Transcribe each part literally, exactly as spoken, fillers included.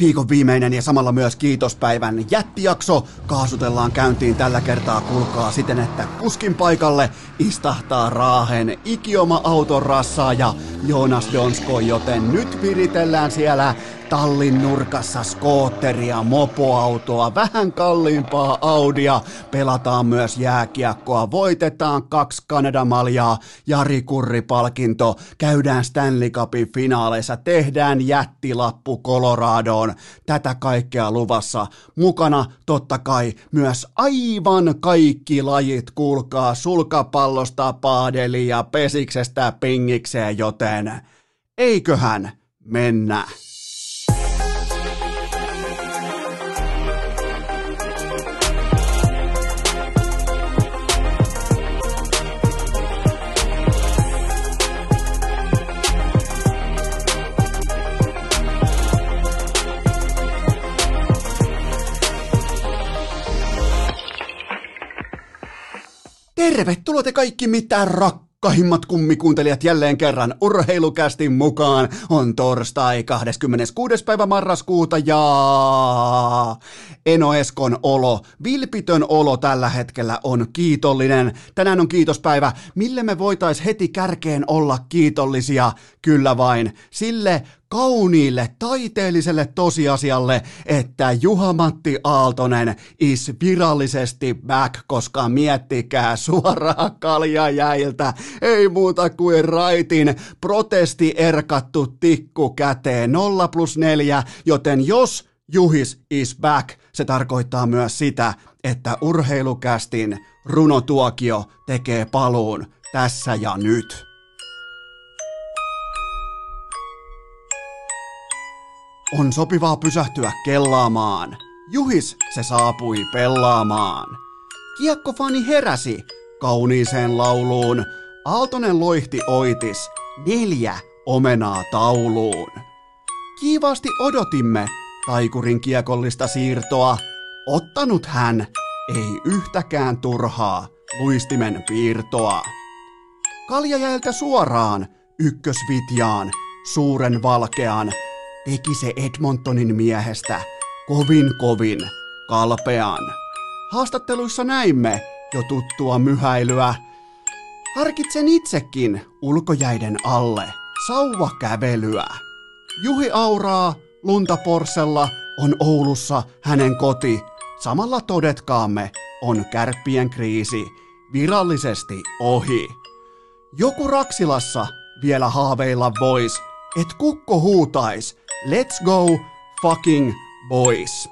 Viikon viimeinen ja samalla myös kiitospäivän jättijakso kaasutellaan käyntiin tällä kertaa, kuulkaa, siten, että kuskin paikalle istahtaa Raahen ikioma auton rassaa ja Jonas Donsko, joten nyt viritellään siellä tallin nurkassa skootteria, mopoautoa, vähän kalliimpaa Audia, pelataan myös jääkiekkoa, voitetaan kaksi Kanadamaljaa, Jari Kurri-palkinto, käydään Stanley Cupin finaaleissa, tehdään jättilappu Coloradoon, tätä kaikkea luvassa. Mukana totta kai myös aivan kaikki lajit, kuulkaa, sulkapallosta paadelia, pesiksestä pingikseen, joten eiköhän mennä. Tervetuloa te kaikki mitä rakkahimmat kummikuuntelijat jälleen kerran Urheilukästin mukaan. On torstai kahdeskymmeneskuudes päivä marraskuuta ja Eno Eskon olo, vilpitön olo tällä hetkellä on kiitollinen. Tänään on kiitospäivä, mille me voitais heti kärkeen olla kiitollisia, kyllä vain sille kauniille taiteelliselle tosiasialle, että Juha-Matti Aaltonen is virallisesti back, koska miettikää suoraan kaljajäiltä, ei muuta kuin raitin protesti erkattu tikku käteen nolla plus neljä, joten jos Juhis is back, se tarkoittaa myös sitä, että Urheilukästin runotuokio tekee paluun tässä ja nyt. On sopivaa pysähtyä kellaamaan. Juhis se saapui pelaamaan. Kiekkofani heräsi kauniiseen lauluun. Aaltonen loihti oitis neljä omenaa tauluun. Kiivaasti odotimme taikurin kiekollista siirtoa. Ottanut hän ei yhtäkään turhaa luistimen piirtoa. Kaljajäältä suoraan ykkösvitjaan suuren valkean. Teki se Edmontonin miehestä kovin kovin kalpean. Haastatteluissa näimme jo tuttua myhäilyä. Harkitsen itsekin ulkojäiden alle sauvakävelyä. Juhi auraa luntaporsella, on Oulussa hänen koti. Samalla todetkaamme on kärppien kriisi virallisesti ohi. Joku Raksilassa vielä haaveilla vois, et kukko huutais, let's go fucking boys.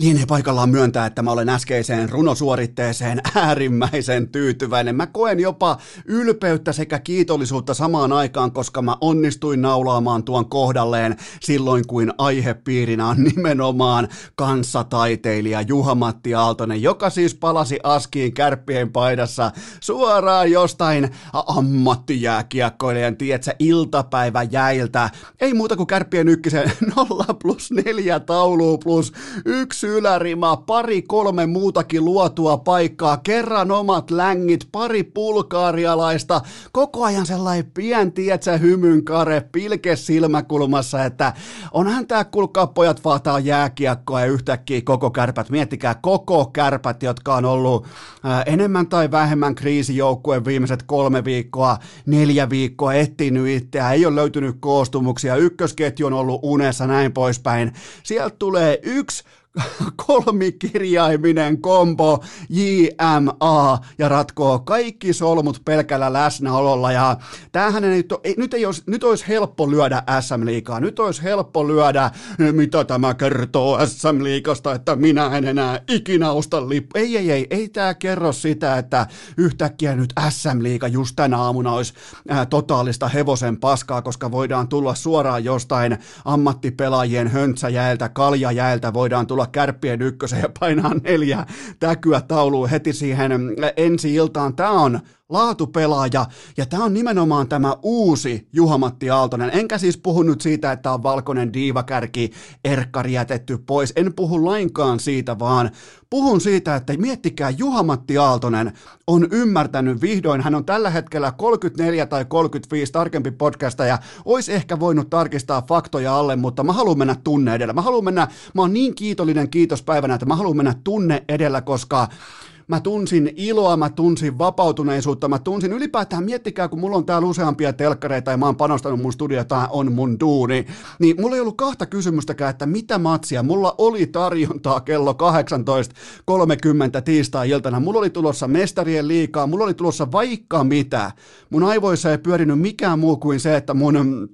Lienee paikallaan myöntää, että mä olen äskeiseen runosuoritteeseen äärimmäisen tyytyväinen. Mä koen jopa ylpeyttä sekä kiitollisuutta samaan aikaan, koska mä onnistuin naulaamaan tuon kohdalleen silloin, kuin aihepiirinä on nimenomaan kanssataiteilija Juha-Matti Aaltonen, joka siis palasi askiin kärppien paidassa suoraan jostain ammattijääkiekkoilijan, tietsä, iltapäiväjäiltä. Ei muuta kuin kärppien ykkösen nolla plus neljä taulu plus yksi ylärima, pari kolme muutakin luotua paikkaa, kerran omat längit, pari bulgarialaista, koko ajan sellainen pien, tietsä, hymynkare, pilke silmäkulmassa, että onhan tää, kuulkaa pojat, vaataa jääkiekkoa ja yhtäkkiä koko kärpät, miettikää koko kärpät, jotka on ollut ää, enemmän tai vähemmän kriisijoukkueen viimeiset kolme viikkoa, neljä viikkoa etsinyt itseään, ei ole löytynyt koostumuksia, ykkösketju on ollut unessa, näin poispäin, sieltä tulee yksi kolmikirjaiminen kombo J M A ja ratkoo kaikki solmut pelkällä läsnäololla, ja tämähän ei nyt, ei, nyt, ei olisi, nyt olisi helppo lyödä S M-liigaa, nyt olisi helppo lyödä, mitä tämä kertoo S M-liigasta, että minä en enää ikinä osta lippu, ei ei ei, ei tämä kerro sitä, että yhtäkkiä nyt S M-liiga just tänä aamuna olisi ää, totaalista hevosen paskaa, koska voidaan tulla suoraan jostain ammattipelaajien höntsäjäältä, kaljajäältä, voidaan tulla kärppien ykkösen ja painaa neljä täkyä tauluun heti siihen ensi iltaan. Tämä on laatupelaaja, ja tämä on nimenomaan tämä uusi Juha-Matti Aaltonen. Enkä siis puhu nyt siitä, että on valkoinen diivakärki, erkkari jätetty pois. En puhu lainkaan siitä, vaan puhun siitä, että miettikää, Juha-Matti Aaltonen on ymmärtänyt vihdoin. Hän on tällä hetkellä kolmekymmentäneljä tai kolmekymmentäviisi, tarkempi podcastaja. Olisi ehkä voinut tarkistaa faktoja alle, mutta mä haluan mennä tunne edellä. Mä haluan mennä, mä oon niin kiitollinen kiitospäivänä, että mä haluan mennä tunne edellä, koska mä tunsin iloa, mä tunsin vapautuneisuutta, mä tunsin ylipäätään, miettikää, kun mulla on täällä useampia telkkareita ja mä oon panostanut mun studio, tää on mun duuni, niin mulla ei ollut kahta kysymystäkään, että mitä matsia, mulla oli tarjontaa kello kahdeksantoista kolmekymmentä tiistai-iltana, mulla oli tulossa Mestarien liigaa, mulla oli tulossa vaikka mitä, mun aivoissa ei pyörinyt mikään muu kuin se, että mun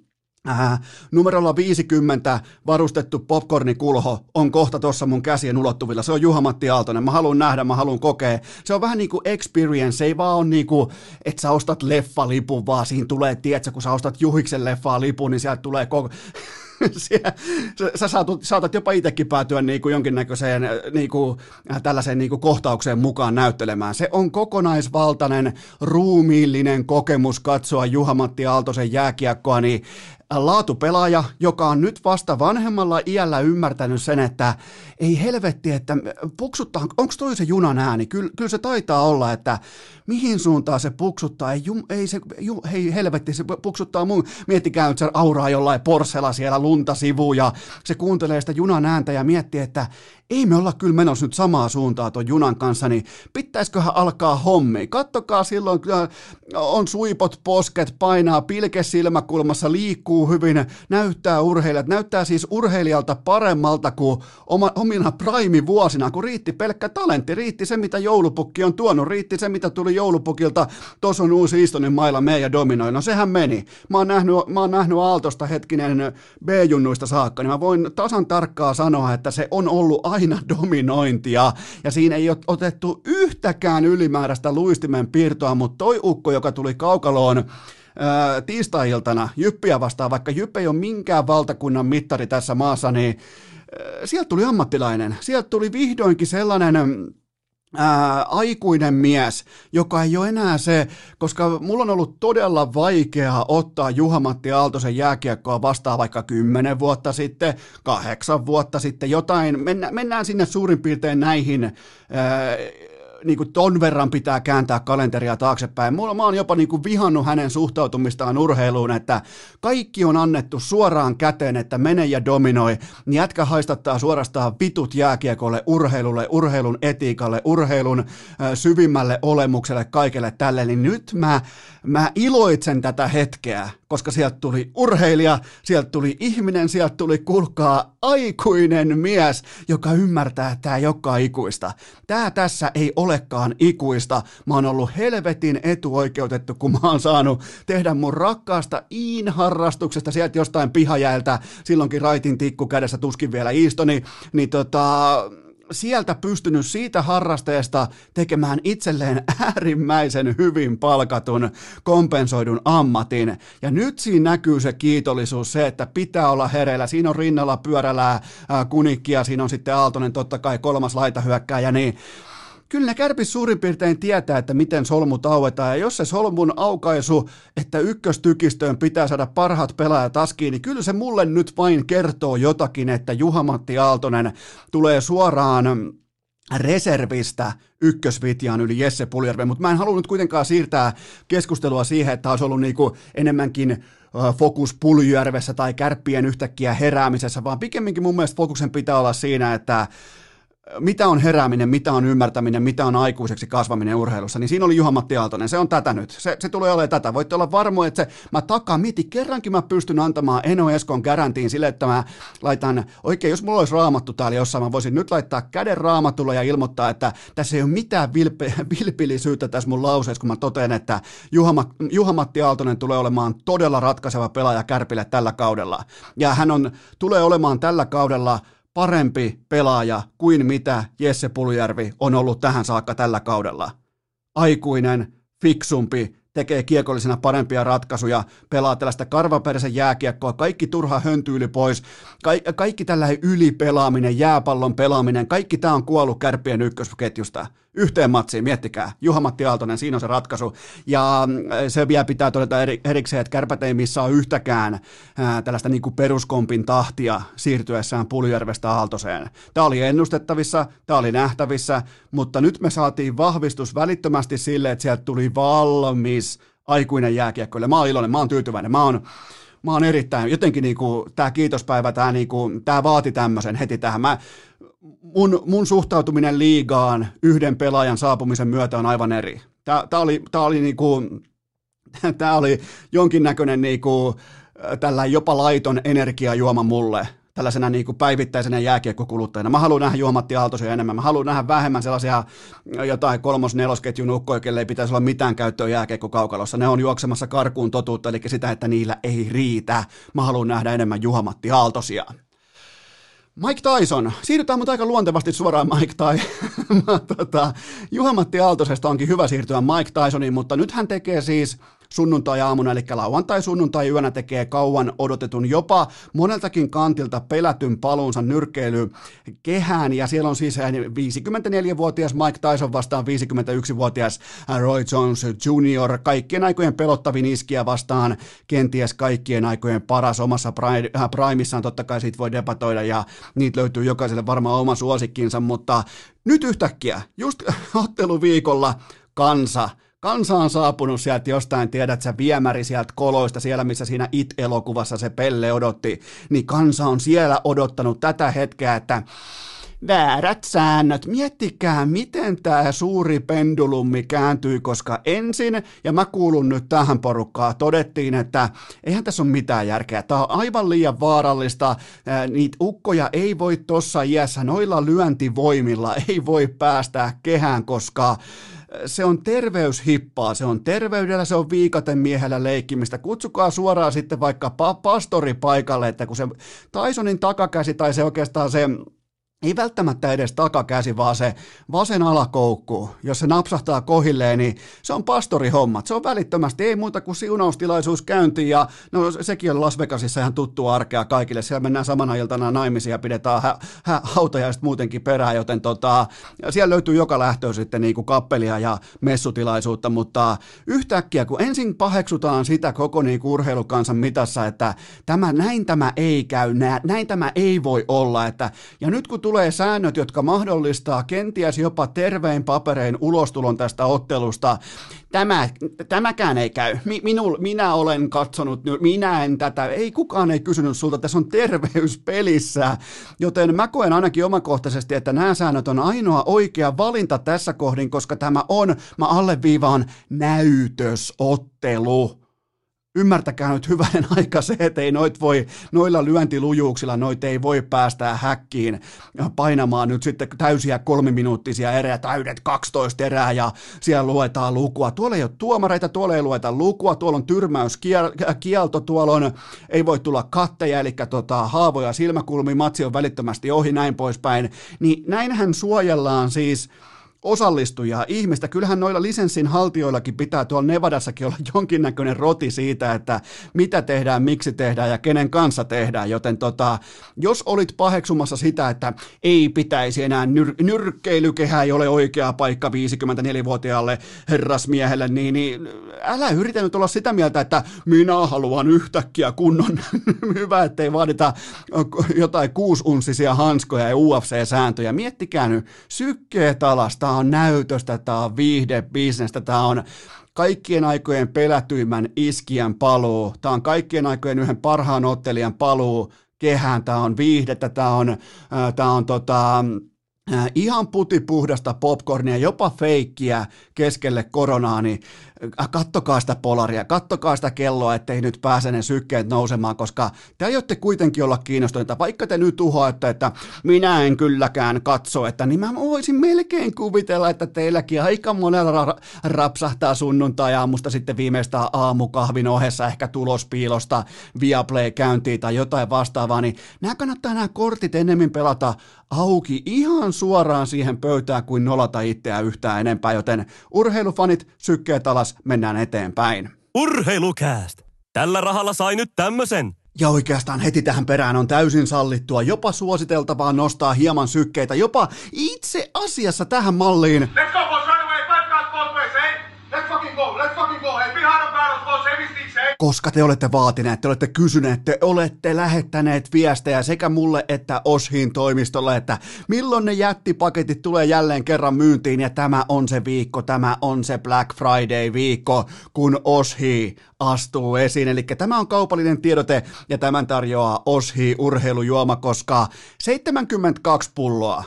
Äh, numerolla viisikymmentä varustettu popcornikulho on kohta tuossa mun käsien ulottuvilla. Se on Juha-Matti Aaltonen. Mä haluan nähdä, mä haluan kokea. Se on vähän niin kuin experience. Ei vaan ole niin kuin, että sä ostat leffalipun, vaan siinä tulee, tietsä, kun sä ostat Juhiksen leffaa lipun, niin sieltä tulee koko... Siellä, sä saatut, saatat jopa itsekin päätyä niin kuin jonkinnäköiseen niin kuin, tällaiseen niin kuin kohtaukseen mukaan näyttelemään. Se on kokonaisvaltainen, ruumiillinen kokemus katsoa Juha-Matti Aaltosen jääkiekkoa, niin laatupelaaja, joka on nyt vasta vanhemmalla iällä ymmärtänyt sen, että ei helvetti, että puksuttaa, onko toi se junan ääni? Kyllä, kyllä se taitaa olla, että mihin suuntaan se puksuttaa, ei, jum, ei se, ju, hei helvetti, se puksuttaa mun, miettikää, että se auraa jollain Porschella siellä lunta sivuun ja se kuuntelee sitä junan ääntä ja miettii, että ei me olla kyllä menossa nyt samaa suuntaa tuon junan kanssa, niin pitäisiköhän alkaa hommi. Kattokaa silloin, on suipot, posket, painaa pilke silmäkulmassa, liikkuu hyvin, näyttää urheilijat, näyttää siis urheilijalta paremmalta kuin oma, omina prime-vuosina, kun riitti pelkkä talentti, riitti se, mitä joulupukki on tuonut, riitti se, mitä tuli joulupukilta, tuossa on uusi Istonen mailla, me ja dominoi, no sehän meni. Mä oon nähnyt, mä oon nähnyt Aaltosta hetkinen B-junnuista saakka, niin mä voin tasan tarkkaa sanoa, että se on ollut aina dominointia, ja siinä ei ole otettu yhtäkään ylimääräistä luistimen piirtoa, mutta toi ukko, joka tuli kaukaloon ää, tiistai-iltana Jyppiä vastaan, vaikka Jyp ei ole minkään valtakunnan mittari tässä maassa, niin ää, sieltä tuli ammattilainen, sieltä tuli vihdoinkin sellainen Ää, aikuinen mies, joka ei ole enää se, koska mulla on ollut todella vaikeaa ottaa Juha-Matti Aaltosen jääkiekkoa vastaan vaikka kymmenen vuotta sitten, kahdeksan vuotta sitten, jotain, mennään, mennään sinne suurin piirtein näihin, ää, niin kuin ton verran pitää kääntää kalenteria taaksepäin. Mulla, mä oon jopa niin kuin vihannut hänen suhtautumistaan urheiluun, että kaikki on annettu suoraan käteen, että mene ja dominoi, niin jätkä haistattaa suorastaan vitut jääkiekolle, urheilulle, urheilun etiikalle, urheilun ö, syvimmälle olemukselle, kaikelle tälle, niin nyt mä, mä iloitsen tätä hetkeä, koska sieltä tuli urheilija, sieltä tuli ihminen, sieltä tuli, kuulkaa, aikuinen mies, joka ymmärtää, että tämä ei olekaan ikuista. Tämä tässä ei olekaan ikuista. Mä oon ollut helvetin etuoikeutettu, kun mä oon saanut tehdä mun rakkaasta iin-harrastuksesta sieltä jostain pihajäiltä, silloinkin raitin tikku kädessä, tuskin vielä Istoni, niin tota... sieltä pystynyt siitä harrasteesta tekemään itselleen äärimmäisen hyvin palkatun, kompensoidun ammatin. Ja nyt siinä näkyy se kiitollisuus, se, että pitää olla hereillä. Siinä on rinnalla pyörälää Kunikkia, siinä on sitten Aaltonen, totta kai kolmas laitahyökkääjä, niin kyllä ne Kärpis suurin piirtein tietää, että miten solmut auetaan, ja jos se solmun aukaisu, että ykköstykistöön pitää saada parhaat pelaajat askiin, niin kyllä se mulle nyt vain kertoo jotakin, että Juha-Matti Aaltonen tulee suoraan reservistä ykkösvitjaan yli Jesse Puljärven, mutta mä en halua nyt kuitenkaan siirtää keskustelua siihen, että olisi ollut niinku enemmänkin fokus Puljärvessä tai Kärppien yhtäkkiä heräämisessä, vaan pikemminkin mun mielestä fokuksen pitää olla siinä, että mitä on herääminen, mitä on ymmärtäminen, mitä on aikuiseksi kasvaminen urheilussa, niin siinä oli Juha-Matti Aaltonen, se on tätä nyt, se, se tulee olemaan tätä, voitte olla varmoja, että se, mä takaan, mieti, kerrankin mä pystyn antamaan Eno Eskon garantiin sille, että mä laitan, oikein jos mulla olisi raamattu täällä jossain, mä voisin nyt laittaa käden raamatulla ja ilmoittaa, että tässä ei ole mitään vilpe, vilpillisyyttä tässä mun lauseessa, kun mä totean, että Juha-Matti Aaltonen tulee olemaan todella ratkaiseva pelaaja Kärpille tällä kaudella, ja hän on, tulee olemaan tällä kaudella parempi pelaaja kuin mitä Jesse Puljärvi on ollut tähän saakka tällä kaudella. Aikuinen, fiksumpi, tekee kiekollisena parempia ratkaisuja, pelaa tällaista karvaperäisen jääkiekkoa, kaikki turha höntyyli pois, Ka- kaikki tällainen ylipelaaminen, jääpallon pelaaminen, kaikki tämä on kuollut Kärppien ykkösketjusta. Yhteen matsiin, miettikää. Juha-Matti Aaltonen, siinä on se ratkaisu. Ja se vielä pitää todeta erikseen, että Kärpät ei missaa yhtäkään ää, tällaista niin kuin peruskompin tahtia siirtyessään Puljärvestä Aaltoseen. Tämä oli ennustettavissa, tämä oli nähtävissä, mutta nyt me saatiin vahvistus välittömästi sille, että sieltä tuli valmis aikuinen jääkiekkoille. Mä oon iloinen, mä oon tyytyväinen, mä oon... Mä oon erittäin, jotenkin niinku, tää kiitospäivä, tää, niinku, tää vaati tämmöisen heti tähän. Mä, mun, mun suhtautuminen liigaan yhden pelaajan saapumisen myötä on aivan eri. Tää, tää oli, tää oli, niinku, tää oli jonkinnäköinen niinku, tällä jopa laiton energiajuoma mulle. Tällaisena niin kuin päivittäisenä jääkiekkokuluttajana. Mä haluan nähdä Juha-Matti Aaltosen enemmän. Mä haluan nähdä vähemmän sellaisia jotain kolmos-nelosketjun ukkoja, kelle ei pitäisi olla mitään käyttöä jääkiekkokaukalossa. Ne on juoksemassa karkuun totuutta, eli sitä, että niillä ei riitä. Mä haluan nähdä enemmän Juha-Matti Aaltosia. Mike Tyson. Siirrytään mut aika luontevasti suoraan Mike Tyson. tota, Juha-Matti Aaltosesta onkin hyvä siirtyä Mike Tysoniin, mutta nyt hän tekee siis... sunnuntai-aamuna, eli lauantai-sunnuntai-yönä tekee kauan odotetun, jopa moneltakin kantilta pelätyn paluunsa nyrkkeily kehään, ja siellä on siis viisikymmentäneljävuotias Mike Tyson vastaan viisikymmentäyksivuotias Roy Jones juniori kaikkien aikojen pelottavin iskiä vastaan, kenties kaikkien aikojen paras omassa primissaan, totta kai siitä voi debatoida, ja niitä löytyy jokaiselle varmaan oma suosikkinsa, mutta nyt yhtäkkiä, just otteluviikolla kansa, Kansa on saapunut sieltä jostain, tiedät sä, viemäri sieltä koloista, siellä missä siinä It-elokuvassa se Pelle odotti, niin kansa on siellä odottanut tätä hetkeä, että väärät säännöt, miettikää miten tämä suuri pendulummi kääntyy, koska ensin, ja mä kuulun nyt tähän porukkaan, todettiin, että eihän tässä ole mitään järkeä, tämä on aivan liian vaarallista, niitä ukkoja ei voi tuossa iässä, noilla lyöntivoimilla ei voi päästää kehään, koska se on terveyshippaa, se on terveydellä, se on viikaten miehellä leikkimistä. Kutsukaa suoraan sitten vaikka pa- pastori paikalle, että kun se Tysonin takakäsi tai se oikeastaan se, ei välttämättä edes takakäsi, vaan se vasen alakoukku, jos se napsahtaa kohilleen, niin se on pastorihommat. Se on välittömästi, ei muuta kuin siunaustilaisuus käyntiin, ja no sekin on Las Vegasissa ihan tuttua arkea kaikille. Siellä mennään samana iltana naimisiin ja pidetään hä- hä- hautajaiset muutenkin perään, joten tota, siellä löytyy joka lähtöön sitten niin kuin kappelia ja messutilaisuutta, mutta yhtäkkiä, kun ensin paheksutaan sitä koko niin kuin urheilukansan mitassa, että tämä, näin tämä ei käy, näin tämä ei voi olla, että, ja nyt kun tulee säännöt, jotka mahdollistaa kenties jopa tervein paperein ulostulon tästä ottelusta. Tämä, tämäkään ei käy. Minu, minä olen katsonut, minä en tätä. Ei kukaan ei kysynyt sulta, tässä on terveys pelissä. Joten mä koen ainakin omakohtaisesti, että nämä säännöt on ainoa oikea valinta tässä kohdin, koska tämä on, mä alleviivaan, näytösottelu. Ymmärtäkää nyt hyvänen aika se, että ei noit voi, noilla lyöntilujuuksilla noita ei voi päästää häkkiin painamaan nyt sitten täysiä kolmiminuuttisia erää, täydet kaksitoista erää ja siellä luetaan lukua. Tuolla ei ole tuomareita, tuolla ei lueta lukua, tuolla on tyrmäyskielto, tuolla on, ei voi tulla katteja, eli tota, haavoja silmäkulmi, matsi on välittömästi ohi, näin poispäin. Niin näinhän suojellaan siis osallistujaa, ihmistä. Kyllähän noilla lisenssin haltijoillakin pitää tuolla Nevadassakin olla jonkinnäköinen roti siitä, että mitä tehdään, miksi tehdään ja kenen kanssa tehdään, joten tota, jos olit paheksumassa sitä, että ei pitäisi enää, nyr- nyrkkeilykehä ei ole oikea paikka viisikymmentäneljävuotiaalle herrasmiehelle, niin, niin älä yritä nyt olla sitä mieltä, että minä haluan yhtäkkiä kunnon hyvä, ettei vaadita jotain kuusunssisia hanskoja ja U F C-sääntöjä. Miettikää nyt, sykkeet alas. Tämä on näytöstä, tämä on viihdebisnestä, tämä on kaikkien aikojen pelätyimmän iskijän paluu, tämä on kaikkien aikojen yhden parhaan ottelijan paluu kehään, tämä on viihdettä, tämä on, tämä on tota, ihan putipuhdasta popcornia, jopa feikkiä keskelle koronaa, niin kattokaa sitä polaria, kattokaa sitä kelloa, ettei nyt pääse ne sykkeet nousemaan, koska te aiotte kuitenkin olla kiinnostuneita, vaikka te nyt uhoatte, että minä en kylläkään katso, että niin mä voisin melkein kuvitella, että teilläkin aika monella ra- rapsahtaa sunnuntai-aamusta sitten viimeistään aamukahvin ohessa, ehkä tulospiilosta, Viaplay käyntiin tai jotain vastaavaa, niin nämä kannattaa nämä kortit ennemmin pelata auki ihan suoraan siihen pöytään kuin nolata itseä yhtään enempää, joten urheilufanit, sykkeet alas, mennään eteenpäin. Urheilukääst! Tällä rahalla sai nyt tämmösen. Ja oikeastaan heti tähän perään on täysin sallittua, jopa suositeltavaa nostaa hieman sykkeitä, jopa itse asiassa tähän malliin. koska te olette vaatineet, te olette kysyneet, te olette lähettäneet viestejä sekä mulle että Oshin toimistolle, että milloin ne jättipaketit tulee jälleen kerran myyntiin, ja tämä on se viikko, tämä on se Black Friday-viikko, kun Oshi astuu esiin. Eli tämä on kaupallinen tiedote, ja tämän tarjoaa Oshi urheilujuoma, koska seitsemänkymmentäkaksi pulloa,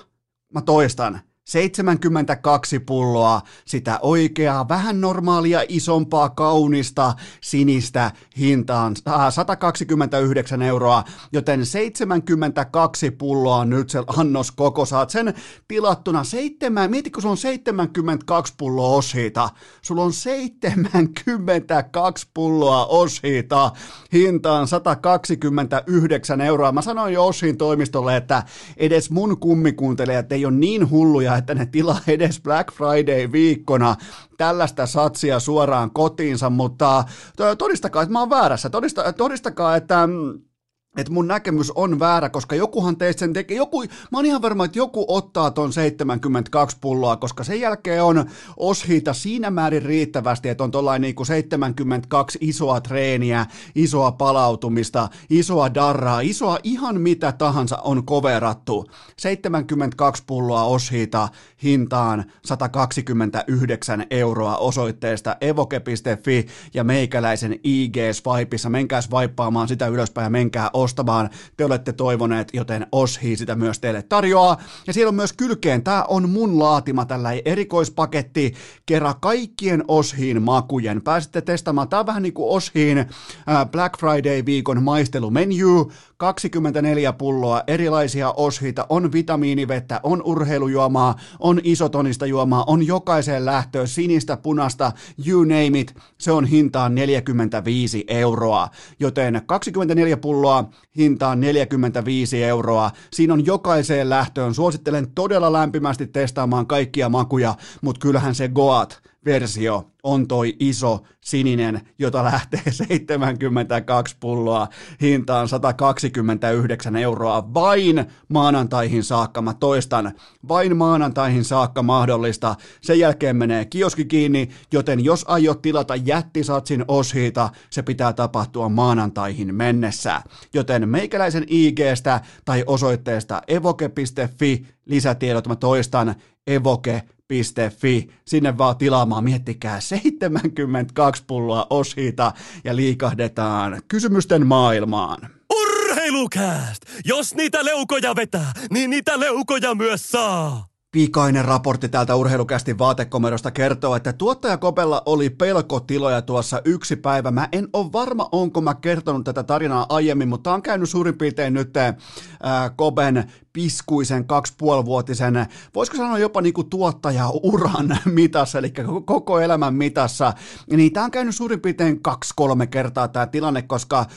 mä toistan, seitsemänkymmentäkaksi pulloa sitä oikeaa, vähän normaalia, isompaa, kaunista, sinistä hintaan sata kaksikymmentäyhdeksän euroa, joten seitsemänkymmentäkaksi pulloa nyt se annos koko, saat sen tilattuna, seitsemän, mieti kun se on seitsemänkymmentäkaksi pulloa Oshiita, sulla on seitsemänkymmentäkaksi pulloa Oshiita hintaan sata kaksikymmentäyhdeksän euroa, mä sanoin jo Oshin toimistolle, että edes mun kummikuuntelijat ei ole niin hulluja, että ne tilaa edes Black Friday-viikkona tällaista satsia suoraan kotiinsa, mutta todistakaa, että mä oon väärässä, Todista, todistakaa, että... että mun näkemys on väärä, koska jokuhan teistä sen tekee, joku, mä oon ihan varma, että joku ottaa ton seitsemänkymmentäkaksi pulloa, koska sen jälkeen on Oshiita siinä määrin riittävästi, että on tollain niinku seitsemänkymmentäkaksi isoa treeniä, isoa palautumista, isoa darraa, isoa ihan mitä tahansa on koverattu. seitsemänkymmentäkaksi pulloa Oshiita hintaan sata kaksikymmentäyhdeksän euroa osoitteesta evoke piste fi ja meikäläisen I G-swipeissa. Menkää swipaamaan sitä ylöspäin ja menkää ostamaan, te olette toivoneet, joten Oshi sitä myös teille tarjoaa. Ja siellä on myös kylkeen, tää on mun laatima tällainen erikoispaketti, kerää kaikkien Oshiin makujen. Pääsette testaamaan, tää on vähän niin kuin Oshiin Black Friday-viikon maistelumenju, kaksikymmentäneljä pulloa erilaisia Oshiita, on vitamiinivettä, on urheilujuomaa, on isotonista juomaa, on jokaiseen lähtöön sinistä, punasta, you name it, se on hintaan neljäkymmentäviisi euroa, joten kaksikymmentäneljä pulloa hintaan neljäkymmentäviisi euroa. Siinä on jokaiseen lähtöön. Suosittelen todella lämpimästi testaamaan kaikkia makuja, mutta kyllähän se Goat-versio on toi iso sininen, jota lähtee seitsemänkymmentäkaksi pulloa hintaan sata kaksikymmentäyhdeksän euroa vain maanantaihin saakka, mä toistan, vain maanantaihin saakka mahdollista, sen jälkeen menee kioski kiinni, joten jos aiot tilata jättisatsin Oshiita, se pitää tapahtua maanantaihin mennessä, joten meikäläisen I G:stä tai osoitteesta evoke piste fi, lisätiedot, mä toistan, evoke .fi. Sinne vaan tilaamaan, miettikää, seitsemänkymmentäkaksi pulloa Oshiita ja liikahdetaan kysymysten maailmaan. Urheilukääst! Jos niitä leukoja vetää, niin niitä leukoja myös saa! Pikainen raportti täältä Urheilukästin vaatekomerosta kertoo, että tuottajakopella oli pelkotiloja tuossa yksi päivä. Mä en ole varma, onko mä kertonut tätä tarinaa aiemmin, mutta on käynyt suurin piirtein nyt äh, Koben piskuisen kaksipuolivuotisen, voisiko sanoa jopa niinku tuottajauran mitassa, eli koko elämän mitassa. Niin tämä on käynyt suurin piirtein kaksi kolme kertaa tämä tilanne, koska äh,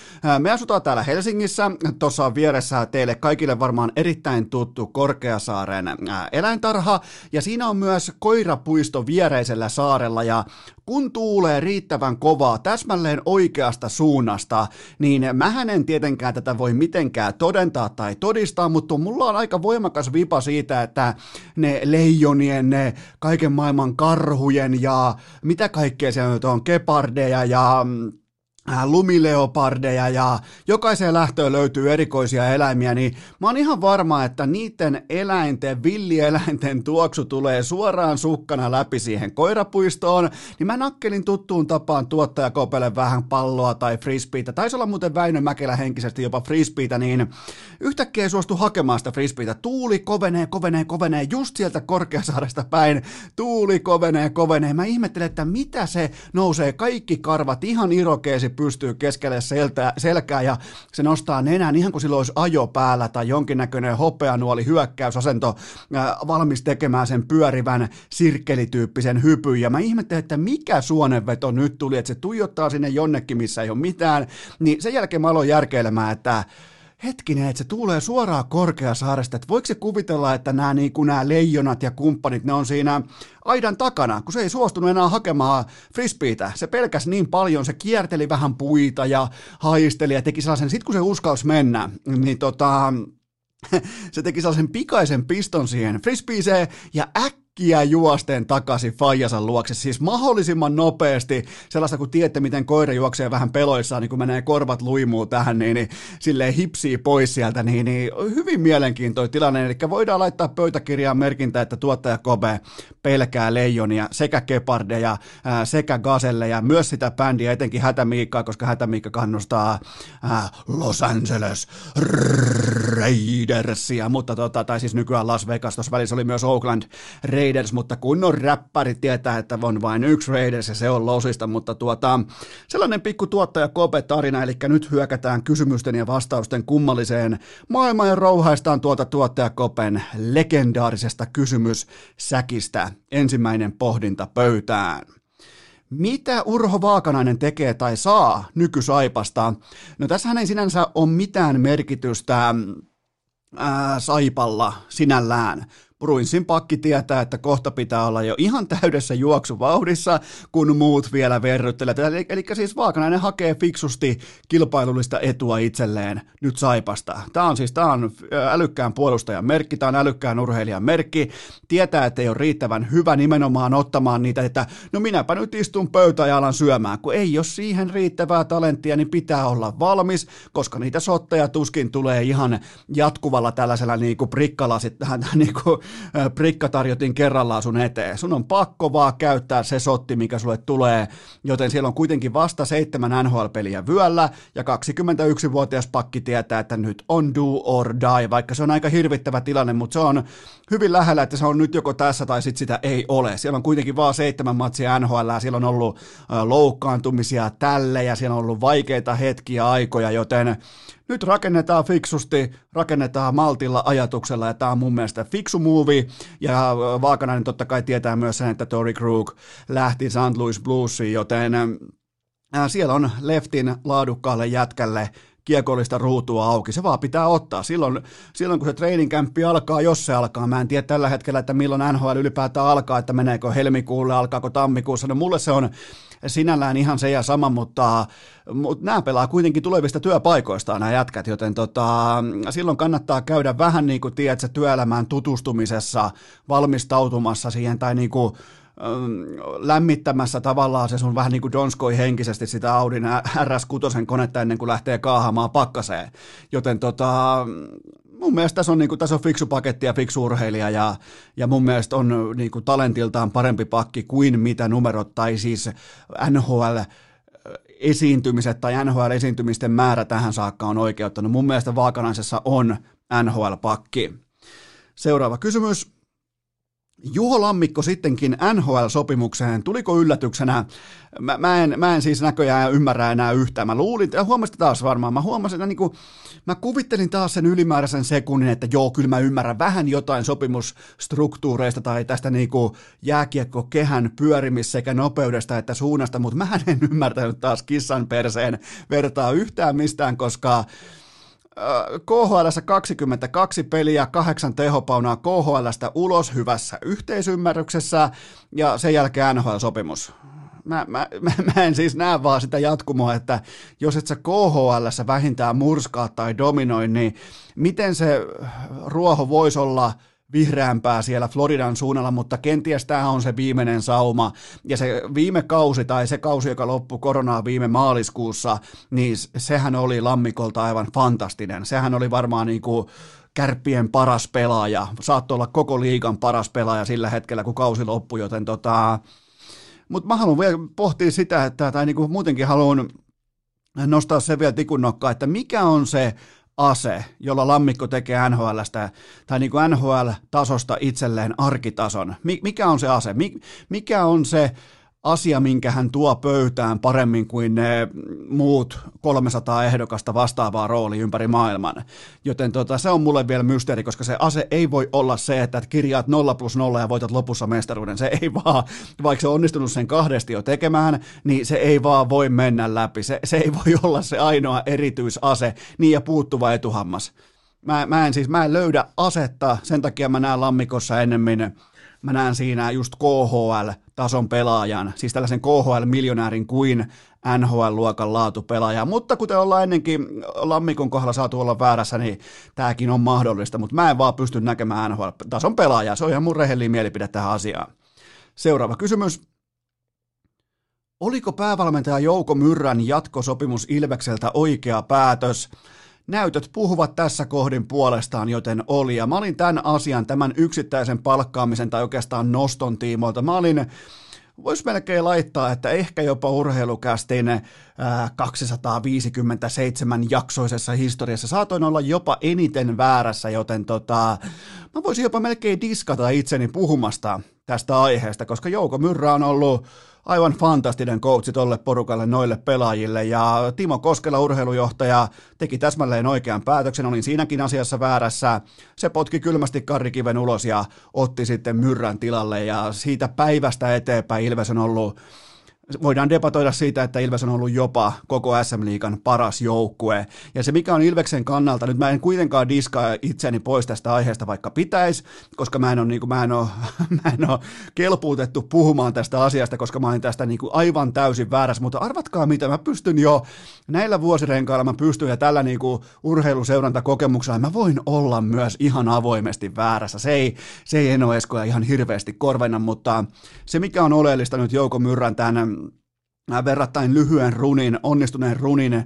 me asutaan täällä Helsingissä, tuossa on vieressä teille kaikille varmaan erittäin tuttu Korkeasaaren äh, eläin tarha, ja siinä on myös koirapuisto viereisellä saarella, ja kun tuulee riittävän kovaa täsmälleen oikeasta suunnasta, niin mähän en tietenkään tätä voi mitenkään todentaa tai todistaa, mutta mulla on aika voimakas vipa siitä, että ne leijonien, ne kaiken maailman karhujen ja mitä kaikkea siellä nyt on, kepardeja ja lumileopardeja ja jokaiseen lähtöön löytyy erikoisia eläimiä, niin mä oon ihan varma, että niiden eläinten, villieläinten tuoksu tulee suoraan sukkana läpi siihen koirapuistoon, niin mä nakkelin tuttuun tapaan tuottajakopelle vähän palloa tai frisbeitä, taisi olla muuten Väinö Mäkelä henkisesti jopa frisbeitä, niin yhtäkkiä ei suostu hakemaan sitä frisbeitä, tuuli kovenee, kovenee, kovenee, just sieltä Korkeasaaresta päin, tuuli kovenee, kovenee, mä ihmettelen, että mitä se nousee, kaikki karvat ihan irokeesi pystyy keskelle seltää, selkää ja se nostaa nenän ihan kuin sillä olisi ajo päällä tai jonkinnäköinen hopeanuoli hyökkäysasento äh, valmis tekemään sen pyörivän sirkkelityyppisen hypyn. Ja mä ihmettelen, että mikä suonenveto nyt tuli, että se tuijottaa sinne jonnekin, missä ei ole mitään. Niin sen jälkeen mä aloin järkeilemään, että hetkinen, että se tulee suoraan Korkeasaaresta, että voiko se kuvitella, että nämä, niin kuin nämä leijonat ja kumppanit, ne on siinä aidan takana, kun se ei suostunut enää hakemaan frisbeitä. Se pelkäsi niin paljon, se kierteli vähän puita ja haisteli ja teki sellaisen, sitten kun se uskalsi mennä, niin tota, se teki sellaisen pikaisen piston siihen frisbeeseen ja äkkiä äkkiä juosteen takaisin faijansa luokse, siis mahdollisimman nopeasti, sellaista kun tiedätte, miten koira juoksee vähän peloissaan, niin kun menee korvat luimuu tähän, niin, niin silleen hipsii pois sieltä, niin, niin hyvin mielenkiintoinen tilanne, eli voidaan laittaa pöytäkirjaan merkintä, että tuottaja Kobe pelkää leijonia, sekä kepardeja, ää, sekä gaselleja, myös sitä bändiä, etenkin Hätämiikkaa, koska Hätämiikka kannustaa ää, Los Angeles Raidersia, mutta tota, tai siis nykyään Las Vegas, tuossa välissä oli myös Oakland Raiders, mutta kunnon räppäri tietää, että on vain yksi Raiders ja se on Losista, mutta tuota, sellainen pikku tuottaja Kobe-tarina, eli nyt hyökätään kysymysten ja vastausten kummalliseen maailmaan ja rouhaistaan tuota tuottaja Koben legendaarisesta kysymyssäkistä. Ensimmäinen pohdinta pöytään. Mitä Urho Vaakanainen tekee tai saa nykysaipasta? No tässähän ei sinänsä ole mitään merkitystä ää, saipalla sinällään. Bruinsin pakki tietää, että kohta pitää olla jo ihan täydessä juoksuvauhdissa, kun muut vielä verryttelevät. Eli, eli siis Vaakanainen hakee fiksusti kilpailullista etua itselleen nyt saipasta. Tämä on siis tämä on älykkään puolustajan merkki, tämä on älykkään urheilijan merkki. Tietää, että ei ole riittävän hyvä nimenomaan ottamaan niitä, että no minäpä nyt istun pöytään ja alan syömään. Kun ei ole siihen riittävää talenttia, niin pitää olla valmis, koska niitä sotteja tuskin tulee ihan jatkuvalla tällaisella niin kuin prikkalasit tähän niin kuin prikka tarjotin kerrallaan sun eteen. Sun on pakko vaan käyttää se sotti, mikä sulle tulee, joten siellä on kuitenkin vasta seitsemän N H L-peliä vyöllä, ja kaksikymmentäyksivuotias pakki tietää, että nyt on do or die, vaikka se on aika hirvittävä tilanne, mutta se on hyvin lähellä, että se on nyt joko tässä tai sitten sitä ei ole. Siellä on kuitenkin vaan seitsemän matsia N H L, siellä on ollut loukkaantumisia tälle, ja siellä on ollut vaikeita hetkiä aikoja, joten nyt rakennetaan fiksusti, rakennetaan maltilla ajatuksella, ja tämä on mun mielestä fiksu movie, ja Vaakanainen totta kai tietää myös sen, että Torey Krug lähti Saint Louis Bluesiin, joten siellä on leftin laadukkaalle jätkälle kiekollista ruutua auki, se vaan pitää ottaa. Silloin, silloin kun se training campi alkaa, jos se alkaa, mä en tiedä tällä hetkellä, että milloin N H L ylipäätään alkaa, että meneekö helmikuulle, alkaako tammikuussa, no mulle se on sinällään ihan se ja sama, mutta, mutta nämä pelaa kuitenkin tulevista työpaikoistaan nämä jätkät, joten tota, silloin kannattaa käydä vähän niin kuin tiedät, se työelämään tutustumisessa, valmistautumassa siihen tai niin kuin lämmittämässä tavallaan se sun vähän niin kuin Donskoi henkisesti sitä Audin R S kuusi konetta ennen kuin lähtee kaahamaan pakkaseen. Joten tota, mun mielestä tässä on, niin kuin, tässä on fiksu paketti ja fiksu urheilija ja, ja mun mielestä on niin kuin talentiltaan parempi pakki kuin mitä numerot tai siis N H L esiintymiset tai N H L esiintymisten määrä tähän saakka on oikeuttanut. Mun mielestä Vaakanaisessa on N H L-pakki. Seuraava kysymys. Juho Lammikko sittenkin N H L-sopimukseen, tuliko yllätyksenä? Mä, mä, en, mä en siis näköjään ymmärrä enää yhtään. Mä luulin, ja huomasin taas varmaan, mä huomasin, että niinku, mä kuvittelin taas sen ylimääräisen sekunnin, että joo, kyllä mä ymmärrän vähän jotain sopimusstruktuureista tai tästä niinku jääkiekkokehän pyörimis sekä nopeudesta että suunnasta, mutta mä en ymmärtänyt taas kissan perseen vertaa yhtään mistään, koska K H L:ssä kaksikymmentäkaksi peliä, kahdeksan tehopaunaa K H L:stä ulos hyvässä yhteisymmärryksessä ja sen jälkeen N H L-sopimus. Mä, mä, mä en siis näe vaan sitä jatkumoa, että jos et sä K H L:ssä vähintään murskaa tai dominoi, niin miten se ruoho voisi olla vihreämpää siellä Floridan suunnalla, mutta kenties tämä on se viimeinen sauma. Ja se viime kausi tai se kausi, joka loppui koronaa viime maaliskuussa, niin sehän oli Lammikolta aivan fantastinen. Sehän oli varmaan niin kuin Kärppien paras pelaaja. Saattoi olla koko liigan paras pelaaja sillä hetkellä, kun kausi loppui, joten tota... Mutta mä haluan vielä pohtia sitä, että, tai niin kuin muutenkin haluan nostaa sen vielä tikunnokkaa, että mikä on se ase, jolla Lammikko tekee N H L:stä tai niin kuin N H L-tasosta itselleen arkitason. Mikä on se ase? Mikä on se asia, minkä hän tuo pöytään paremmin kuin ne muut kolmesataa ehdokasta vastaavaa roolia ympäri maailman? Joten tota, se on mulle vielä mysteeri, koska se ase ei voi olla se, että kirjaat nolla plus nolla ja voitat lopussa mestaruuden. Se ei vaan, vaikka se on onnistunut sen kahdesti jo tekemään, niin se ei vaan voi mennä läpi. Se, se ei voi olla se ainoa erityisase, niin ja puuttuva etuhammas. Mä, mä, en siis, mä en löydä asetta, sen takia mä näen lammikossa ennemmin, mä näen siinä just K H L-tason pelaajan, siis tällaisen K H L-miljonäärin kuin N H L-luokan laatupelaaja, mutta kuten ollaan ennenkin lammikon kohdalla saatu olla väärässä, niin tämäkin on mahdollista, mutta mä en vaan pysty näkemään N H L-tason pelaajaa, se on ihan mun rehellinen mielipide tähän asiaan. Seuraava kysymys. Oliko päävalmentaja Jouko Myrrän jatkosopimus Ilvekseltä oikea päätös? Näytöt puhuvat tässä kohdin puolestaan, joten oli. Ja mä olin tämän asian, tämän yksittäisen palkkaamisen tai oikeastaan noston tiimoilta. Mä olin, voisi melkein laittaa, että ehkä jopa urheilukästin kaksisataaviisikymmentäseitsemän-jaksoisessa historiassa saatoin olla jopa eniten väärässä, joten tota, mä voisin jopa melkein diskata itseni puhumasta tästä aiheesta, koska Jouko Myrrä on ollut aivan fantastinen coachi tolle porukalle, noille pelaajille, ja Timo Koskela, urheilujohtaja, teki täsmälleen oikean päätöksen, olin siinäkin asiassa väärässä, se potki kylmästi Karrikiven ulos ja otti sitten Myrrän tilalle, ja siitä päivästä eteenpäin Ilves on ollut, voidaan debatoida siitä, että Ilves on ollut jopa koko S M-liigan paras joukkue, ja se mikä on Ilveksen kannalta, nyt mä en kuitenkaan diskaa itseni pois tästä aiheesta, vaikka pitäisi, koska mä en ole, niin kuin, mä en ole, mä en ole kelpuutettu puhumaan tästä asiasta, koska mä olen tästä niin kuin aivan täysin väärässä, mutta arvatkaa mitä, mä pystyn jo näillä vuosirenkailla, mä pystyn ja tällä niin kuin urheiluseurantakokemuksella, mä voin olla myös ihan avoimesti väärässä, se ei, se ei Eno Eskoja ihan hirveästi korvenna, mutta se mikä on oleellista nyt Jouko Myrrän tämän verrattain lyhyen runin, onnistuneen runin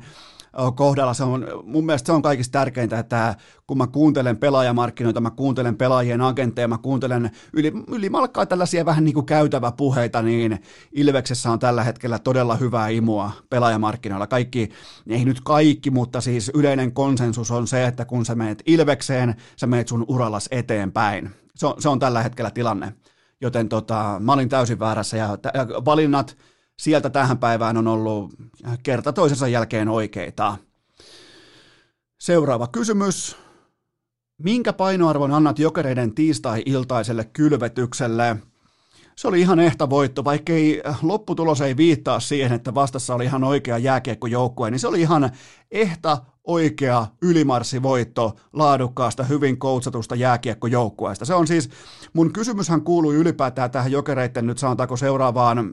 kohdalla. Se on, mun mielestä se on kaikista tärkeintä, että kun mä kuuntelen pelaajamarkkinoita, mä kuuntelen pelaajien agentteja, mä kuuntelen yli, yli malkkaa tällaisia vähän niin kuin käytäväpuheita, niin Ilveksessä on tällä hetkellä todella hyvää imua pelaajamarkkinoilla. Kaikki, ei nyt kaikki, mutta siis yleinen konsensus on se, että kun sä menet Ilvekseen, sä menet sun urallas eteenpäin. Se on, se on tällä hetkellä tilanne. Joten tota, mä olin täysin väärässä ja, t- ja valinnat sieltä tähän päivään on ollut kerta toisensa jälkeen oikeita. Seuraava kysymys. Minkä painoarvon annat Jokereiden tiistai-iltaiselle kylvetykselle? Se oli ihan ehtävoitto, vaikka ei, lopputulos ei viittaa siihen, että vastassa oli ihan oikea jääkiekkojoukkue, niin se oli ihan ehtä oikea ylimarssivoitto laadukkaasta, hyvin koutsatusta jääkiekkojoukkueesta. Se on siis, mun kysymyshän kuului ylipäätään tähän Jokereiden nyt sanotaanko seuraavaan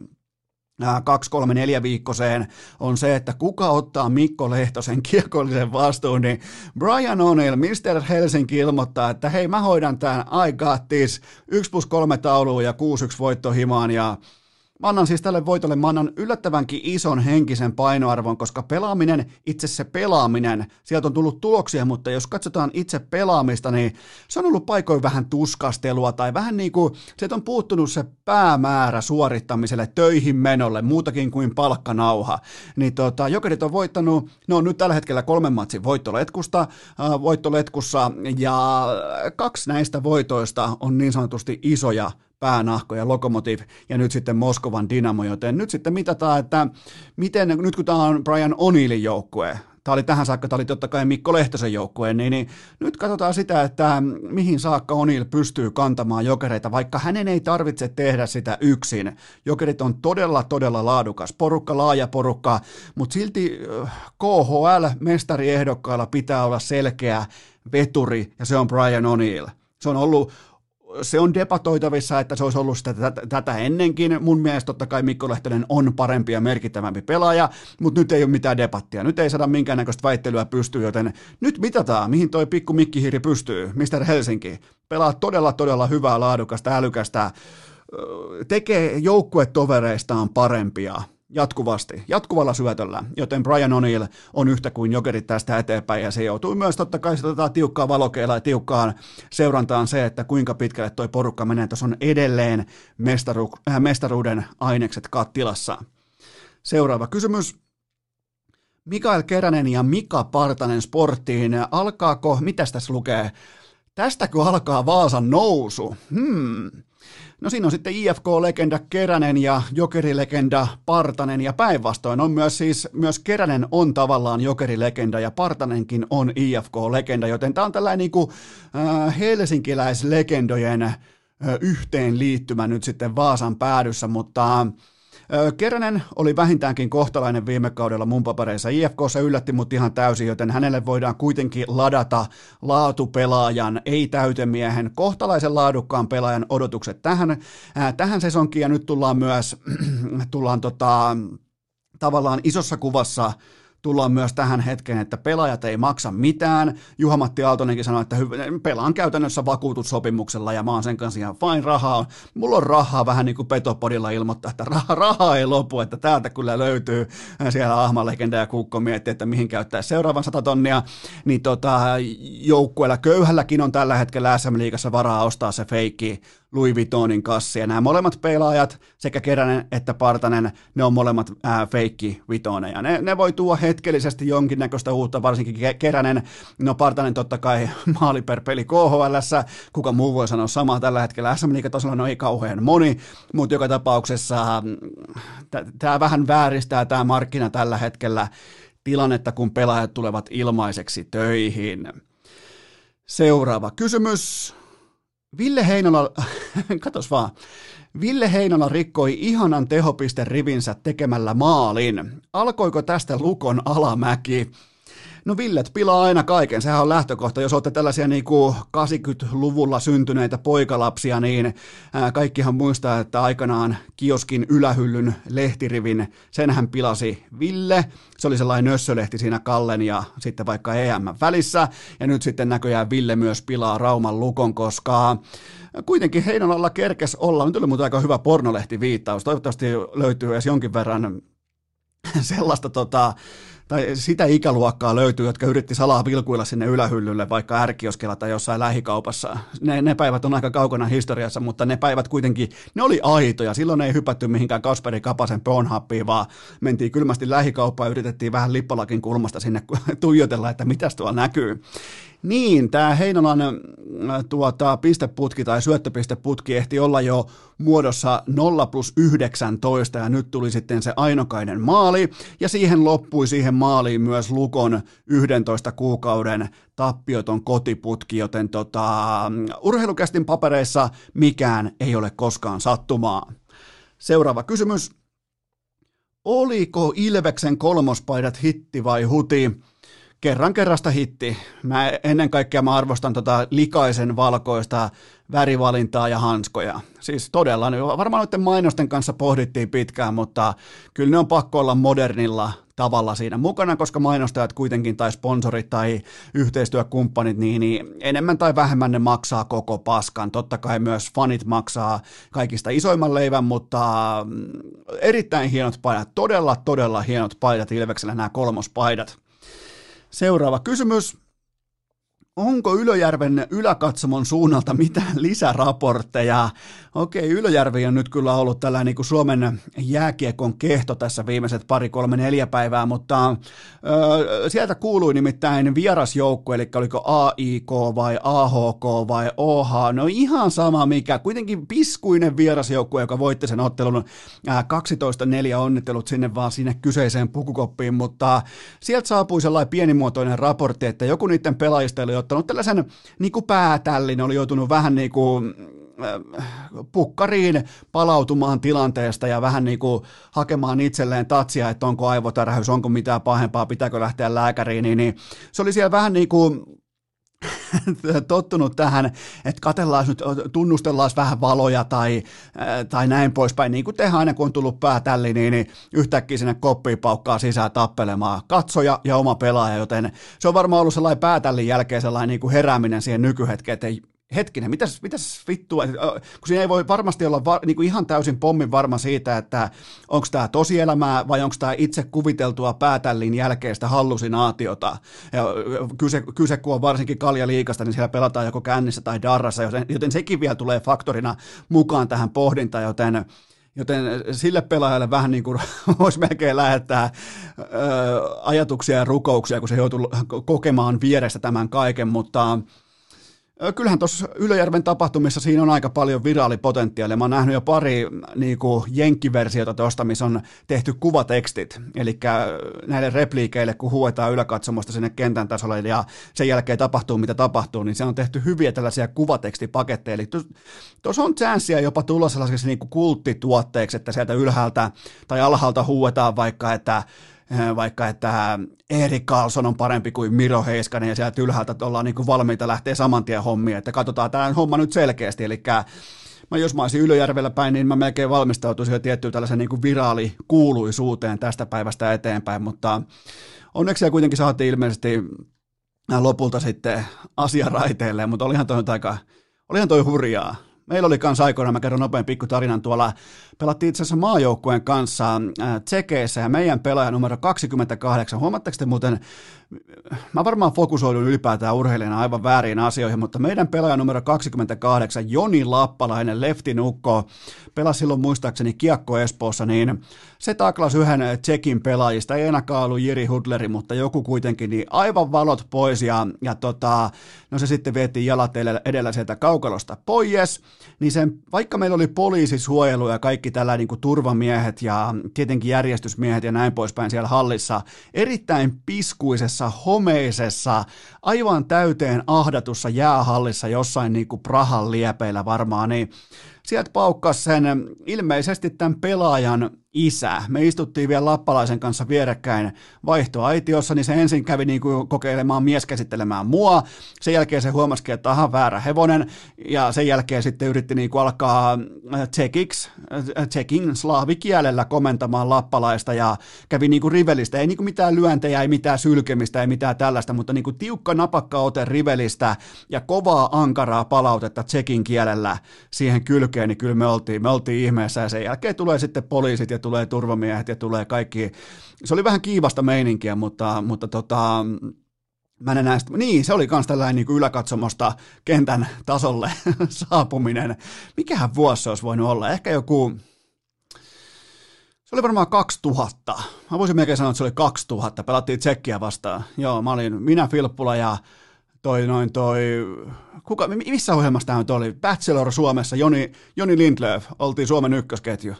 kaksi, kolme, neljä viikkoiseen on se, että kuka ottaa Mikko Lehtosen kiekollisen vastuun, niin Brian O'Neill, mister Helsinki ilmoittaa, että hei mä hoidan tämän, I got this, yksi plus kolme tauluun ja kuusi yksi voittohimaan ja mä annan siis tälle voitolle, mä annan yllättävänkin ison henkisen painoarvon, koska pelaaminen, itse se pelaaminen, sieltä on tullut tuloksia, mutta jos katsotaan itse pelaamista, niin se on ollut paikoin vähän tuskastelua tai vähän niin kuin, sieltä on puuttunut se päämäärä suorittamiselle, töihin menolle, muutakin kuin palkkanauha. Niin tota, Jokerit on voittanut, no nyt tällä hetkellä kolmen matsin voittoletkusta, äh, voittoletkussa ja kaksi näistä voitoista on niin sanotusti isoja päänahkoja, Lokomotiv ja nyt sitten Moskovan Dinamo, joten nyt sitten mitataan, että miten, nyt kun tämä on Brian O'Neillin joukkue, tämä oli tähän saakka, tämä oli totta kai Mikko Lehtosen joukkue, niin, niin nyt katsotaan sitä, että mihin saakka O'Neill pystyy kantamaan Jokereita, vaikka hänen ei tarvitse tehdä sitä yksin. Jokerit on todella, todella laadukas porukka, laaja porukka, mutta silti K H L-mestariehdokkailla pitää olla selkeä veturi ja se on Brian O'Neill. Se on ollut Se on debatoitavissa, että se olisi ollut sitä tätä, tätä ennenkin. Mun mielestä totta kai Mikko Lehtonen on parempi ja merkittävämpi pelaaja, mutta nyt ei ole mitään debattia. Nyt ei saada minkäännäköistä väittelyä pystyyn, joten nyt mitataan, mihin toi pikku mikkihiiri pystyy. mister Helsinki pelaa todella, todella hyvää, laadukasta, älykästä, tekee joukkuetovereistaan parempia jatkuvasti, jatkuvalla syötöllä, joten Brian O'Neill on yhtä kuin Jokerit tästä eteenpäin, ja se joutuu myös totta kai sitä tiukkaa valokeilaa ja tiukkaan seurantaan se, että kuinka pitkälle toi porukka menee, tuossa on edelleen mestaru- äh, mestaruuden ainekset kattilassa. Seuraava kysymys. Mikael Keränen ja Mika Partanen Sporttiin. Alkaako, mitäs tässä lukee? Tästäkö alkaa Vaasan nousu? Hmm... No siinä on sitten I F K-legenda Keränen ja Jokeri-legenda Partanen ja päinvastoin on myös siis, myös Keränen on tavallaan Jokeri-legenda ja Partanenkin on I F K-legenda, joten tämä on tällainen niin kuin äh, helsinkiläislegendojen äh, yhteenliittymä nyt sitten Vaasan päädyssä, mutta Keränen oli vähintäänkin kohtalainen viime kaudella mun papereissa. I F K:ssa yllätti mut ihan täysin, joten hänelle voidaan kuitenkin ladata laatupelaajan, ei täytemiehen, kohtalaisen laadukkaan pelaajan odotukset tähän, tähän sesonkiin, ja nyt tullaan myös tullaan tota, tavallaan isossa kuvassa tullaan myös tähän hetkeen, että pelaajat ei maksa mitään. Juha-Matti Aaltonenkin sanoi, että pelaan käytännössä vakuutussopimuksella ja mä oon sen kanssa ihan fine, rahaa. Mulla on rahaa vähän niin kuin Petopodilla ilmoittaa, että rahaa, rahaa ei lopu, että täältä kyllä löytyy. Siellä Ahma-legenda ja Kuukko miettii, että mihin käyttää seuraavan sata tonnia. Niin tota, joukkueella köyhälläkin on tällä hetkellä S M-liigassa varaa ostaa se feikki Louis Vuittonin kassi, ja nämä molemmat pelaajat, sekä Keränen että Partanen, ne on molemmat ää, feikki Vuittoneja. Ne, ne voi tuoda hetkellisesti jonkinnäköistä uutta, varsinkin Keränen, no Partanen totta kai maali per peli K H L:ssä, kuka muu voi sanoa samaa tällä hetkellä, S M-liigatasolla no ei kauhean moni, mutta joka tapauksessa tämä vähän vääristää tämä markkina tällä hetkellä tilannetta, kun pelaajat tulevat ilmaiseksi töihin. Seuraava kysymys. Ville Heinola, katos vaan, Ville Heinola rikkoi ihanan tehopiste-rivinsä tekemällä maalin. Alkoiko tästä Lukon alamäki? No Villet pilaa aina kaiken, sehän on lähtökohta. Jos olette tällaisia niin kuin kahdeksankymmentäluvulla syntyneitä poikalapsia, niin kaikkihan muistaa, että aikanaan kioskin ylähyllyn lehtirivin, senhän pilasi Ville. Se oli sellainen nössölehti siinä Kallen ja sitten vaikka E M välissä. Ja nyt sitten näköjään Ville myös pilaa Rauman Lukon, koska kuitenkin Heinolalla kerkes olla. Nyt oli muuten aika hyvä pornolehtiviittaus. Toivottavasti löytyy edes jonkin verran sellaista tota... tai sitä ikäluokkaa löytyy, jotka yritti salaa vilkuilla sinne ylähyllylle, vaikka R-kioskilla tai jossain lähikaupassa. Ne, ne päivät on aika kaukana historiassa, mutta ne päivät kuitenkin, ne oli aitoja. Silloin ei hypätty mihinkään Kasperi Kapasen Pornhubbiin, vaan mentiin kylmästi lähikauppaan ja yritettiin vähän lippalakin kulmasta sinne tuijotella, että mitäs tuolla näkyy. Niin, tämä Heinolan tuota, pisteputki tai syöttöpisteputki ehti olla jo muodossa nolla plus yhdeksäntoista, ja nyt tuli sitten se ainokainen maali, ja siihen loppui siihen maaliin myös Lukon yhdentoista kuukauden tappioton kotiputki, joten tota, urheilukästin papereissa mikään ei ole koskaan sattumaa. Seuraava kysymys. Oliko Ilveksen kolmospaidat hitti vai huti? Kerran kerrasta hitti. Mä ennen kaikkea mä arvostan tota likaisen valkoista värivalintaa ja hanskoja. Siis todella, varmaan noiden mainosten kanssa pohdittiin pitkään, mutta kyllä ne on pakko olla modernilla tavalla siinä mukana, koska mainostajat kuitenkin tai sponsorit tai yhteistyökumppanit, niin, niin enemmän tai vähemmän ne maksaa koko paskan. Totta kai myös fanit maksaa kaikista isoimman leivän, mutta erittäin hienot paidat, todella, todella hienot paidat Ilveksellä nämä kolmospaidat. Seuraava kysymys. Onko Ylöjärven yläkatsomon suunnalta mitään lisäraportteja? Okei, Ylöjärvi on nyt kyllä ollut tällainen niin kuin Suomen jääkiekon kehto tässä viimeiset pari, kolme, neljä päivää, mutta ö, sieltä kuului nimittäin vierasjoukko, eli oliko A I K vai A H K vai O H, no ihan sama mikä, kuitenkin piskuinen vierasjoukko, joka voitti sen ottelun kaksitoista neljä, onnittelut sinne vaan sinne kyseiseen pukukoppiin, mutta sieltä saapui sellainen pienimuotoinen raportti, että joku niiden pelaajista oli ottanut tällaisen niin kuin päätällin, oli joutunut vähän niin kuin pukkariin palautumaan tilanteesta ja vähän niin kuin hakemaan itselleen tatsia, että onko aivotärähys, onko mitään pahempaa, pitääkö lähteä lääkäriin, niin, niin se oli siellä vähän niin kuin tottunut tähän, että katsellaan nyt, tunnustellaan vähän valoja tai, tai näin poispäin, niin kuin tehdään aina kun on tullut päätälli, niin, niin yhtäkkiä sinne koppiin paukkaa sisään tappelemaan katsoja ja oma pelaaja, joten se on varmaan ollut sellainen päätällin jälkeen sellainen niin kuin herääminen siihen nykyhetkeen, että hetkinen, mitäs, mitäs vittua, kun siinä ei voi varmasti olla va, niin kuin ihan täysin pommin varma siitä, että onko tämä tosielämää vai onko tämä itse kuviteltua päätällin jälkeistä hallusinaatiota. Ja kyse, kyse kun on varsinkin Kaljaliigasta, niin siellä pelataan joko kännissä tai darrassa, joten, joten sekin vielä tulee faktorina mukaan tähän pohdintaan, joten... Joten sille pelaajalle vähän niin kuin voisi melkein lähettää ö, ajatuksia ja rukouksia, kun se joutuu kokemaan vierestä tämän kaiken, mutta... Kyllähän tuossa Ylöjärven tapahtumissa siinä on aika paljon viraalipotentiaalia. Mä oon nähnyt jo pari niin kuin jenkkiversiota tuosta, missä on tehty kuvatekstit. Eli näille repliikeille, kun huetaan yläkatsomusta sinne kentän tasolle ja sen jälkeen tapahtuu mitä tapahtuu, niin se on tehty hyviä tällaisia kuvatekstipaketteja. Eli tuossa on chanssia jopa tulla sellaiseksi niin kuin kulttituotteeksi, että sieltä ylhäältä tai alhaalta huuetaan vaikka, että vaikka, että Erik Karlsson on parempi kuin Miro Heiskanen, ja sieltä ylhäältä ollaan niin kuin valmiita lähteä saman tien hommiin, että katsotaan tämä homma nyt selkeästi, eli mä jos mä olisin Ylöjärvellä päin, niin mä melkein valmistautuisin jo tiettyyn tällaisen niin kuin viraalikuuluisuuteen tästä päivästä eteenpäin, mutta onneksi kuitenkin saatiin ilmeisesti lopulta sitten asia raiteilleen, mutta olihan toi aika, olihan toi hurjaa. Meillä oli kanssa aikoina, mä kerron nopean pikku tarinan tuolla, pelattiin itse asiassa maajoukkueen kanssa Tsekeissä ja meidän pelaaja numero kaksikymmentäkahdeksan, huomatteko te muuten, mä varmaan fokusoidun ylipäätään urheilijana aivan väärin asioihin, mutta meidän pelaaja numero kaksikymmentäkahdeksan, Joni Lappalainen, leftinukko, pelasi silloin muistaakseni Kiekko Espoossa, niin se taklasi yhden Tsekin pelaajista, ei enääkään ollut Jiri Hudleri, mutta joku kuitenkin, niin aivan valot pois ja, ja tota, no se sitten vietiin jalat edellä sieltä kaukalosta pois. Niin sen, vaikka meillä oli poliisisuojelu ja kaikki tällä niin kuin turvamiehet ja tietenkin järjestysmiehet ja näin poispäin siellä hallissa, erittäin piskuisessa, homeisessa, aivan täyteen ahdatussa jäähallissa jossain niin kuin Prahan liepeillä varmaan, niin sieltä paukkasi sen ilmeisesti tämän pelaajan isä. Me istuttiin vielä Lappalaisen kanssa vierekkäin vaihtoaitiossa, niin se ensin kävi niin kuin kokeilemaan mies käsittelemään mua, sen jälkeen se huomasikin, että aha, väärä hevonen, ja sen jälkeen sitten yritti niin kuin alkaa tsekiksi, tsekin slaavikielellä komentamaan Lappalaista, ja kävi niin kuin rivelistä, ei niin kuin mitään lyöntejä, ei mitään sylkemistä, ei mitään tällaista, mutta niin kuin tiukka napakka ote rivelistä ja kovaa ankaraa palautetta tsekin kielellä siihen kylkeen, niin kyllä me oltiin, me oltiin ihmeessä, ja sen jälkeen tulee sitten poliisit ja tulee turvamiehet ja tulee kaikki. Se oli vähän kiivasta meininkiä, mutta, mutta tota, mä en enää sitä, niin se oli kans tällainen niin kuin yläkatsomosta kentän tasolle saapuminen. Mikähän vuosi se olisi voinut olla? Ehkä joku, se oli varmaan kaksituhatta. Mä voisin melkein sanoa, että se oli kaksituhatta. Pelattiin Tsekkiä vastaan. Joo, mä olin minä, Filppula ja toi noin toi, kuka, missä ohjelmassa tämä nyt oli? Bachelor Suomessa, Joni, Joni Lindlöf, oltiin Suomen ykkösketju.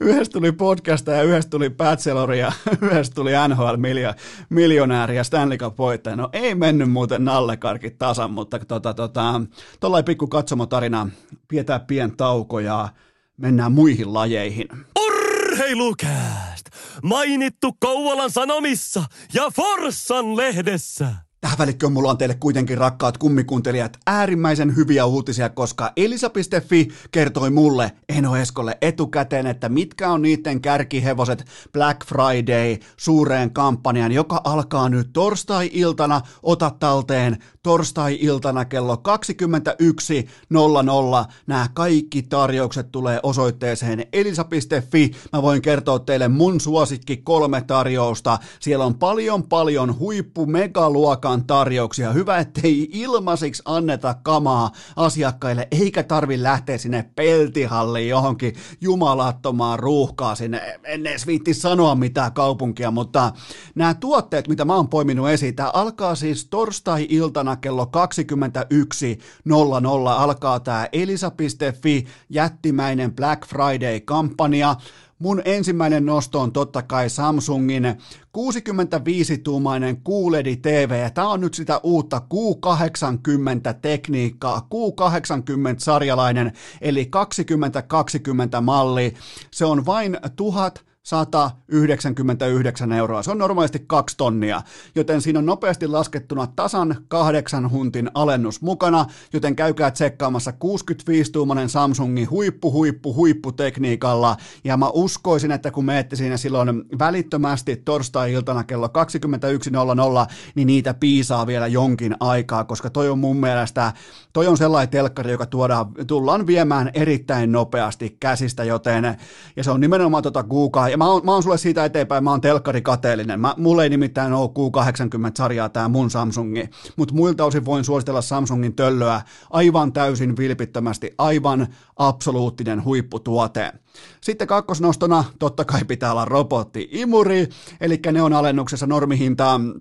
Yhdessä tuli podcasta ja yhdessä tuli Bacheloria ja yhdessä tuli N H L-miljonääri ja Stanley Cup-voittaja. No ei mennyt muuten nallekarkit tasan, mutta tota, tota, tollain pikku katsomotarina, pidetään pien tauko ja mennään muihin lajeihin. Urheilukääst! Mainittu Kouvolan Sanomissa ja Forssan lehdessä! Tähän välikköön mulla on teille kuitenkin, rakkaat kummikuuntelijat, äärimmäisen hyviä uutisia, koska Elisa piste fi kertoi mulle, Eno Eskolle, etukäteen, että mitkä on niiden kärkihevoset Black Friday suureen kampanjan, joka alkaa nyt torstai-iltana, ota talteen, torstai-iltana kello kaksikymmentäyksi nolla nolla. Nämä kaikki tarjoukset tulee osoitteeseen elisa piste fi. Mä voin kertoa teille mun suosikki kolme tarjousta. Siellä on paljon paljon huippumegaluokan tarjouksia. Hyvä, ettei ilmaisiksi anneta kamaa asiakkaille, eikä tarvi lähteä sinne peltihalliin johonkin jumalattomaan ruuhkaa sinne. En edes viitti sanoa mitään kaupunkia, mutta nämä tuotteet, mitä mä oon poiminut esiin, tämä alkaa siis torstai-iltana kello kaksikymmentäyksi nolla nolla alkaa tämä elisa piste fi jättimäinen Black Friday-kampanja. Mun ensimmäinen nosto on totta kai Samsungin kuusikymmentäviisi tuumainen Q L E D-T V. Tämä on nyt sitä uutta Q kahdeksankymmentä-tekniikkaa, Q kahdeksankymmentä-sarjalainen, eli kaksikymmentä kaksikymmentä-malli. Se on vain tuhat sata yhdeksänkymmentäyhdeksän euroa. Se on normaalisti kaksi tonnia, joten siinä on nopeasti laskettuna tasan kahdeksan huntin alennus mukana, joten käykää tsekkaamassa kuusikymmentäviisi tuumainen Samsungin huippu, huippu, huipputekniikalla, ja mä uskoisin, että kun me ette siinä silloin välittömästi torstai-iltana kello kaksikymmentäyksi nolla nolla, niin niitä piisaa vielä jonkin aikaa, koska toi on mun mielestä, toi on sellainen telkkari, joka tuodaan, tullaan viemään erittäin nopeasti käsistä, joten, ja se on nimenomaan tota Q K, Mä oon, mä oon sulle siitä eteenpäin, mä oon telkkarikateellinen. Mä, mulla ei nimittäin ole Q kahdeksankymmentä-sarjaa tää mun Samsungi, mutta muilta osin voin suositella Samsungin töllöä aivan täysin vilpittömästi, aivan absoluuttinen huipputuote. Sitten kakkosnostona totta kai pitää olla robotti-imuri, eli ne on alennuksessa normihintaan.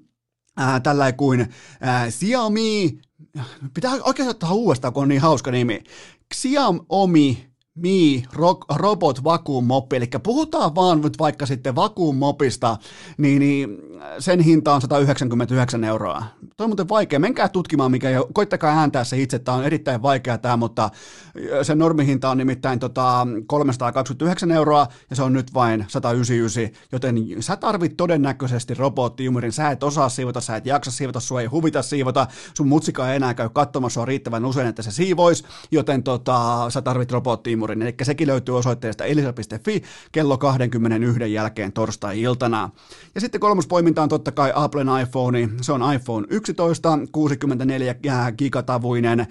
Äh, tällä kuin äh, Xiaomi Pitää oikeastaan ottaa uudestaan, kun on niin hauska nimi. Xiaomi Mi Robot Vacuum Mop, eli puhutaan vaan nyt vaikka sitten Vacuum Mopista, niin, niin sen hinta on sata yhdeksänkymmentäyhdeksän euroa. Toi on muuten vaikea, menkää tutkimaan mikä, ja koittakaa ääntää se itse, tämä on erittäin vaikea tämä, mutta sen normihinta on nimittäin tota kolmesataakaksikymmentäyhdeksän euroa, ja se on nyt vain sata yhdeksänkymmentäyhdeksän, joten sä tarvit todennäköisesti robottijumirin, sä et osaa siivota, sä et jaksa siivota, sua ei huvita siivota, sun mutsika ei enää käy katsomassa sua riittävän usein, että se siivoisi, joten tota, sä tarvit robottijumirin. Eli sekin löytyy osoitteesta elisa piste fi kello kaksikymmentäyksi jälkeen torstai-iltana. Ja sitten kolmas poiminta on totta kai Applen iPhone. Se on iPhone yksitoista, kuusikymmentäneljä gigatavuinen.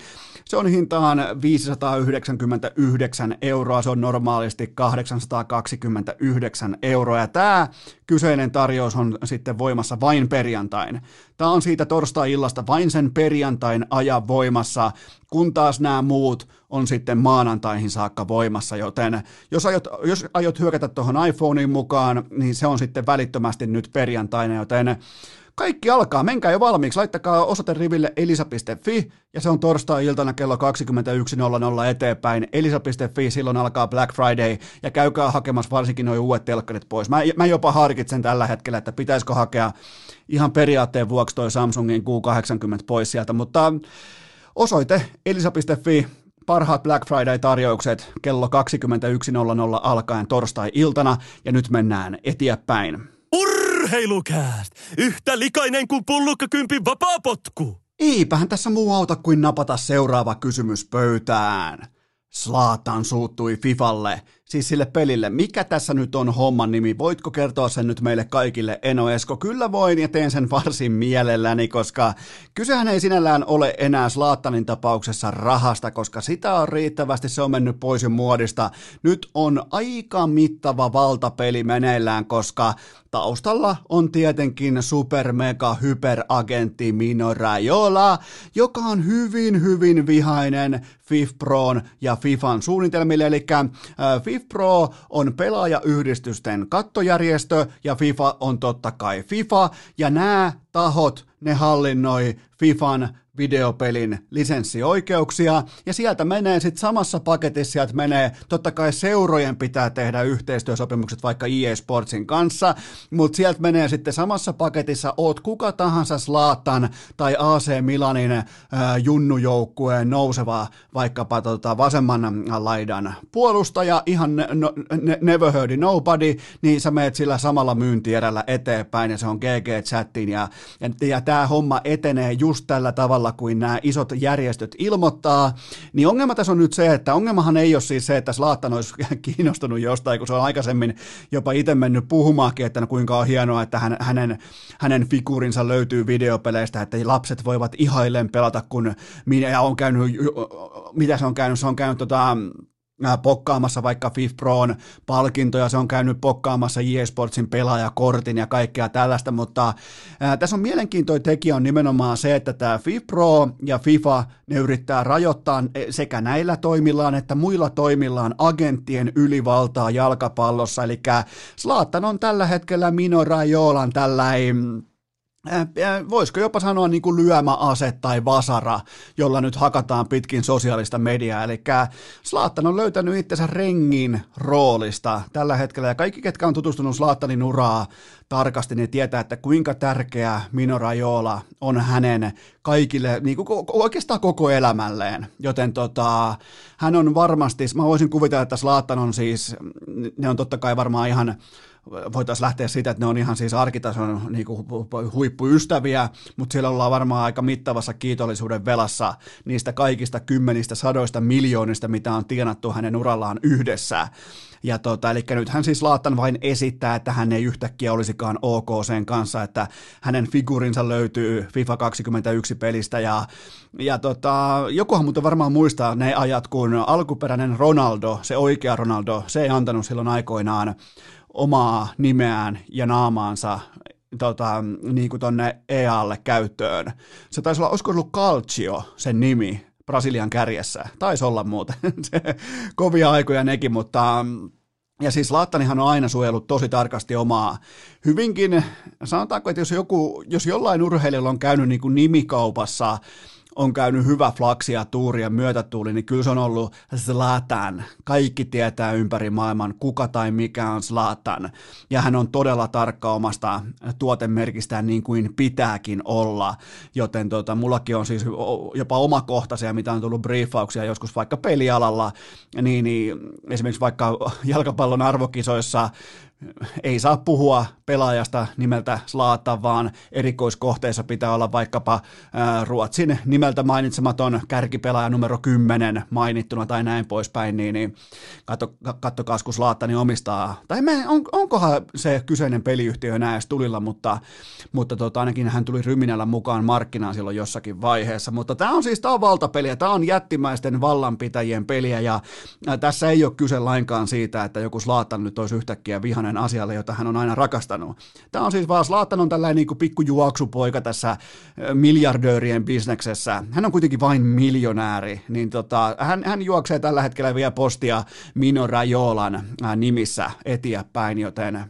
Se on hintaan viisisataayhdeksänkymmentäyhdeksän euroa. Se on normaalisti kahdeksansataakaksikymmentäyhdeksän euroa. Ja tämä kyseinen tarjous on sitten voimassa vain perjantain. Tämä on siitä torstai-illasta vain sen perjantain ajan voimassa, kun taas nämä muut on sitten maanantaihin saakka voimassa, joten jos aiot, jos aiot hyökätä tuohon iPhoneen mukaan, niin se on sitten välittömästi nyt perjantaina, joten kaikki alkaa, menkää jo valmiiksi, laittakaa osoiteriville elisa piste fi ja se on torstai-iltana kello kaksikymmentäyksi nolla nolla eteenpäin, elisa piste fi, silloin alkaa Black Friday ja käykää hakemassa varsinkin nuo uudet telkkarit pois. Mä, mä jopa harkitsen tällä hetkellä, että pitäisikö hakea ihan periaatteen vuoksi toi Samsungin kuu kahdeksankymmentä pois sieltä, mutta osoite elisa piste fi, parhaat Black Friday-tarjoukset kello kaksikymmentäyksi nolla nolla alkaen torstai-iltana ja nyt mennään eteenpäin. Urheilukääst! Yhtä likainen kuin pullukkakympin vapaapotku! Eipähän tässä muu auta kuin napata seuraava kysymys pöytään. Zlatan suuttui FIFAlle, siis sille pelille. Mikä tässä nyt on homman nimi? Voitko kertoa sen nyt meille kaikille, Eno Esko? Kyllä voin ja teen sen varsin mielelläni, koska kysehän ei sinällään ole enää Zlatanin tapauksessa rahasta, koska sitä on riittävästi, se on mennyt pois jo muodista. Nyt on aika mittava valtapeli meneillään, koska taustalla on tietenkin super mega hyperagentti Mino Raiola, joka on hyvin hyvin vihainen FIFPron ja FIFAn suunnitelmille, eli FIFPro on pelaajayhdistysten kattojärjestö ja FIFA on totta kai FIFA ja nämä tahot, ne hallinnoi FIFAn videopelin lisenssioikeuksia, ja sieltä menee sitten samassa paketissa, sieltä menee, totta kai seurojen pitää tehdä yhteistyösopimukset vaikka E A Sportsin kanssa, mutta sieltä menee sitten samassa paketissa, oot kuka tahansa Zlatan tai A C Milanin äh, junnujoukkueen nouseva vaikkapa tota, vasemman laidan puolustaja, ihan ne, ne, never heard nobody, niin sä meet sillä samalla myyntierällä eteenpäin, ja se on G G-chattiin, ja, ja, ja tämä homma etenee just tällä tavalla, kuin nämä isot järjestöt ilmoittaa, niin ongelma tässä on nyt se, että ongelmahan ei ole siis se, että Zlatan olisi kiinnostunut jostain, kun se on aikaisemmin jopa itse mennyt puhumaakin, että no kuinka on hienoa, että hänen, hänen figuurinsa löytyy videopeleistä, että lapset voivat ihailleen pelata, kun minä on käynyt, mitä se on käynyt, se on käynyt tota, pokkaamassa vaikka FIFPron palkintoja, se on käynyt pokkaamassa E A Sportsin pelaajakortin ja kaikkea tällaista, mutta ää, tässä on mielenkiintoinen tekijä on nimenomaan se, että tämä FIFPro ja FIFA, ne yrittää rajoittaa sekä näillä toimillaan että muilla toimillaan agenttien ylivaltaa jalkapallossa, eli Zlatan on tällä hetkellä Mino Raiolan tälläin, voisiko jopa sanoa niin kuin lyömäase tai vasara, jolla nyt hakataan pitkin sosiaalista mediaa, eli Zlatan on löytänyt itsensä rengin roolista tällä hetkellä, ja kaikki, ketkä on tutustunut Zlatanin uraa tarkasti, ne tietää, että kuinka tärkeä Mino Raiola on hänen kaikille, niin kuin oikeastaan koko elämälleen, joten tota, hän on varmasti, mä voisin kuvitella, että Zlatan on siis, ne on totta kai varmaan ihan, voitaisiin lähteä siitä, että ne on ihan siis arkitason niin kuin huippuystäviä, mutta siellä ollaan varmaan aika mittavassa kiitollisuuden velassa niistä kaikista kymmenistä sadoista miljoonista, mitä on tienattu hänen urallaan yhdessä. Ja tota, eli nythän siis Zlatan vain esittää, että hän ei yhtäkkiä olisikaan ok sen kanssa, että hänen figuurinsa löytyy FIFA kaksikymmentäyksi pelistä. Ja, ja tota, jokuhan muuten varmaan muistaa ne ajat, kun alkuperäinen Ronaldo, se oikea Ronaldo, se ei antanut silloin aikoinaan omaa nimeään ja naamaansa tota, niin kuin tuonne E A:lle käyttöön. Se taisi olla, olisiko ollut Calcio sen nimi Brasilian kärjessä? Taisi olla muuten. Kovia aikoja nekin, mutta ja siis Zlatanihan on aina suojellut tosi tarkasti omaa. Hyvinkin, sanotaanko, että jos, joku, jos jollain urheilijalla on käynyt niin kuin nimikaupassa on käynyt hyvä flaksi ja tuuri ja myötätuuli, niin kyllä se on ollut Zlatan. Kaikki tietää ympäri maailman, kuka tai mikä on Zlatan. Ja hän on todella tarkka omasta tuotemerkistään niin kuin pitääkin olla. Joten tota, mullakin on siis jopa omakohtaisia, mitä on tullut briefauksia joskus vaikka pelialalla. Niin, niin esimerkiksi vaikka jalkapallon arvokisoissa ei saa puhua pelaajasta nimeltä Zlatan, vaan erikoiskohteissa pitää olla vaikkapa Ruotsin nimeltä mainitsematon kärkipelaaja numero kymmenen mainittuna tai näin poispäin, niin, niin katsokaa, kun Zlatani omistaa, tai on, onkohan se kyseinen peliyhtiö enää edes tulilla, mutta, mutta tota, ainakin hän tuli ryminällä mukaan markkinaan silloin jossakin vaiheessa, mutta tämä on siis, tämä on valtapeliä, tämä on jättimäisten vallanpitäjien peliä, ja tässä ei ole kyse lainkaan siitä, että joku Zlatan nyt olisi yhtäkkiä vihan asialle, jota hän on aina rakastanut. Tämä on siis vaan, Zlatan on tällainen niin kuin pikkujuoksupoika tässä miljardöörien bisneksessä. Hän on kuitenkin vain miljonääri, niin tota, hän, hän juoksee tällä hetkellä vielä postia Mino Raiolan nimissä eteenpäin, joten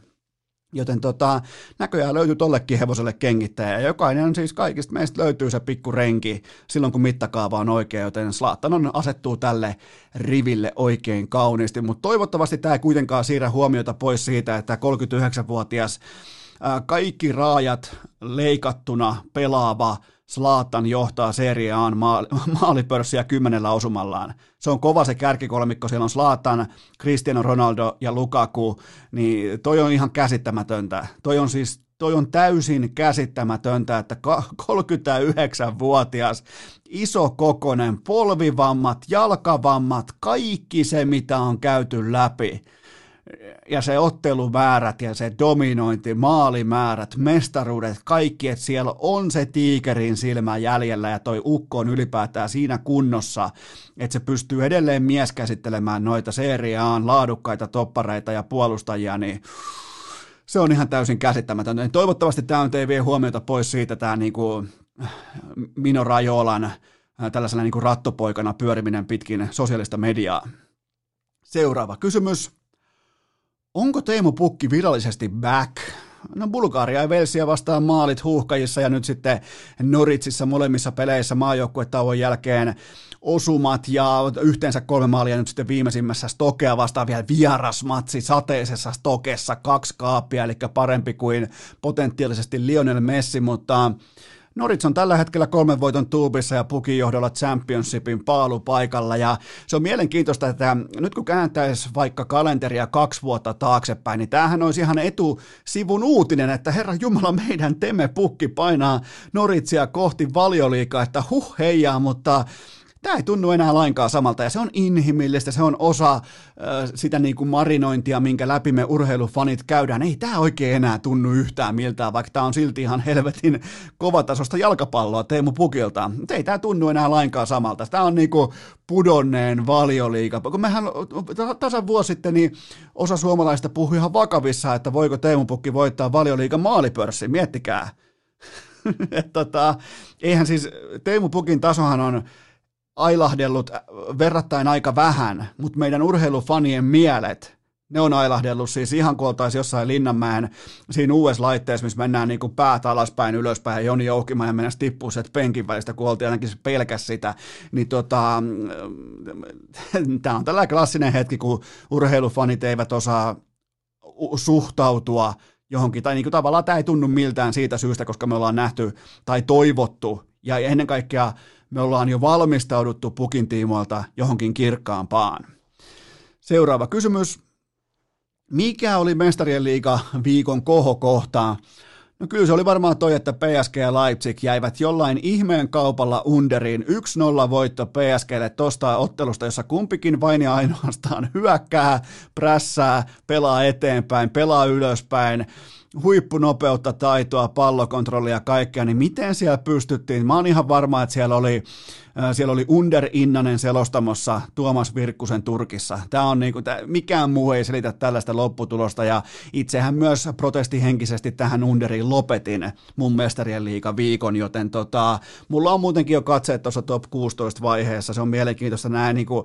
Joten tota, näköjään löytyy tollekin hevoselle kengittäjä, ja jokainen siis kaikista meistä löytyy se pikku renki silloin, kun mittakaava on oikea, joten Zlatan on asettuu tälle riville oikein kauniisti, mutta toivottavasti tämä ei kuitenkaan siirrä huomiota pois siitä, että kolmekymmentäyhdeksänvuotias kaikki raajat leikattuna pelaava Zlatan johtaa Serie A:n maalipörssiä kymmenellä osumallaan. Se on kova se kärkikolmikko, siellä on Zlatan, Cristiano Ronaldo ja Lukaku, niin toi on ihan käsittämätöntä. Toi on siis toi on täysin käsittämätöntä, että kolmekymmentäyhdeksänvuotias, isokokoinen, polvivammat, jalkavammat, kaikki se mitä on käyty läpi. Ja se ottelumäärät ja se dominointi, maalimäärät, mestaruudet, kaikki, että siellä on se tiikerin silmä jäljellä ja toi ukko on ylipäätään siinä kunnossa, että se pystyy edelleen mies käsittelemään noita Serie A:n laadukkaita toppareita ja puolustajia, niin se on ihan täysin käsittämätöntä. Toivottavasti tämä nyt ei vie huomiota pois siitä, tämä niin kuin Mino Raiolan tällaisena niin kuin rattopoikana pyöriminen pitkin sosiaalista mediaa. Seuraava kysymys. Onko Teemu Pukki virallisesti back? No Bulgaria ja Velsiä vastaan maalit huuhkajissa ja nyt sitten Noritsissa molemmissa peleissä maajoukkuetauon jälkeen osumat ja yhteensä kolme maalia nyt sitten viimeisimmässä Stokea vastaan vielä vierasmatsi sateisessa Stokessa, kaksi kaappia, eli parempi kuin potentiaalisesti Lionel Messi, mutta Norwich on tällä hetkellä kolmen voiton tuubissa ja Pukin johdolla Championshipin paalupaikalla, ja se on mielenkiintoista, että nyt kun kääntäisi vaikka kalenteria kaksi vuotta taaksepäin, niin tämähän olisi ihan etusivun uutinen, että Herra Jumala, meidän Teme Pukki painaa Norwichia kohti Valioliigaa, että huh heijaa, mutta tämä ei tunnu enää lainkaan samalta, ja se on inhimillistä, se on osa äh, sitä niin kuin marinointia, minkä läpi me urheilufanit käydään. Ei tämä oikein enää tunnu yhtään miltään, vaikka tämä on silti ihan helvetin kovatasosta jalkapalloa Teemu Pukilta. Mutta ei tämä tunnu enää lainkaan samalta. Tämä on niin kuin pudonneen Valioliiga. Kun mehän tasan vuosi sitten niin osa suomalaista puhui ihan vakavissa, että voiko Teemu Pukki voittaa Valioliigan maalipörssin, miettikää. tota, eihän siis, Teemu Pukin tasohan on ailahdellut verrattain aika vähän, mutta meidän urheilufanien mielet, ne on ailahdellut siis ihan kuin oltaisiin jossain Linnanmäen siinä uudessa laitteessa, missä mennään niin kuin päät alaspäin, ylöspäin ja Joni Joukimaan ja mennään tippuu sieltä penkin välistä, kun oltiin ainakin pelkäs sitä, niin tota, tämä on tällainen klassinen hetki, kun urheilufanit eivät osaa suhtautua johonkin, tai niin kuin tavallaan tämä ei tunnu miltään siitä syystä, koska me ollaan nähty tai toivottu, ja ennen kaikkea me ollaan jo valmistauduttu Pukin tiimoilta johonkin kirkkaampaan. Seuraava kysymys. Mikä oli Mestarien liiga viikon kohokohtaa? No kyllä se oli varmaan toi, että P S G ja Leipzig jäivät jollain ihmeen kaupalla underiin. yksi nolla voitto P S G:lle tuosta ottelusta, jossa kumpikin vain ja ainoastaan hyökkää, prässää, pelaa eteenpäin, pelaa ylöspäin. Huippunopeutta, taitoa, pallokontrollia ja kaikkea, niin miten siellä pystyttiin? Mä oon ihan varma, että siellä oli Siellä oli Under Innanen selostamossa Tuomas Virkkusen Turkissa. Tämä on niin kuin, tämä, mikään muu ei selitä tällaista lopputulosta, ja itsehän myös protestihenkisesti tähän Underin lopetin mun mestarien liigan viikon, joten tota, mulla on muutenkin jo katseet tuossa top kuusitoista vaiheessa. Se on mielenkiintoista näin niin kuin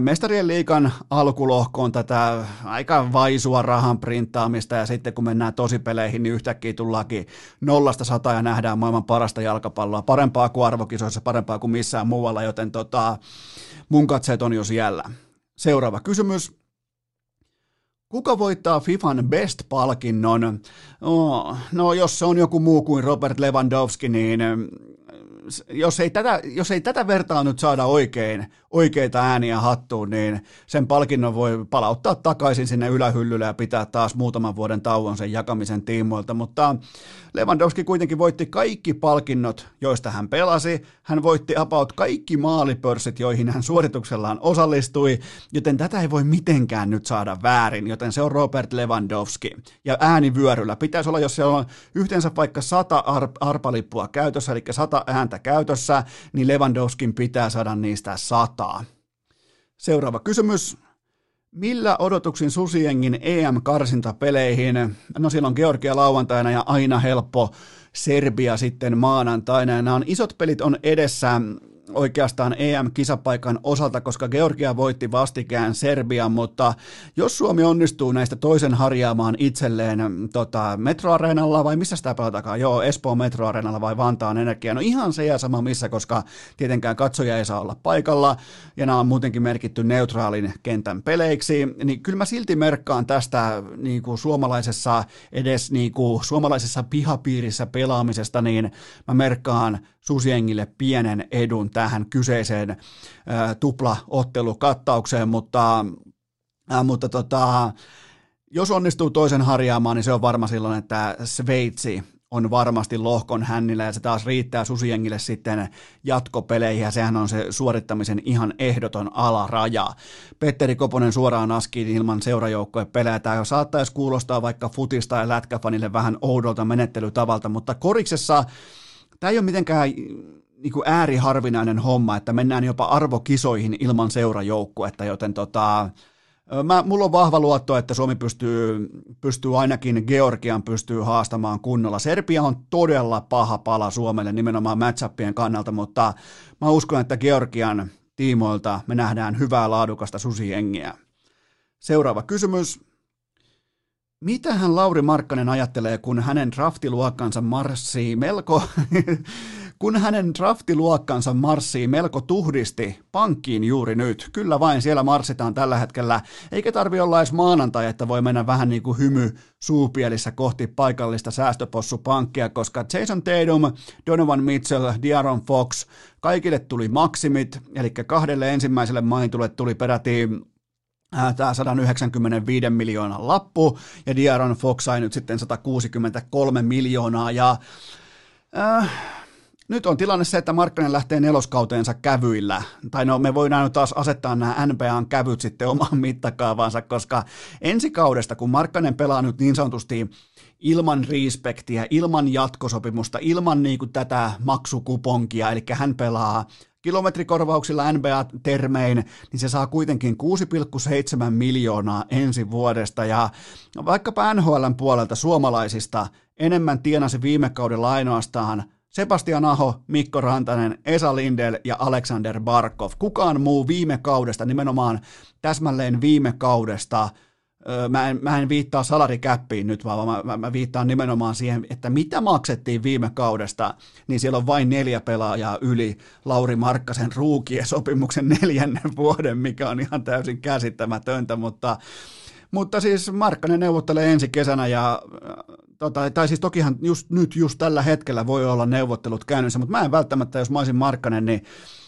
mestarien liigan alkulohkoon tätä aika vaisua rahan printtaamista, ja sitten kun mennään tosipeleihin, niin yhtäkkiä tullaankin nollasta sataan ja nähdään maailman parasta jalkapalloa, parempaa kuin arvokisoissa, parempaa kuin missään muualla, joten tota, mun katseet on jo siellä. Seuraava kysymys. Kuka voittaa FIFAn Best-palkinnon? No, no jos se on joku muu kuin Robert Lewandowski, niin jos ei tätä, jos ei tätä vertaa nyt saada oikein, oikeita ääniä hattuun, niin sen palkinnon voi palauttaa takaisin sinne ylähyllylle ja pitää taas muutaman vuoden tauon sen jakamisen tiimoilta, mutta Lewandowski kuitenkin voitti kaikki palkinnot, joista hän pelasi. Hän voitti about kaikki maalipörssit, joihin hän suorituksellaan osallistui, joten tätä ei voi mitenkään nyt saada väärin, joten se on Robert Lewandowski. Ja äänivyöryllä pitäisi olla, jos siellä on yhteensä vaikka sata arpalippua käytössä, eli sata ääntä käytössä, niin Lewandowskin pitää saada niistä sataa. Seuraava kysymys. Millä odotuksin Susiengin E M-karsintapeleihin? No siellä on Georgia lauantaina ja aina helppo Serbia sitten maanantaina. Nämä on isot pelit on edessä oikeastaan E M-kisapaikan osalta, koska Georgia voitti vastikään Serbian, mutta jos Suomi onnistuu näistä toisen harjaamaan itselleen tota, metroareenalla, vai missä sitä pelatakaan? Joo, Espoon metroareenalla vai Vantaan Energia? No ihan se ja sama missä, koska tietenkään katsoja ei saa olla paikalla, ja nämä on muutenkin merkitty neutraalin kentän peleiksi, niin kyllä mä silti merkkaan tästä niin kuin suomalaisessa, edes niin kuin suomalaisessa pihapiirissä pelaamisesta, niin mä merkkaan Susiengille pienen edun tähän kyseiseen tuplaottelukattaukseen, mutta, ää, mutta tota, jos onnistuu toisen harjaamaan, niin se on varma silloin, että Sveitsi on varmasti lohkon hännillä, ja se taas riittää Susiengille sitten jatkopeleihin, ja sehän on se suorittamisen ihan ehdoton alaraja. Petteri Koponen suoraan askiin ilman seurajoukkojen pelejä. Tämä saattaisi kuulostaa vaikka futista ja lätkäfanille vähän oudolta menettelytavalta, mutta koriksessa tämä ei ole mitenkään niin kuin ääriharvinainen homma, että mennään jopa arvokisoihin ilman seurajoukkuetta, joten tota, mä, mulla on vahva luotto, että Suomi pystyy, pystyy ainakin Georgian pystyy haastamaan kunnolla. Serbia on todella paha pala Suomelle nimenomaan match-upien kannalta, mutta mä uskon, että Georgian tiimoilta me nähdään hyvää laadukasta Susiengiä. Seuraava kysymys. Mitähän Lauri Markkanen ajattelee, kun hänen draftiluokkansa marssii melko, kun hänen draftiluokkansa marssii melko tuhdisti pankkiin juuri nyt? Kyllä vain, siellä marssitaan tällä hetkellä, eikä tarvi olla edes maanantai, että voi mennä vähän niin kuin hymy suupielissä kohti paikallista säästöpossupankkia, koska Jason Tatum, Donovan Mitchell, De'Aaron Fox, kaikille tuli maksimit, eli kahdelle ensimmäiselle mainitulle tuli peräti tämä sata yhdeksänkymmentäviisi miljoonan lappu, ja De'Aaron Fox sai nyt sitten sata kuusikymmentäkolme miljoonaa, ja äh, nyt on tilanne se, että Markkanen lähtee neloskauteensa kävyillä, tai no me voidaan nyt taas asettaa nämä N B A:n kävyt sitten omaan mittakaavaansa, koska ensi kaudesta, kun Markkanen pelaa nyt niin sanotusti ilman respektiä, ilman jatkosopimusta, ilman niin kuin tätä maksukuponkia, eli hän pelaa kilometrikorvauksilla N B A-termein, niin se saa kuitenkin kuusi pilkku seitsemän miljoonaa ensi vuodesta, ja vaikkapa N H L:n puolelta suomalaisista enemmän tienasi viime kaudella ainoastaan Sebastian Aho, Mikko Rantanen, Esa Lindell ja Alexander Barkov. Kukaan muu viime kaudesta, nimenomaan täsmälleen viime kaudesta, Mä en, mä en viittaa salarikäppiin nyt, vaan mä, mä, mä viittaan nimenomaan siihen, että mitä maksettiin viime kaudesta, niin siellä on vain neljä pelaajaa yli Lauri Markkasen ruukien sopimuksen neljännen vuoden, mikä on ihan täysin käsittämätöntä, mutta, mutta siis Markkanen neuvottelee ensi kesänä, ja tota, tai siis tokihan just nyt, just tällä hetkellä voi olla neuvottelut käynnissä, mutta mä en välttämättä, jos mä olisin Markkanen, niin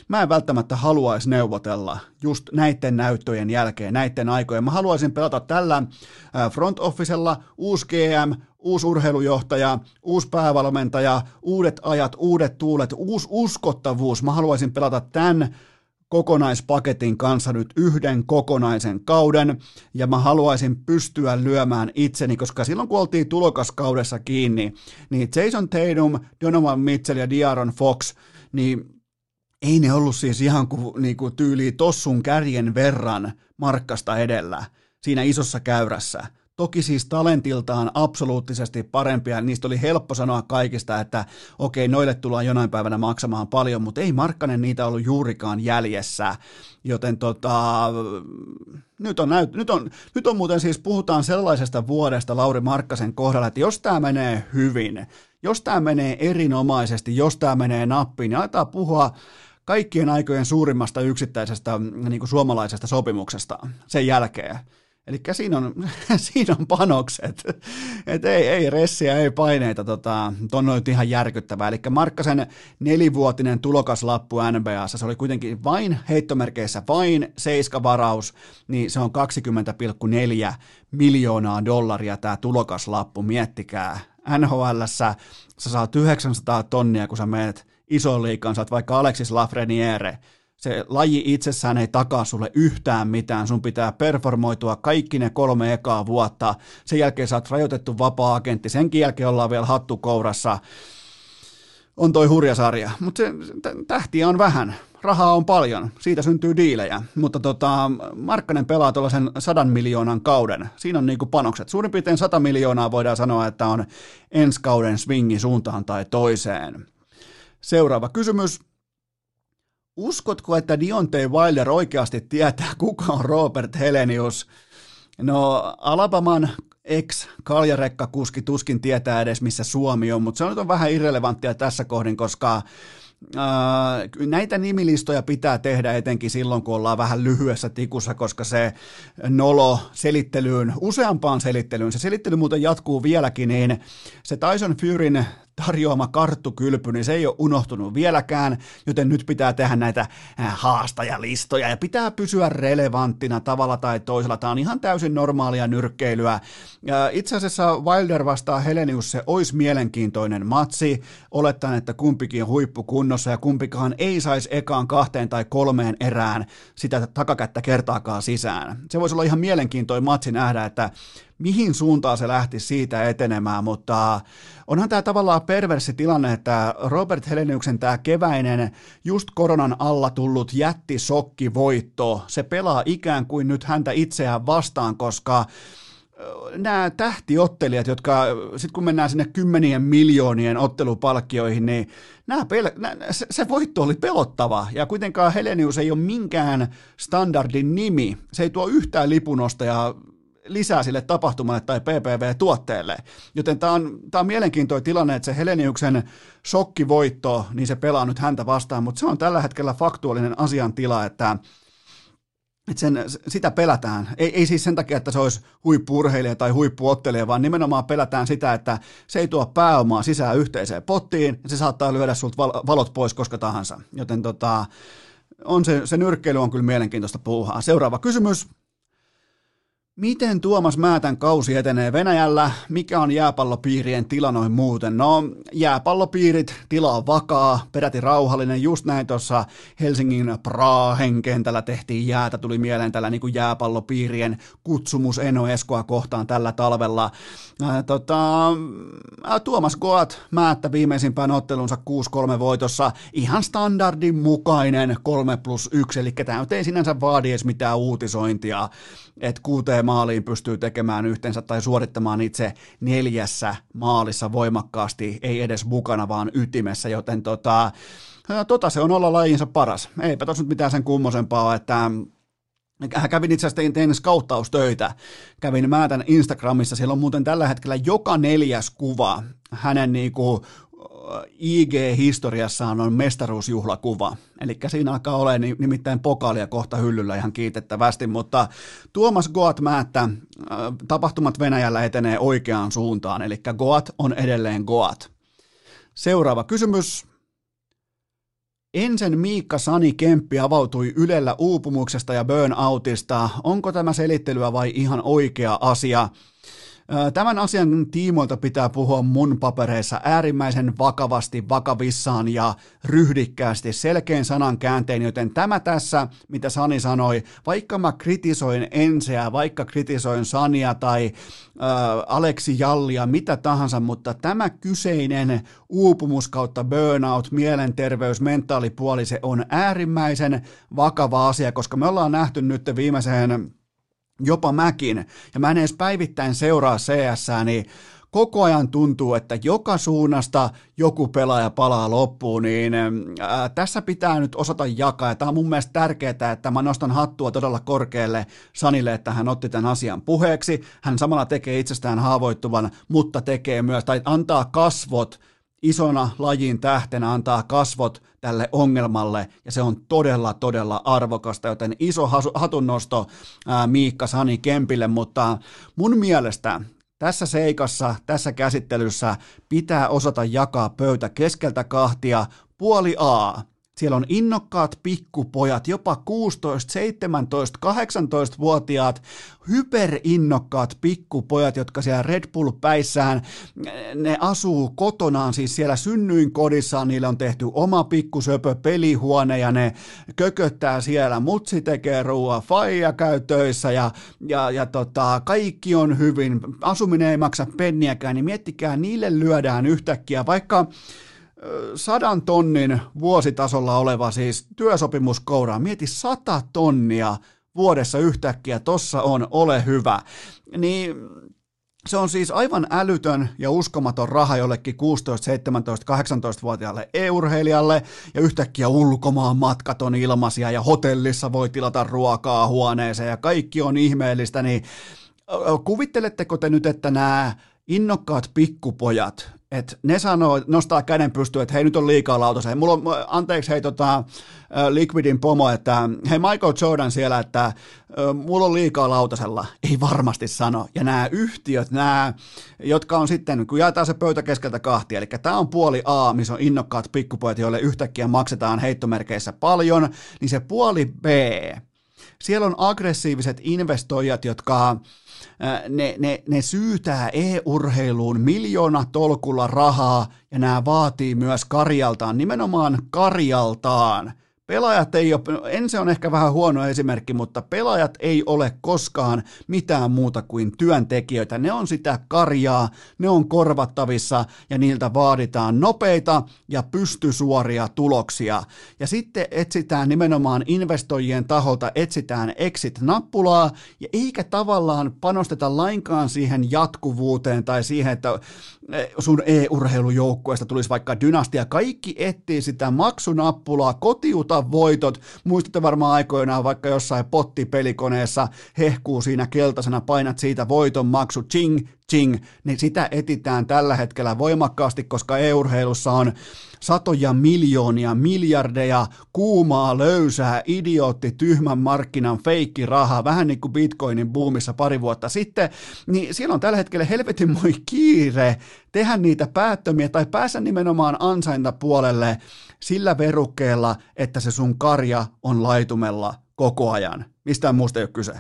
mä en välttämättä haluaisi neuvotella just näiden näyttöjen jälkeen, näiden aikojen. Mä haluaisin pelata tällä front officella, uusi G M, uusi urheilujohtaja, uusi päävalmentaja, uudet ajat, uudet tuulet, uusi uskottavuus. Mä haluaisin pelata tämän kokonaispaketin kanssa nyt yhden kokonaisen kauden, ja mä haluaisin pystyä lyömään itseni, koska silloin kun oltiin tulokaskaudessa kiinni, niin Jason Tatum, Donovan Mitchell ja De'Aaron Fox, niin ei ne ollut siis ihan kuin, niin kuin tyyliin tossun kärjen verran Markkasta edellä siinä isossa käyrässä. Toki siis talentiltaan absoluuttisesti parempia, niistä oli helppo sanoa kaikista, että okei, noille tullaan jonain päivänä maksamaan paljon, mutta ei Markkanen niitä ollut juurikaan jäljessä, joten tota, nyt, on näyt- nyt, on, nyt on muuten siis, puhutaan sellaisesta vuodesta Lauri Markkasen kohdalla, että jos tämä menee hyvin, jos tämä menee erinomaisesti, jos tämä menee nappiin, niin aletaan puhua kaikkien aikojen suurimmasta yksittäisestä niin kuin suomalaisesta sopimuksesta sen jälkeen. Eli siinä on, siinä on panokset, että ei, ei ressiä, ei paineita, tota, on nyt ihan järkyttävää. Eli Markkasen nelivuotinen tulokaslappu N B A:ssa, se oli kuitenkin vain heittomerkeissä, vain seiskavaraus, niin se on kaksikymmentä pilkku neljä miljoonaa dollaria tämä tulokaslappu, miettikää. N H L:ssä sä saat yhdeksänsataa tonnia, kun sä menet isoon liikaan, sä oot vaikka Alexis Lafreniere. Se laji itsessään ei takaa sulle yhtään mitään, sun pitää performoitua kaikki ne kolme ekaa vuotta, sen jälkeen sä oot rajoitettu vapaa-agentti, senkin jälkeen ollaan vielä hattukourassa, on toi hurja sarja, mutta tähtiä on vähän, rahaa on paljon, siitä syntyy diilejä, mutta tota, Markkanen pelaa tuollaisen sadan miljoonan kauden, siinä on niinku panokset, suurin piirtein sata miljoonaa voidaan sanoa, että on ensi kauden swingi suuntaan tai toiseen. Seuraava kysymys. Uskotko, että Deontay Wilder oikeasti tietää, kuka on Robert Helenius? No, Alabaman ex-kaljarekkakuski tuskin tietää edes, missä Suomi on, mutta se on nyt on vähän irrelevanttia tässä kohdin, koska ää, näitä nimilistoja pitää tehdä etenkin silloin, kun ollaan vähän lyhyessä tikussa, koska se nolo selittelyyn, useampaan selittelyyn, se selittely muuten jatkuu vieläkin, niin se Tyson Furyn tarjoama karttukylpy, niin se ei ole unohtunut vieläkään, joten nyt pitää tehdä näitä haastajalistoja ja pitää pysyä relevanttina tavalla tai toisella. Tämä on ihan täysin normaalia nyrkkeilyä. Itse asiassa Wilder vastaa Helenius, se olisi mielenkiintoinen matsi, olettaen, että kumpikin on huippukunnossa ja kumpikaan ei saisi ekaan kahteen tai kolmeen erään sitä takakättä kertaakaan sisään. Se voisi olla ihan mielenkiintoinen matsi nähdä, että mihin suuntaan se lähti siitä etenemään, mutta onhan tämä tavallaan perversi tilanne, että Robert Heleniuksen tämä keväinen, just koronan alla tullut jättisokkivoitto, se pelaa ikään kuin nyt häntä itseään vastaan, koska nämä tähtiottelijat, jotka sitten kun mennään sinne kymmenien miljoonien ottelupalkkioihin, niin nämä pel- nä- se, se voitto oli pelottava ja kuitenkaan Helenius ei ole minkään standardin nimi, se ei tuo yhtään lipunostajaa lisää sille tapahtumalle tai P P V-tuotteelle, joten tämä on, tämä on mielenkiintoinen tilanne, että se Heleniuksen shokkivoitto, niin se pelaa nyt häntä vastaan, mutta se on tällä hetkellä faktuaalinen asiantila, että, että sen, sitä pelätään, ei, ei siis sen takia, että se olisi huippu-urheilija tai huippuottelija, vaan nimenomaan pelätään sitä, että se ei tuo pääomaa sisään yhteiseen pottiin, ja se saattaa lyödä sulta valot pois koska tahansa, joten tota, on se, se nyrkkeily on kyllä mielenkiintoista puuhaa. Seuraava kysymys. Miten Tuomas Määtän kausi etenee Venäjällä? Mikä on jääpallopiirien tila noin muuten? No, jääpallopiirit, tila on vakaa, peräti rauhallinen. Just näin tuossa Helsingin Prahen kentällä tehtiin jäätä. Tuli mieleen tällä niin kuin jääpallopiirien kutsumus Eno Eskoa kohtaan tällä talvella. Ää, tota, ää, Tuomas Goat Määttä viimeisimpään ottelunsa kuusi kolme voitossa. Ihan standardin mukainen kolme plus yksi, eli tämä ei sinänsä vaadi edes mitään uutisointia, että kuuteen maaliin pystyy tekemään yhteensä tai suorittamaan itse neljässä maalissa voimakkaasti, ei edes mukana, vaan ytimessä, joten tota, tota se on olla lajinsa paras. Eipä tos nyt mitään sen kummosempaa, että kävin itse asiassa, tein, tein skauttaustöitä, kävin Määtän Instagramissa, siellä on muuten tällä hetkellä joka neljäs kuva, hänen niinku I G-historiassaan on mestaruusjuhlakuva, eli siinä alkaa olemaan nimittäin pokaalia kohta hyllyllä ihan kiitettävästi, mutta Tuomas Goat Määttä, tapahtumat Venäjällä etenee oikeaan suuntaan, eli Goat on edelleen Goat. Seuraava kysymys. Ensin Miikka Sani Kemppi avautui Ylellä uupumuksesta ja burnoutista. Onko tämä selittelyä vai ihan oikea asia? Tämän asian tiimoilta pitää puhua mun papereissa äärimmäisen vakavasti, vakavissaan ja ryhdikkäästi selkeän sanan kääntein, joten tämä tässä, mitä Sani sanoi, vaikka mä kritisoin Enseä, vaikka kritisoin Sania tai äh, Aleksi Jallia, mitä tahansa, mutta tämä kyseinen uupumus kautta burnout, mielenterveys, mentaalipuoli, se on äärimmäisen vakava asia, koska me ollaan nähty nyt viimeiseen jopa mäkin, ja mä en edes päivittäin seuraa C S:ää, niin koko ajan tuntuu, että joka suunnasta joku pelaaja palaa loppuun, niin ää, tässä pitää nyt osata jakaa. Tämä on mun mielestä tärkeää, että mä nostan hattua todella korkealle Sanille, että hän otti tämän asian puheeksi. Hän samalla tekee itsestään haavoittuvan, mutta tekee myös, tai antaa kasvot isona lajin tähtenä, antaa kasvot tälle ongelmalle, ja se on todella, todella arvokasta, joten iso hatunnosto ää, Miikka Sani Kempille, mutta mun mielestä tässä seikassa, tässä käsittelyssä pitää osata jakaa pöytä keskeltä kahtia. Puoli A, siellä on innokkaat pikkupojat, jopa kuusitoista, seitsemäntoista, kahdeksantoista-vuotiaat, hyperinnokkaat pikkupojat, jotka siellä Red Bull-päissään, ne asuu kotonaan, siis siellä synnyinkodissaan, niille on tehty oma pikkusöpö pelihuone ja ne kököttää siellä, mutsi tekee ruoan, faija käy töissä ja, ja, ja tota, kaikki on hyvin, asuminen ei maksa penniäkään, niin miettikää, niille lyödään yhtäkkiä, vaikka sadan tonnin vuositasolla oleva siis työsopimuskoura, mieti sata tonnia vuodessa yhtäkkiä, tossa on, ole hyvä, niin se on siis aivan älytön ja uskomaton raha jollekin kuusitoista, seitsemäntoista, kahdeksantoista-vuotiaalle e-urheilijalle, ja yhtäkkiä ulkomaan matkat on ilmaisia ja hotellissa voi tilata ruokaa huoneeseen ja kaikki on ihmeellistä, niin kuvitteletteko te nyt, että nämä innokkaat pikkupojat, että ne sanoo, nostaa käden pystyyn, että hei, nyt on liikaa lautassa, hei, mulla on, anteeksi, hei tota, Liquidin pomo, että hei, Michael Jordan siellä, että mulla on liikaa lautasella, ei varmasti sano, ja nämä yhtiöt, nämä, jotka on sitten, kun jaetaan se pöytä keskeltä kahtia, eli tämä on puoli A, missä on innokkaat pikkupojat, joille yhtäkkiä maksetaan heittomerkeissä paljon, niin se puoli B, siellä on aggressiiviset investoijat, jotka ne, ne, ne syytää e-urheiluun miljoonatolkulla rahaa, ja nämä vaatii myös karjaltaan, nimenomaan karjaltaan. Pelaajat ei ole, Ense on ehkä vähän huono esimerkki, mutta pelaajat ei ole koskaan mitään muuta kuin työntekijöitä. Ne on sitä karjaa, ne on korvattavissa ja niiltä vaaditaan nopeita ja pystysuoria tuloksia. Ja sitten etsitään nimenomaan investoijien taholta, etsitään exit-nappulaa ja eikä tavallaan panosteta lainkaan siihen jatkuvuuteen tai siihen, että sun e-urheilujoukkueesta tulisi vaikka dynastia. Kaikki etsii sitä maksunappulaa, kotiuta voitot. Muistatte varmaan aikoinaan vaikka jossain pottipelikoneessa hehkuu siinä keltaisena, painat siitä voiton maksu, ching, ching, niin sitä etitään tällä hetkellä voimakkaasti, koska e-urheilussa on satoja miljoonia, miljardeja, kuumaa, löysää, idiootti, tyhmän markkinan, feikki rahaa, vähän niin kuin Bitcoinin boomissa pari vuotta sitten, niin siellä on tällä hetkellä helvetinmoi kiire tehdä niitä päättömiä tai päästä nimenomaan ansaintapuolelle sillä verukkeella, että se sun karja on laitumella koko ajan. Mistään muusta ei ole kyse.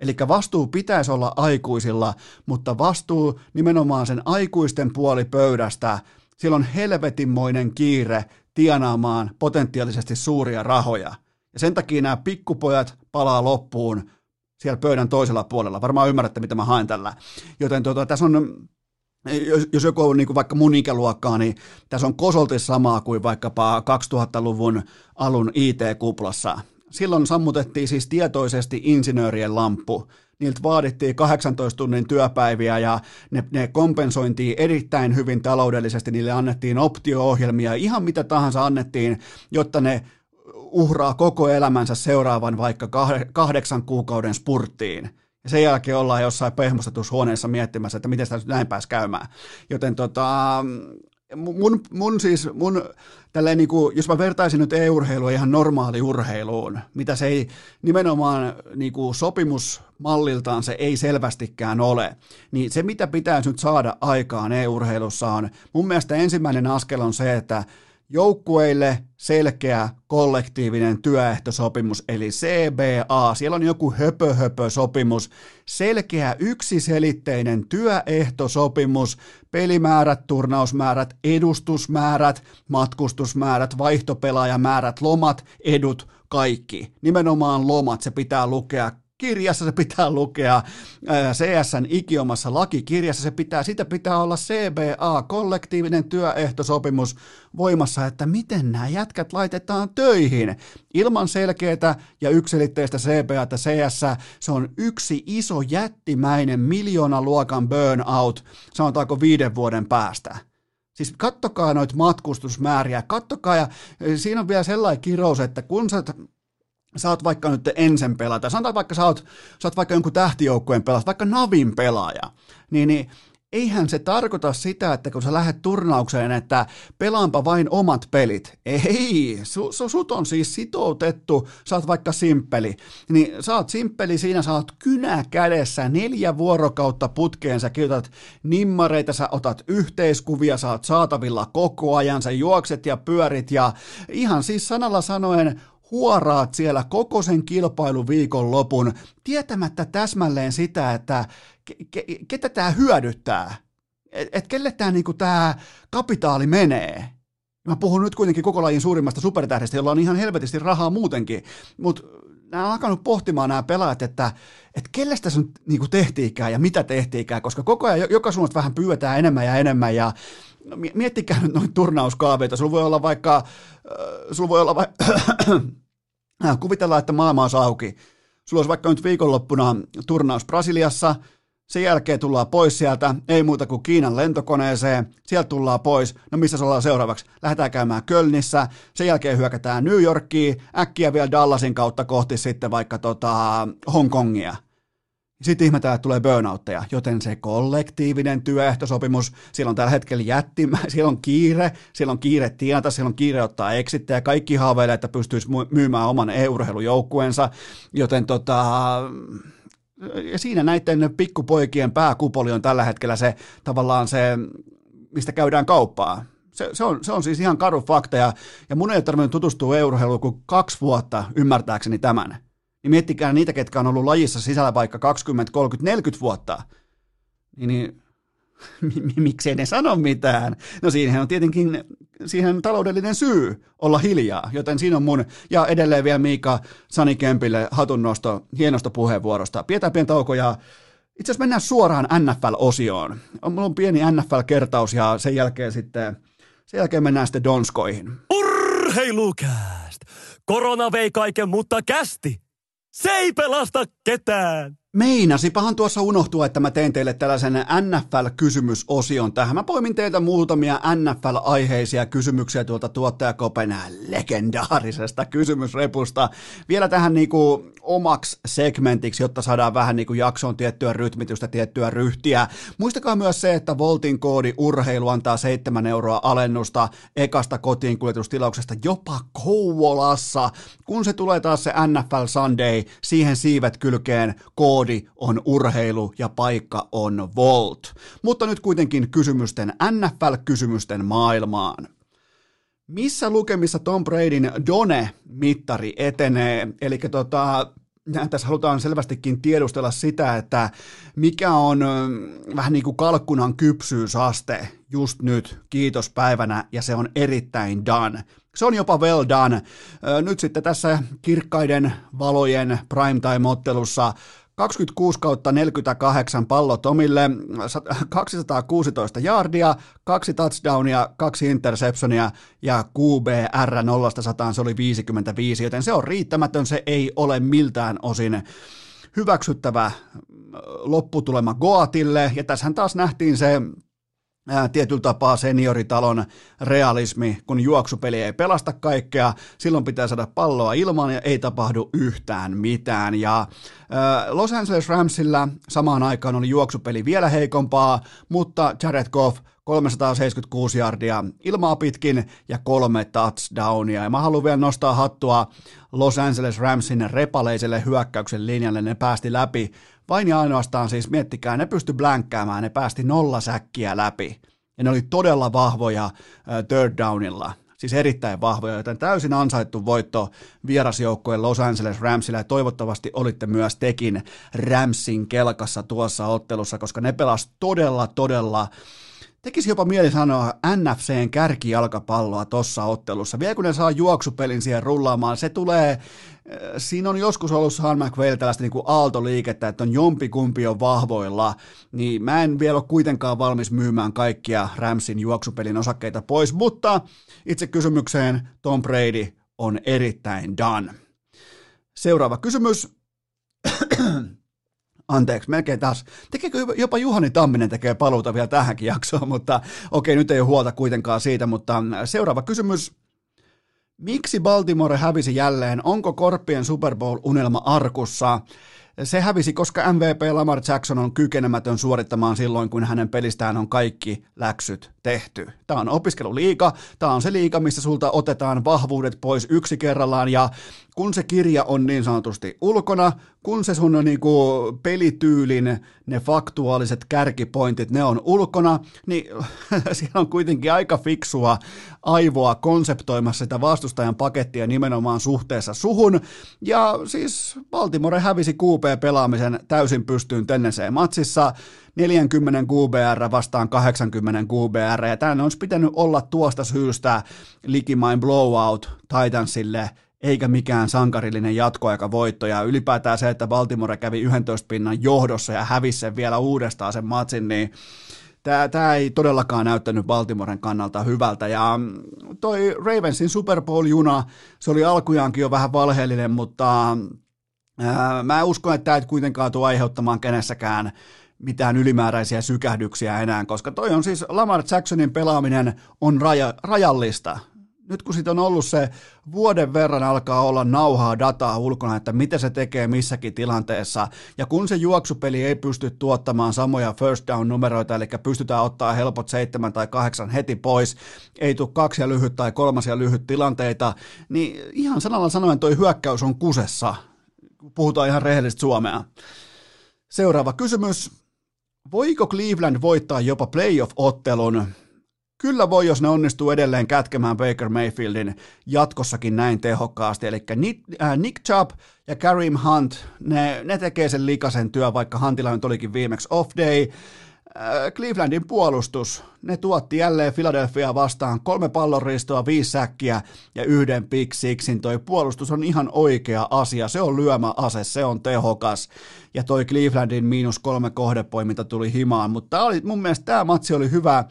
Eli vastuu pitäisi olla aikuisilla, mutta vastuu nimenomaan sen aikuisten puoli pöydästä. Siellä on helvetinmoinen kiire tienaamaan potentiaalisesti suuria rahoja. Ja sen takia nämä pikkupojat palaa loppuun siellä pöydän toisella puolella. Varmaan ymmärrätte, mitä mä haen tällä. Joten tuota, tässä on, jos, jos joku on niin kuin vaikka mun ikäluokkaa, niin tässä on kosolti samaa kuin vaikkapa kaksituhattaluvun alun I T-kuplassa. Silloin sammutettiin siis tietoisesti insinöörien lamppu. Niiltä vaadittiin kahdeksantoista tunnin työpäiviä ja ne, ne kompensointiin erittäin hyvin taloudellisesti. Niille annettiin optio-ohjelmia, ihan mitä tahansa annettiin, jotta ne uhraa koko elämänsä seuraavan vaikka kahdeksan kuukauden spurttiin. Ja sen jälkeen ollaan jossain pehmustetussa huoneessa miettimässä, että miten sitä näin pääsi käymään. Joten tota... Mun, mun siis, mun, tälleen niin kuin, jos mä vertaisin nyt e-urheilua ihan normaaliurheiluun, mitä se ei nimenomaan niin kuin sopimusmalliltaan se ei selvästikään ole, niin se mitä pitäisi nyt saada aikaan e-urheilussa on, mun mielestä ensimmäinen askel on se, että joukkueille selkeä kollektiivinen työehtosopimus, eli C B A. Siellä on joku höpö-höpö-sopimus. Selkeä yksiselitteinen työehtosopimus, pelimäärät, turnausmäärät, edustusmäärät, matkustusmäärät, vaihtopelaajamäärät, lomat, edut, kaikki. Nimenomaan lomat, se pitää lukea kirjassa, se pitää lukea C S:n ikiomassa lakikirjassa, se pitää, sitä pitää olla C B A, kollektiivinen työehtosopimus voimassa, että miten nämä jätkät laitetaan töihin. Ilman selkeätä ja yksilitteistä C B A:ta C S, se on yksi iso jättimäinen miljoonaluokan burnout, sanotaanko viiden vuoden päästä. Siis kattokaa noita matkustusmääriä, kattokaa, ja siinä on vielä sellainen kirous, että kun sä Sä oot vaikka nyt ensin pelaaja, sanotaan vaikka sä oot, sä oot vaikka jonkun tähtijoukkueen pelaaja, vaikka Navin pelaaja, niin, niin eihän se tarkoita sitä, että kun sä lähdet turnaukseen, että pelaanpa vain omat pelit. Ei, su, su, sut on siis sitoutettu, sä oot vaikka simppeli, niin sä oot simppeli siinä, sä oot kynä kädessä neljä vuorokautta putkeen, sä kirjoitat nimmareita, sä otat yhteiskuvia, sä oot saatavilla koko ajan, sä juokset ja pyörit ja ihan siis sanalla sanoen, huoraat siellä koko sen kilpailuviikon lopun, tietämättä täsmälleen sitä, että ke- ke- ketä tämä hyödyttää, että et kelle tämä niinku kapitaali menee. Mä puhun nyt kuitenkin koko lajin suurimmasta supertähdestä, jolla on ihan helvetisti rahaa muutenkin, mutta nämä on alkanut pohtimaan nämä pelaajat, että et kellestä tässä nyt niinku tehtiikään ja mitä tehtiikään, koska koko ajan joka suunnasta vähän pyydetään enemmän ja enemmän ja miettikää nyt noita turnauskaaveita. Sulla voi olla vaikka, sulla voi olla vaikka, kuvitellaan, että maailma on auki. Sulla olisi vaikka nyt viikonloppuna turnaus Brasiliassa, sen jälkeen tullaan pois sieltä, ei muuta kuin Kiinan lentokoneeseen, sieltä tullaan pois, no missä se ollaan seuraavaksi? Lähdetään käymään Kölnissä, sen jälkeen hyökätään New Yorkiin, äkkiä vielä Dallasin kautta kohti sitten vaikka tota Hongkongia. Sitten ihmetään, että tulee burnoutteja, joten se kollektiivinen työehtosopimus, siellä on tällä hetkellä jättimä, siellä on kiire, siellä on kiire tienata, siellä on kiire ottaa eksittejä, kaikki haaveilee, että pystyisi myymään oman e-urheilujoukkueensa, joten tota, ja siinä näiden pikkupoikien pääkupoli on tällä hetkellä se tavallaan se, mistä käydään kauppaa. Se, se, on, se on siis ihan karu fakta, ja, ja mun ei tarvinnut tutustua e-urheiluun kuin kaksi vuotta ymmärtääkseni tämän. Niin miettikää niitä, ketkä on ollut lajissa sisällä vaikka kaksikymmentä, kolmekymmentä, neljäkymmentä vuotta, niin miksei ne sano mitään? No siihen on tietenkin siihen taloudellinen syy olla hiljaa, joten siinä on mun, ja edelleen vielä Miika Sani Kempille hatunnosto hienosta puheenvuorosta. Pidetään pieni tauko ja itse asiassa mennään suoraan N F L-osioon. Mulla on pieni N F L-kertaus ja sen jälkeen sitten, sen jälkeen mennään sitten Donskoihin. Urheilukääst! Korona vei kaiken, mutta kästi! Se ei pelasta ketään. Meinasipahan tuossa unohtua, että mä tein teille tällaisen N F L-kysymysosion tähän. Mä poimin teiltä muutamia N F L-aiheisia kysymyksiä tuolta tuottajakopen legendaarisesta kysymysrepusta. Vielä tähän niinku omaksi segmentiksi, jotta saadaan vähän niinku jaksoon tiettyä rytmitystä, tiettyä ryhtiä. Muistakaa myös se, että Voltin koodi urheilu antaa seitsemän euroa alennusta ekasta kotiinkuljetustilauksesta jopa Kouvolassa. Kun se tulee taas se N F L Sunday, siihen siivet kylkeen koodi. Koodi on urheilu ja paikka on Volt. Mutta nyt kuitenkin kysymysten, N F L-kysymysten maailmaan. Missä lukemissa Tom Bradyn Done-mittari etenee? Eli tota, tässä halutaan selvästikin tiedustella sitä, että mikä on vähän niin kuin kalkkunan kypsyysaste just nyt kiitospäivänä, ja se on erittäin done. Se on jopa well done. Nyt sitten tässä kirkkaiden valojen primetime-ottelussa kaksikymmentäkuusi kautta neljäkymmentäkahdeksan pallo Tomille, kaksisataakuusitoista jaardia, kaksi touchdownia, kaksi interceptionia ja Q B R nollasta sataan se oli viisikymmentäviisi, joten se on riittämätön, se ei ole miltään osin hyväksyttävä lopputulema Goatille, ja tässähän taas nähtiin se tietyllä tapaa senioritalon realismi, kun juoksupeli ei pelasta kaikkea, silloin pitää saada palloa ilman ja ei tapahdu yhtään mitään. Ja Los Angeles Ramsilla samaan aikaan oli juoksupeli vielä heikompaa, mutta Jared Goff kolmesataaseitsemänkymmentäkuusi jardia ilmaa pitkin ja kolme touchdownia. Ja mä haluan vielä nostaa hattua Los Angeles Ramsin repaleiselle hyökkäyksen linjalle. Ne päästi läpi vain ja ainoastaan, siis miettikää, ne pysty blänkkäämään, ne päästi nolla säkkiä läpi. Ja ne oli todella vahvoja third downilla. siis erittäin vahvoja, joten täysin ansaittu voitto vierasjoukkueen Los Angeles Ramsilla, ja toivottavasti olitte myös tekin Ramsin kelkassa tuossa ottelussa, koska ne pelasivat todella, todella, tekisi jopa mieli sanoa N F C:n kärkijalkapalloa tuossa ottelussa. Vielä kun ne saa juoksupelin siihen rullaamaan, se tulee, siinä on joskus ollut Sean McVaylla tällaista niin kuin aaltoliikettä, että on jompikumpi on vahvoilla, niin mä en vielä ole kuitenkaan valmis myymään kaikkia Ramsin juoksupelin osakkeita pois, mutta itse kysymykseen, Tom Brady on erittäin done. Seuraava kysymys. Anteeksi, melkein taas. Tekeekö jopa Juhani Tamminen tekee paluuta vielä tähänkin jaksoon, mutta okei, nyt ei ole huolta kuitenkaan siitä, mutta seuraava kysymys. Miksi Baltimore hävisi jälleen? Onko Korppien Super Bowl-unelma arkussa? Se hävisi, koska M V P Lamar Jackson on kykenemätön suorittamaan silloin, kun hänen pelistään on kaikki läksyt tehty. Tämä on opiskeluliiga, tämä on se liiga, missä sulta otetaan vahvuudet pois yksi kerrallaan, ja kun se kirja on niin sanotusti ulkona, kun se sun niinku pelityylin, ne faktuaaliset kärkipointit, ne on ulkona, niin siellä on kuitenkin aika fiksua aivoa konseptoimassa sitä vastustajan pakettia nimenomaan suhteessa suhun, ja siis Baltimore hävisi Q B-pelaamisen täysin pystyyn Tennesseen matsissa, neljäkymmentä Q B R vastaan kahdeksankymmentä Q B R, ja tämän olisi pitänyt olla tuosta syystä likimain blowout Titansille, eikä mikään sankarillinen jatkoaikavoitto, ja ylipäätään se, että Baltimore kävi yksitoista pinnan johdossa ja hävisi sen vielä uudestaan sen matsin, niin tämä ei todellakaan näyttänyt Baltimoren kannalta hyvältä, ja toi Ravensin Super Bowl-juna, se oli alkujaankin jo vähän valheellinen, mutta ää, mä uskon, että tämä ei kuitenkaan tule aiheuttamaan kenessäkään mitään ylimääräisiä sykähdyksiä enää, koska toi on siis Lamar Jacksonin pelaaminen on raja, rajallista. Nyt kun siitä on ollut se vuoden verran alkaa olla nauhaa dataa ulkona, että mitä se tekee missäkin tilanteessa, ja kun se juoksupeli ei pysty tuottamaan samoja first down numeroita, eli pystytään ottaa helpot seitsemän tai kahdeksan heti pois, ei tule kaksi ja lyhyt tai kolmas ja lyhyt tilanteita, niin ihan sanalla sanoen toi hyökkäys on kusessa, puhutaan ihan rehellistä suomea. Seuraava kysymys, voiko Cleveland voittaa jopa playoff-ottelun? Kyllä voi, jos ne onnistuu edelleen kätkemään Baker Mayfieldin jatkossakin näin tehokkaasti, eli Nick Chubb ja Kareem Hunt, ne, ne tekee sen likaisen työn, vaikka Huntilla nyt olikin viimeksi off day. Clevelandin puolustus, ne tuotti jälleen Philadelphia vastaan kolme pallonristoa, viisi säkkiä ja yhden pick sixin. Toi puolustus on ihan oikea asia, se on lyömäase, se on tehokas, ja toi Clevelandin miinus kolme kohdepoiminta tuli himaan, mutta oli, mun mielestä tämä matsi oli hyvä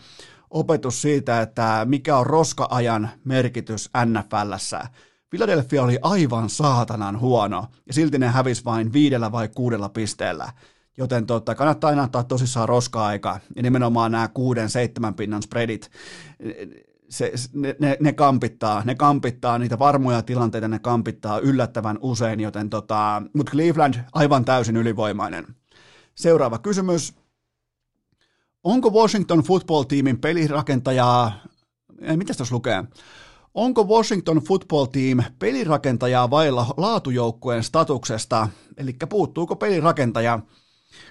opetus siitä, että mikä on roska-ajan merkitys N F L:ssä. Philadelphia oli aivan saatanan huono, ja silti ne hävisi vain viidellä vai kuudella pisteellä. Joten totta, kannattaa aina ottaa tosissaan roska-aika, ja nimenomaan nämä kuuden, seitsemän pinnan spreadit, se, ne, ne, ne, kampittaa, ne kampittaa, niitä varmoja tilanteita ne kampittaa yllättävän usein, joten tota, mutta Cleveland aivan täysin ylivoimainen. Seuraava kysymys. Onko Washington football-tiimin pelirakentajaa, mitä tässä lukee? Onko Washington football-tiim pelirakentajaa vailla laatujoukkueen statuksesta, eli puuttuuko pelirakentaja?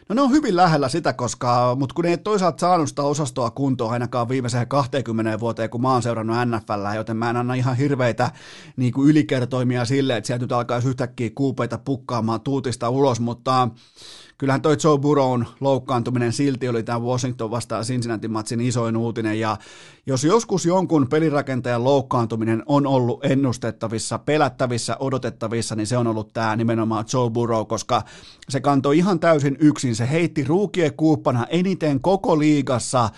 No ne on hyvin lähellä sitä, koska, mutta kun ei toisaalta saanut sitä osastoa kuntoon ainakaan viimeiseen kaksikymmentä vuoteen, kun mä oon seurannut N F L:ää, joten mä en anna ihan hirveitä niin kuin ylikertoimia sille, että sieltä nyt alkaisi yhtäkkiä kuupeita pukkaamaan tuutista ulos, mutta kyllähän toi Joe Burrown loukkaantuminen silti oli tämän Washington vastaan Cincinnati-matsin isoin uutinen, ja jos joskus jonkun pelirakentajan loukkaantuminen on ollut ennustettavissa, pelättävissä, odotettavissa, niin se on ollut tämä nimenomaan Joe Burrow, koska se kantoi ihan täysin yksin, se heitti ruukien kuuppana eniten koko liigassa,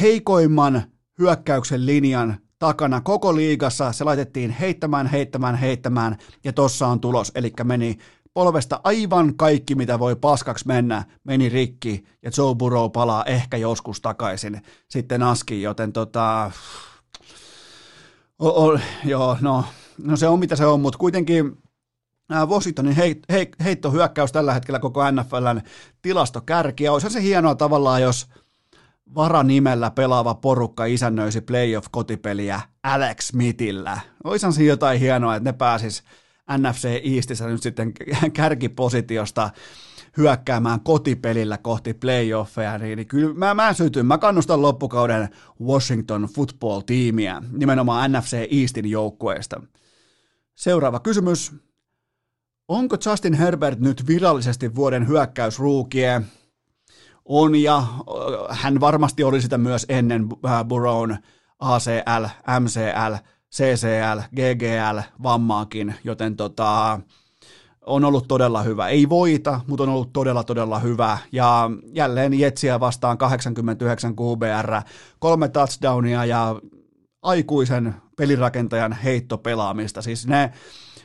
heikoimman hyökkäyksen linjan takana koko liigassa, se laitettiin heittämään, heittämään, heittämään, ja tossa on tulos, eli meni polvesta aivan kaikki, mitä voi paskaksi mennä, meni rikki, ja Joe Burrow palaa ehkä joskus takaisin sitten askiin, joten tota, o, o, joo, no, no se on mitä se on, mutta kuitenkin Washingtonin heit, heit, heittohyökkäys tällä hetkellä koko N F L:n tilastokärki, ja olisihan se hienoa tavallaan, jos varanimellä pelaava porukka isännöisi playoff-kotipeliä Alex Smithillä. Olisihan se jotain hienoa, että ne pääsis N F C Eastissä nyt sitten kärkipositiosta hyökkäämään kotipelillä kohti playoffeja, niin kyllä mä, mä sytyn, mä kannustan loppukauden Washington football-tiimiä, nimenomaan N F C Eastin joukkueesta. Seuraava kysymys. Onko Justin Herbert nyt virallisesti vuoden hyökkäysruukie? On, ja hän varmasti oli sitä myös ennen Burrown A C L, M C L, C C L, G G L, vammaakin, joten tota, on ollut todella hyvä. Ei voita, mutta on ollut todella, todella hyvä. Ja jälleen Jetsiä vastaan kahdeksankymmentäyhdeksän Q B R, kolme touchdownia ja aikuisen pelirakentajan heittopelaamista. Siis ne,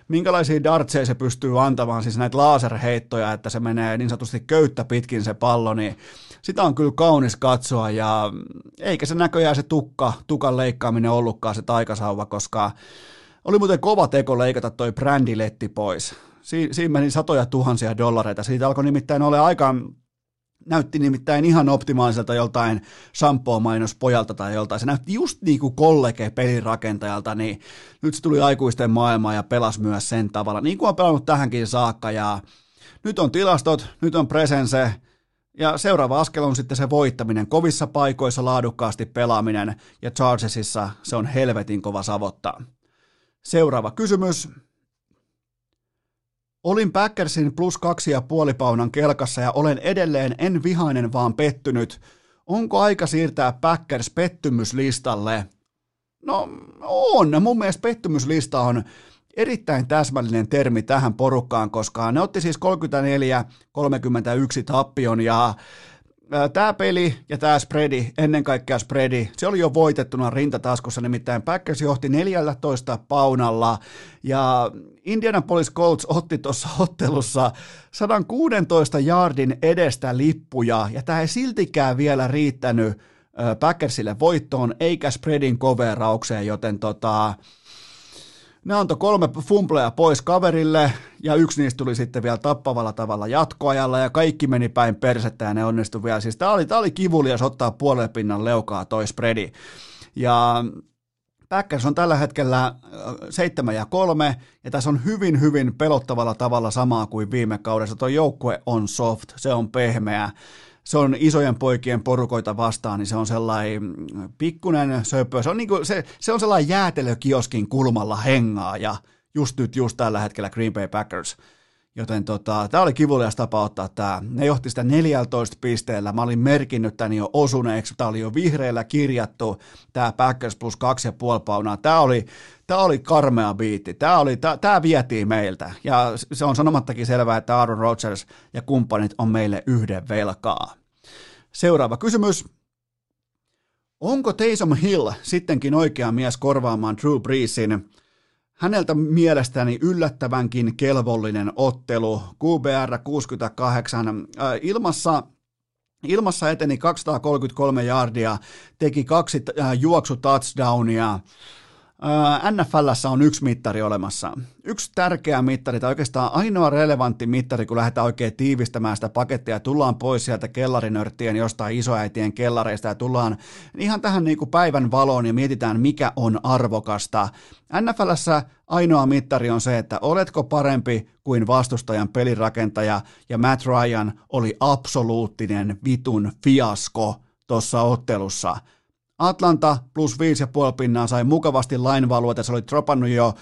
minkälaisia dartseja se pystyy antamaan, siis näitä laserheittoja, että se menee niin sanotusti köyttä pitkin se pallo, niin sitä on kyllä kaunis katsoa, ja eikä se näköjään se tukka, tukan leikkaaminen ollutkaan se taikasauva, koska oli muuten kova teko leikata toi brändiletti pois. Si- siinä meni satoja tuhansia dollareita, siitä alkoi nimittäin olla aika... Näytti nimittäin ihan optimaaliselta joltain shampoo-mainospojalta tai joltain. Se näytti just niin kuin kollege pelirakentajalta, niin nyt se tuli aikuisten maailmaan ja pelasi myös sen tavalla. Niin kuin on pelannut tähänkin saakka, ja nyt on tilastot, nyt on presense, ja seuraava askel on sitten se voittaminen. Kovissa paikoissa laadukkaasti pelaaminen, ja Chargersissa se on helvetin kova savottaa. Seuraava kysymys. Olin Packersin plus kaksi ja puoli paunan kelkassa ja olen edelleen en vihainen vaan pettynyt. Onko aika siirtää Packers pettymyslistalle? No on, mun mielestä pettymyslista on erittäin täsmällinen termi tähän porukkaan, koska ne otti siis kolmekymmentäneljä kolmekymmentäyksi tappion ja tämä peli ja tämä spreadi, ennen kaikkea spreadi, se oli jo voitettuna rintataskussa, nimittäin Packers johti neljätoista paunalla, ja Indianapolis Colts otti tuossa ottelussa sata kuusitoista jaardin edestä lippuja, ja tämä ei siltikään vielä riittänyt Packersille voittoon, eikä spreadin koveraukseen, joten tota... Ne antoi kolme fumbleja pois kaverille, ja yksi niistä tuli sitten vielä tappavalla tavalla jatkoajalla, ja kaikki meni päin persettä, ja ne onnistui vielä. Siis tämä oli, oli kivulias ottaa puolen pinnan leukaa toi spreadi. Ja Packers on tällä hetkellä seitsemän ja kolme, ja tässä on hyvin, hyvin pelottavalla tavalla samaa kuin viime kaudessa. Tuo joukkue on soft, se on pehmeä. Se on isojen poikien porukoita vastaan, niin se on sellainen pikkunen söpö. Se on, niin kuin, se, se on sellainen jäätelökioskin kulmalla hengaaja, just nyt, just tällä hetkellä Green Bay Packers. Joten tota, tämä oli kivulias tapa ottaa tämä. Ne johti sitä neljätoista pisteellä. Mä olin merkinnyt tämän jo osuneeksi. Tämä oli jo vihreällä kirjattu, tämä Packers plus kaksi ja puoli paunaa. Tämä oli, tämä oli karmea biitti. Tämä, oli, tämä, tämä vietiin meiltä. Ja se on sanomattakin selvää, että Aaron Rodgers ja kumppanit on meille yhden velkaa. Seuraava kysymys. Onko Taysom Hill sittenkin oikea mies korvaamaan Drew Breesin? Häneltä mielestäni yllättävänkin kelvollinen ottelu. Q B R kuusikymmentäkahdeksan. Ilmassa, ilmassa eteni kaksisataakolmekymmentäkolme jaardia, teki kaksi juoksutouchdownia. N F L:ssä on yksi mittari olemassa. Yksi tärkeä mittari, tai oikeastaan ainoa relevantti mittari, kun lähdetään oikein tiivistämään sitä pakettia ja tullaan pois sieltä kellarinörttien jostain isoäitien kellareista ja tullaan ihan tähän niin kuin päivän valoon ja mietitään, mikä on arvokasta. N F L:ssä ainoa mittari on se, että oletko parempi kuin vastustajan pelirakentaja, ja Matt Ryan oli absoluuttinen vitun fiasko tuossa ottelussa. Atlanta plus viisi ja puoli pinnaa sai mukavasti lainvaluota, se oli dropannut jo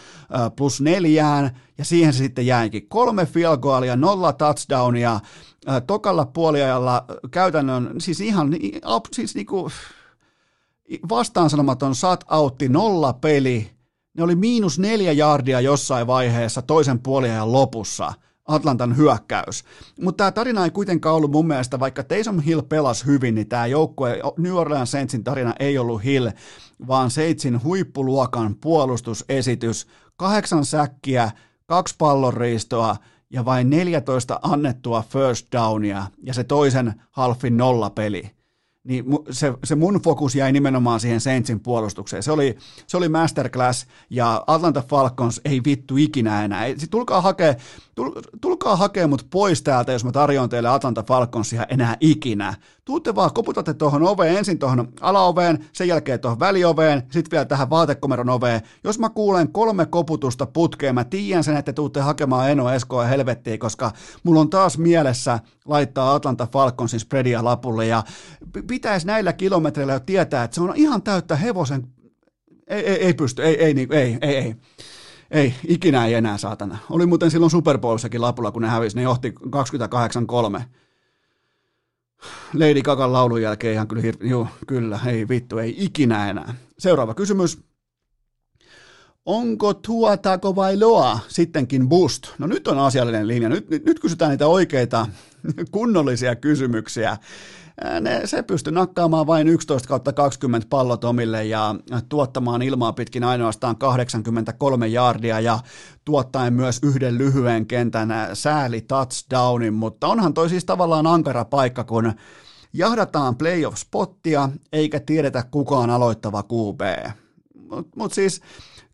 plus neljään, ja siihen se sitten jäikin. Kolme field goalia, nolla touchdownia, tokalla puoliajalla käytännön, siis ihan, siis niinku vastaansanomaton shutoutti, nolla peli, ne oli miinus neljä jaardia jossain vaiheessa toisen puoliajan lopussa. Atlantan hyökkäys. Mutta tämä tarina ei kuitenkaan ollut mun mielestä, vaikka Taysom Hill pelasi hyvin, niin tämä joukkue New Orleans Saintsin tarina ei ollut Hill, vaan Saintsin huippuluokan puolustusesitys, kahdeksan säkkiä, kaksi pallonriistoa ja vain neljätoista annettua first downia ja se toisen halfin nollapeli. Niin se, se mun fokus jäi nimenomaan siihen Saintsin puolustukseen. Se oli, se oli masterclass, ja Atlanta Falcons ei vittu ikinä enää. Sitten tulkaa hakea, tul, tulkaa hakea mut pois täältä, jos mä tarjoan teille Atlanta Falconsia enää ikinä. tuutte vaan, koputatte tuohon oveen, ensin tuohon alaoveen, sen jälkeen tuohon välioveen, sitten vielä tähän vaatekomeron oveen. Jos mä kuulen kolme koputusta putkeen, mä tiedän sen, että tuutte hakemaan Eno Eskoa helvettiin, koska mulla on taas mielessä laittaa Atlanta Falconsin spreadia lapulle, ja pitäisi näillä kilometreillä jo tietää, että se on ihan täyttä hevosen, ei, ei, ei pysty, ei, ei, ei, ei, ei. ei. Ei, ikinä ei enää, saatana. Oli muuten silloin Super Bowlissakin lapulla, kun ne hävisi, ne johti kaksikymmentäkahdeksan kolme. Lady Gagan laulun jälkeen ihan kyllä, hir- joo, kyllä, ei vittu, ei ikinä enää. Seuraava kysymys. Onko tuotako vai loa sittenkin boost? No nyt on asiallinen linja, nyt, nyt, nyt kysytään niitä oikeita kunnollisia kysymyksiä. Ne, se pystyi nakkaamaan vain yksitoista kaksikymmentä pallot omille ja tuottamaan ilmaa pitkin ainoastaan kahdeksankymmentäkolme jaardia ja tuottaen myös yhden lyhyen kentän sääli touchdownin, mutta onhan toi siis tavallaan ankara paikka, kun jahdataan playoff-spottia eikä tiedetä kukaan aloittava Q B. Mutta mut siis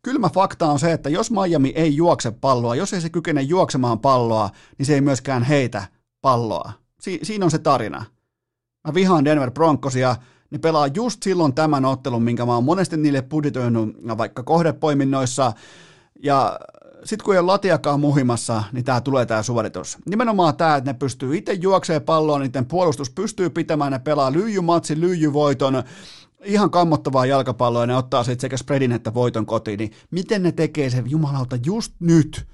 kylmä fakta on se, että jos Miami ei juokse palloa, jos ei se kykene juoksemaan palloa, niin se ei myöskään heitä palloa. Si- siinä on se tarina. Mä vihaan Denver Broncosia, ne pelaa just silloin tämän ottelun, minkä mä oon monesti niille budjetoinut vaikka kohdepoiminnoissa, ja sit kun ei ole latiakaan muhimassa, niin tää tulee tää suoritus. Nimenomaan tää, että ne pystyy itse juokseen palloon, niiden puolustus pystyy pitämään, ne pelaa lyijymatsin, lyijyvoiton, ihan kammottavaa jalkapalloa, ja ne ottaa sit sekä spreadin että voiton kotiin, niin miten ne tekee sen jumalauta just nyt?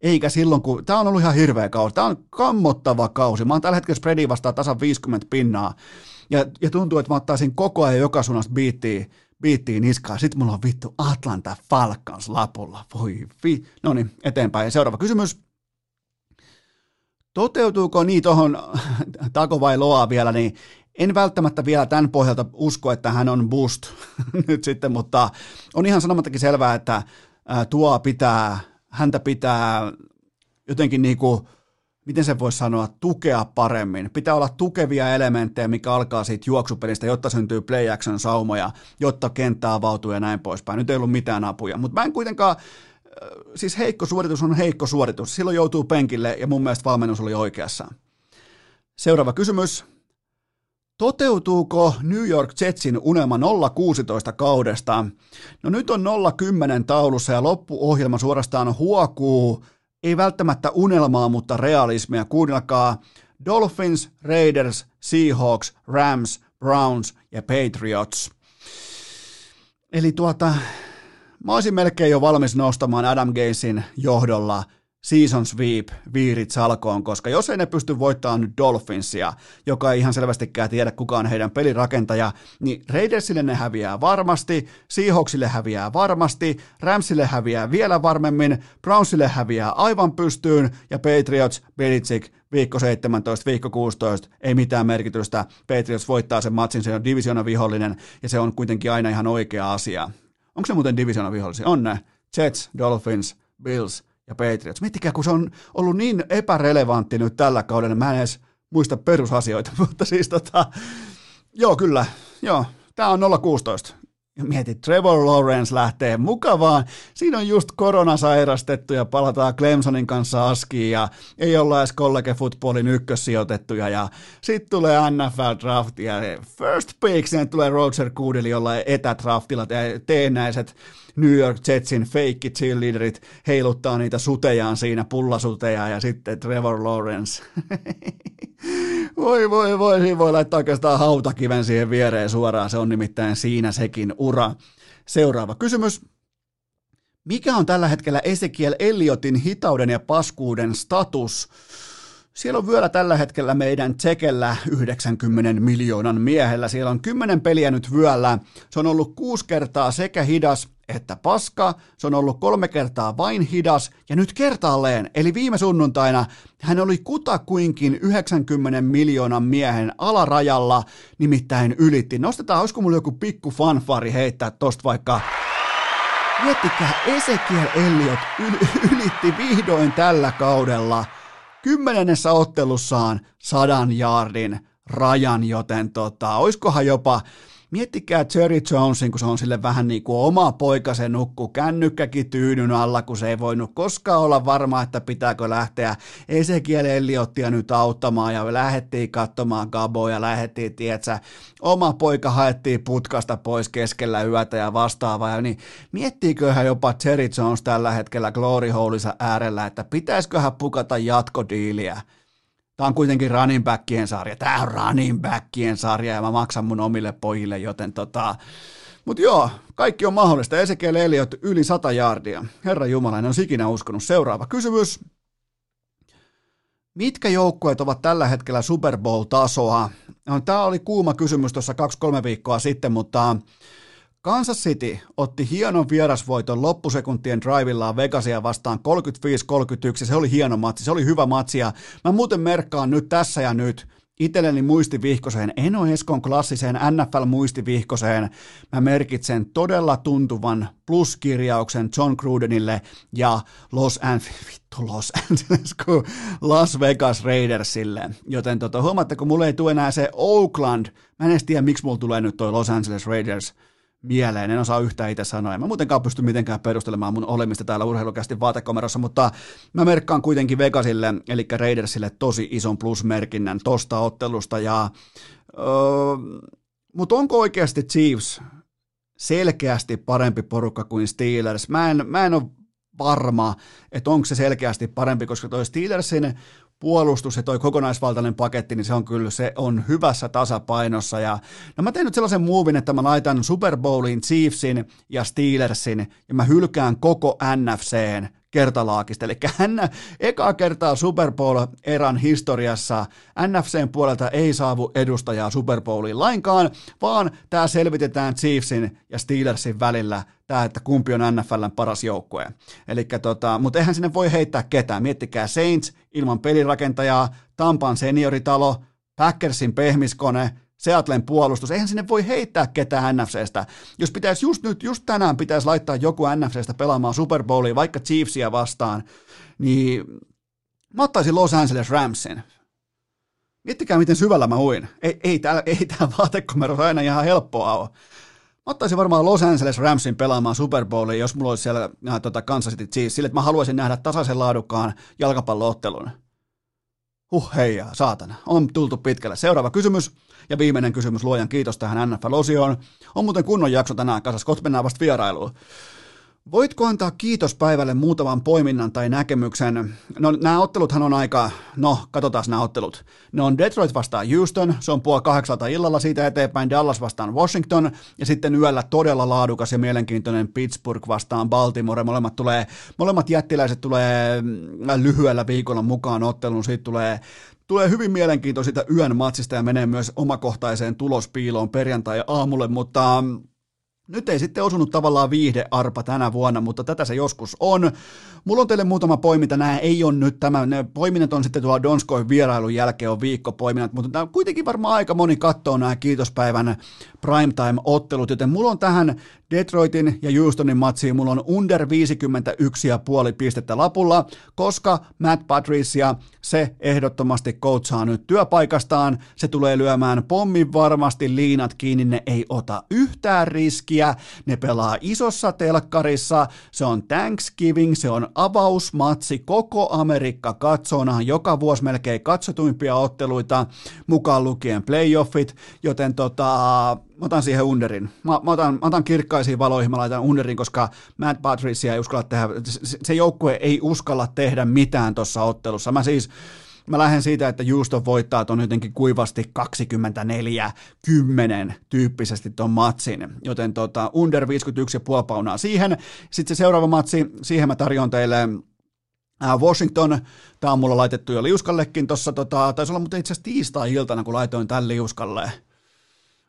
Eikä silloin, kun... Tämä on ollut ihan hirveä kausi. Tämä on kammottava kausi. Mä oon tällä hetkellä spreadiin vastaan tasan viisikymmentä pinnaa. Ja, ja tuntuu, että mä ottaisin koko ajan joka suunnasta biittiin, biittiin niskaan. Sitten mulla on vittu Atlanta Falcons lapulla. Voi vi... No niin, eteenpäin. Ja seuraava kysymys. Toteutuuko niin tuohon Tago Bailoa vielä, niin en välttämättä vielä tämän pohjalta usko, että hän on boost nyt sitten, mutta on ihan sanomattakin selvää, että tuo pitää... Häntä pitää jotenkin niin kuin, miten se voisi sanoa, tukea paremmin. Pitää olla tukevia elementtejä, mikä alkaa siitä juoksupelistä, jotta syntyy play action saumoja, jotta kenttä avautuu ja näin poispäin. Nyt ei ollut mitään apuja, mutta mä en kuitenkaan, siis heikko suoritus on heikko suoritus. Silloin joutuu penkille ja mun mielestä valmennus oli oikeassa. Seuraava kysymys. Toteutuuko New York Jetsin unelma nolla kuusitoista kaudesta? No nyt on nolla kymmenen taulussa ja loppuohjelma suorastaan huokuu, ei välttämättä unelmaa, mutta realismia. Kuunnelkaa Dolphins, Raiders, Seahawks, Rams, Browns ja Patriots. Eli tuota, mä olisin melkein jo valmis nostamaan Adam Gasein johdolla season sweep viirit salkoon, koska jos ei ne pysty voittamaan nyt Dolphinsia, joka ei ihan selvästikään tiedä kuka on heidän pelirakentaja, niin Raidersille ne häviää varmasti, Seahawksille häviää varmasti, Ramsille häviää vielä varmemmin, Brownsille häviää aivan pystyyn ja Patriots, Belichick, viikko seitsemäntoista, viikko kuusitoista, ei mitään merkitystä. Patriots voittaa sen matsin, se on divisioonavihollinen ja se on kuitenkin aina ihan oikea asia. Onko se muuten divisioonavihollisia? On ne. Jets, Dolphins, Bills ja Patriots. Miettikää, kun se on ollut niin epärelevantti nyt tällä kaudella, mä en edes muista perusasioita, mutta siis tota, joo kyllä, joo, tää on nolla kuusitoista. Mieti, Trevor Lawrence lähtee mukavaan, siinä on just koronasairastettu ja palataan Clemsonin kanssa askiin ja ei olla edes college-futballin ykkössijoitettuja ja sit tulee N F L-drafti ja first pick, sinne tulee Roger Goodell jollain etädraftilla teennäiset New York Jetsin fake cheerleaderit heiluttaa niitä sutejaan siinä, pullasuteja ja sitten Trevor Lawrence. Voi voi voi, siinä voi laittaa oikeastaan hautakiven siihen viereen suoraan, se on nimittäin siinä sekin ura. Seuraava kysymys. Mikä on tällä hetkellä Ezekiel Elliotin hitauden ja paskuuden status? Siellä on vyöllä tällä hetkellä meidän tsekellä yhdeksänkymmentä miljoonan miehellä. Siellä on kymmenen peliä nyt vyöllä. Se on ollut kuusi kertaa sekä hidas että paska. Se on ollut kolme kertaa vain hidas. Ja nyt kertaalleen, eli viime sunnuntaina, hän oli kutakuinkin yhdeksänkymmentä miljoonan miehen alarajalla, nimittäin ylitti. Nostetaan, olisiko mulla joku pikku fanfari heittää tosta vaikka... Miettikää, Ezekiel Elliot ylitti vihdoin tällä kaudella kymmenennessä ottelussaan sadan jaardin rajan, joten tota, oiskohan jopa Miettikää Jerry Jonesin, kun se on sille vähän niin kuin oma poika, se nukkuu kännykkäkin tyynyn alla, kun se ei voinut koskaan olla varma, että pitääkö lähteä Ezekiel Elliottia nyt auttamaan, ja me lähdettiin katsomaan Gaboa, ja lähdettiin, tietsä, oma poika haettiin putkasta pois keskellä yötä ja vastaavaa, ja niin miettiiköhän jopa Jerry Jones tällä hetkellä glory holinsa äärellä, että pitäisiköhän pukata jatkodiiliä. Tämä on kuitenkin running backien sarja. Tämä on running backien sarja ja mä maksan mun omille pojille, joten tota... Mutta joo, kaikki on mahdollista. Ezekiel Elliott yli sata jaardia. Herra Jumala, en olisi ikinä uskonut. Seuraava kysymys. Mitkä joukkueet ovat tällä hetkellä Super Bowl-tasoa? No, tämä oli kuuma kysymys tuossa kaksi kolme viikkoa sitten, mutta... Kansas City otti hienon vierasvoiton loppusekuntien driveillaan Vegasia vastaan kolmekymmentäviisi kolmekymmentäyksi. Se oli hieno matsi, se oli hyvä matsi ja mä muuten merkkaan nyt tässä ja nyt itselleni muistivihkoseen, Eno Eskon klassiseen N F L-muistivihkoseen. Mä merkitsen todella tuntuvan pluskirjauksen John Grudenille ja Los Angeles, Los Angeles, kun Las Vegas Raidersille. Joten tota, huomaatteko, mulle ei tule enää se Oakland. Mä en edes tiedä, miksi mulla tulee nyt toi Los Angeles Raiders mieleen, en osaa yhtään itse sanoa. En mä muutenkaan pysty mitenkään perustelemaan mun olemista täällä urheilukästi vaatekomerossa, mutta mä merkkaan kuitenkin Vegasille, eli Raidersille tosi ison plusmerkinnän tosta ottelusta. Ja, öö, mutta onko oikeasti Chiefs selkeästi parempi porukka kuin Steelers? Mä en, mä en ole varma, että onko se selkeästi parempi, koska toi Steelersin puolustus ja toi kokonaisvaltainen paketti, niin se on kyllä, se on hyvässä tasapainossa. Ja, no mä tein nyt sellaisen muovin, että mä laitan Super Bowlin Chiefsin ja Steelersin, ja mä hylkään koko N F C:n kertalaakista. Eli hän ekaa kertaa Super Bowl-eran historiassa N F C:n puolelta ei saavu edustajaa Super Bowliin lainkaan, vaan tämä selvitetään Chiefsin ja Steelersin välillä, tämä, että kumpi on N F L:n paras joukkue. Elikkä tota, mutta eihän sinne voi heittää ketään. Miettikää Saints ilman pelirakentajaa, Tampan senioritalo, Packersin pehmiskone, Seattlen puolustus, eihän sinne voi heittää ketään N F C:stä. Jos pitäisi just nyt, just tänään pitäisi laittaa joku N F C:stä pelaamaan Super Bowlia, vaikka Chiefsia vastaan, niin mä ottaisin Los Angeles Ramsin. Miettikää, miten syvällä mä uin. Ei, ei tää, ei tää vaatekomero aina ihan helppoa ole. Mä ottaisin varmaan Los Angeles Ramsin pelaamaan Super Bowlia, jos mulla olisi siellä äh, tota Kansas City Chiefs, sille, että mä haluaisin nähdä tasaisen laadukkaan jalkapalloottelun. Huh heijaa, saatana. On tultu pitkälle. Seuraava kysymys ja viimeinen kysymys, luojan kiitos tähän N F L-osioon. On muuten kunnon jakso tänään kasassa, kohta mennään vasta vierailuun. Voitko antaa kiitospäivälle muutaman poiminnan tai näkemyksen? No nämä otteluthan on aika, no katsotaan nämä ottelut. Ne on Detroit vastaan Houston, se on puoli kahdeksalta illalla, siitä eteenpäin Dallas vastaan Washington ja sitten yöllä todella laadukas ja mielenkiintoinen Pittsburgh vastaan Baltimore. Molemmat, tulee, molemmat jättiläiset tulee lyhyellä viikolla mukaan otteluun, siitä tulee... Tulee hyvin mielenkiintoista yön matsista ja menee myös omakohtaiseen tulospiiloon perjantai-aamulle, mutta nyt ei sitten osunut tavallaan viihdearpa tänä vuonna, mutta tätä se joskus on. Mulla on teille muutama poiminta, nämä ei ole nyt tämä, ne poiminnat on sitten tuolla Donskoin vierailun jälkeen on viikkopoiminnat, mutta tämä kuitenkin varmaan aika moni katsoo nämä kiitospäivän primetime-ottelut, joten mulla on tähän Detroitin ja Houstonin matsiin, mulla on under viisikymmentäyksi pilkku viisi pistettä lapulla, koska Matt Patricia, se ehdottomasti coachaa nyt työpaikastaan, se tulee lyömään pommin varmasti liinat kiinni, ne ei ota yhtään riskiä, ne pelaa isossa telkkarissa, se on Thanksgiving, se on avausmatsi, koko Amerikka katsona, joka vuosi melkein katsotuimpia otteluita, mukaan lukien playoffit, joten tota... Mä otan siihen underin. Mä, mä, otan, mä otan kirkkaisiin valoihin, mä laitan underin, koska Matt Patricia ei uskalla tehdä, se, se joukkue ei uskalla tehdä mitään tuossa ottelussa. Mä siis, mä lähden siitä, että Houston voittaa ton jotenkin kuivasti kaksikymmentäneljä kymmenen tyyppisesti ton matsin, joten tota, under viisikymmentäyksi pilkku viisi paunaa siihen. Sitten se seuraava matsi, siihen mä tarjoan teille Washington, tää on mulla laitettu jo liuskallekin tossa, tota, taisi olla muuten itse asiassa tiistai-iltana, kun laitoin tän liuskalle.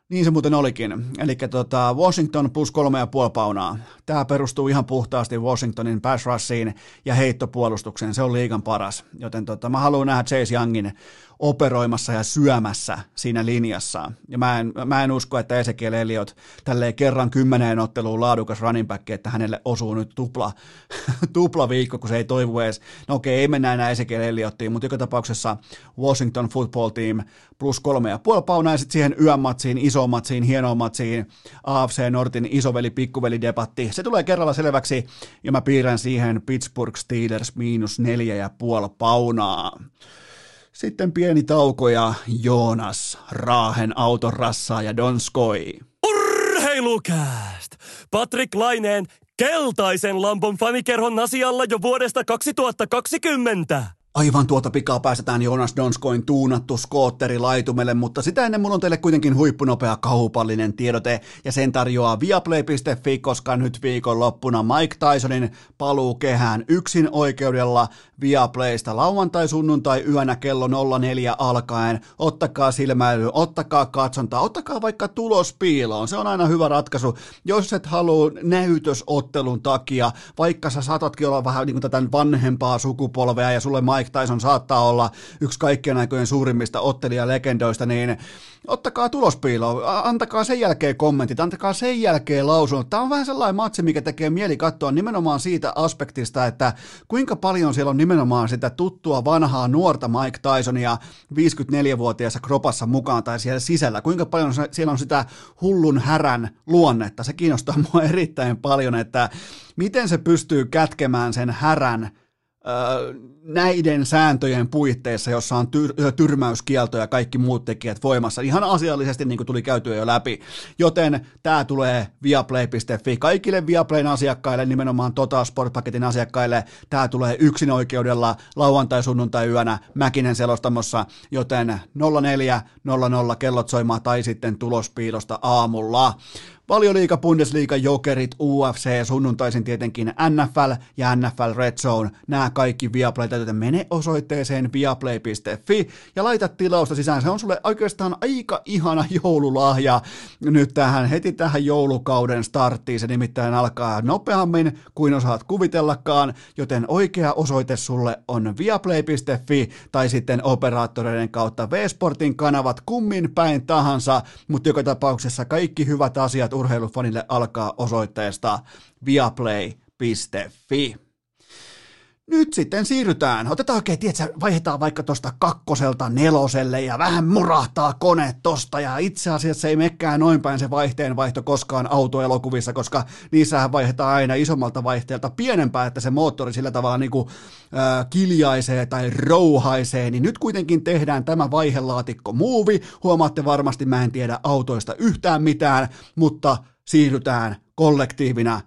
Niin se muuten olikin. Eli tota Washington plus kolme ja puoli paunaa. Tämä perustuu ihan puhtaasti Washingtonin pass rushiin ja heittopuolustukseen. Se on liigan paras. Joten tota, mä haluan nähdä Chase Youngin operoimassa ja syömässä siinä linjassa. Ja mä en, mä en usko, että Ezekiel Elliott tälleen kerran kymmeneen otteluun laadukas running back, että hänelle osuu nyt tupla, tupla viikko, kun se ei toivu edes. No okei, ei mennä enää Ezekiel Elliottiin, mutta joka tapauksessa Washington football team plus kolme ja puoli paunaa ja sitten siihen yömatsiin iso isoon matsiin, hienoon matsiin, A F C Nortin isoveli, pikkuveli debatti. Se tulee kerralla selväksi ja mä piirrän siihen Pittsburgh Steelers miinus neljä ja puoli paunaa. Sitten pieni tauko ja Joonas Raahen auton rassaa ja Donskoi. Urheilukääst! Patrick Laineen keltaisen lampon fanikerhon asialla jo vuodesta kaksituhattakaksikymmentä. Aivan tuota pikaa päästetään Joonas Donskoin tuunattu skootteri laitumelle, mutta sitä ennen mun on teille kuitenkin huippunopea kaupallinen tiedote, ja sen tarjoaa viaplay piste fi, koska nyt viikonloppuna Mike Tysonin paluu kehään yksin oikeudella Viaplaysta lauantai-sunnuntai-yönä kello nolla neljä alkaen. Ottakaa silmäily, ottakaa katsontaa, ottakaa vaikka tulospiiloon. Se on aina hyvä ratkaisu, jos et halua näytösottelun takia, vaikka sä saatatkin olla vähän niin kuin tätä vanhempaa sukupolvea ja sulle Mike Tyson saattaa olla yksi kaikkien aikojen suurimmista ottelijalegendoista, niin ottakaa tulospiilo, antakaa sen jälkeen kommentit, antakaa sen jälkeen lausunnot. Tämä on vähän sellainen matsi, mikä tekee mieli katsoa nimenomaan siitä aspektista, että kuinka paljon siellä on nimenomaan sitä tuttua, vanhaa, nuorta Mike Tysonia viisikymmentäneljävuotiaassa kropassa mukaan tai siellä sisällä. Kuinka paljon siellä on sitä hullun härän luonnetta. Se kiinnostaa mua erittäin paljon, että miten se pystyy kätkemään sen härän näiden sääntöjen puitteissa, jossa on tyr- tyrmäyskielto ja kaikki muut tekijät voimassa, ihan asiallisesti niin kuin tuli käytyä jo läpi, joten tämä tulee viaplay piste fi, kaikille Viaplayn asiakkaille, nimenomaan Total Sport-paketin asiakkaille, tämä tulee yksin oikeudella lauantai-sunnuntai-yönä Mäkinen selostamossa, joten nolla neljä nolla nolla kellot soimaan tai sitten tulospiilosta aamulla. Valioliiga, Bundesliiga, Jokerit, U F C, sunnuntaisin tietenkin N F L ja N F L Red Zone. Nämä kaikki Viaplayta, joten mene osoitteeseen viaplay piste fi ja laita tilausta sisään. Se on sulle oikeastaan aika ihana joululahja nyt tähän, heti tähän joulukauden starttiin. Se nimittäin alkaa nopeammin kuin osaat kuvitellakaan, joten oikea osoite sulle on viaplay piste fi tai sitten operaattoreiden kautta V-Sportin kanavat kummin päin tahansa, mutta joka tapauksessa kaikki hyvät asiat urheilufanille alkaa osoitteesta viaplay piste fi. Nyt sitten siirrytään. Otetaan oikein, tietsä, vaihdetaan vaikka tuosta kakkoselta neloselle ja vähän murahtaa kone tosta. Ja itse asiassa se ei menekään noin päin se vaihteenvaihto koskaan autoelokuvissa, koska niissähän vaihdetaan aina isommalta vaihteelta pienempää, että se moottori sillä tavalla niin kuin, äh, kiljaisee tai rouhaisee. Niin nyt kuitenkin tehdään tämä vaihelaatikko muuvi. Huomaatte varmasti, mä en tiedä autoista yhtään mitään, mutta siirrytään kollektiivina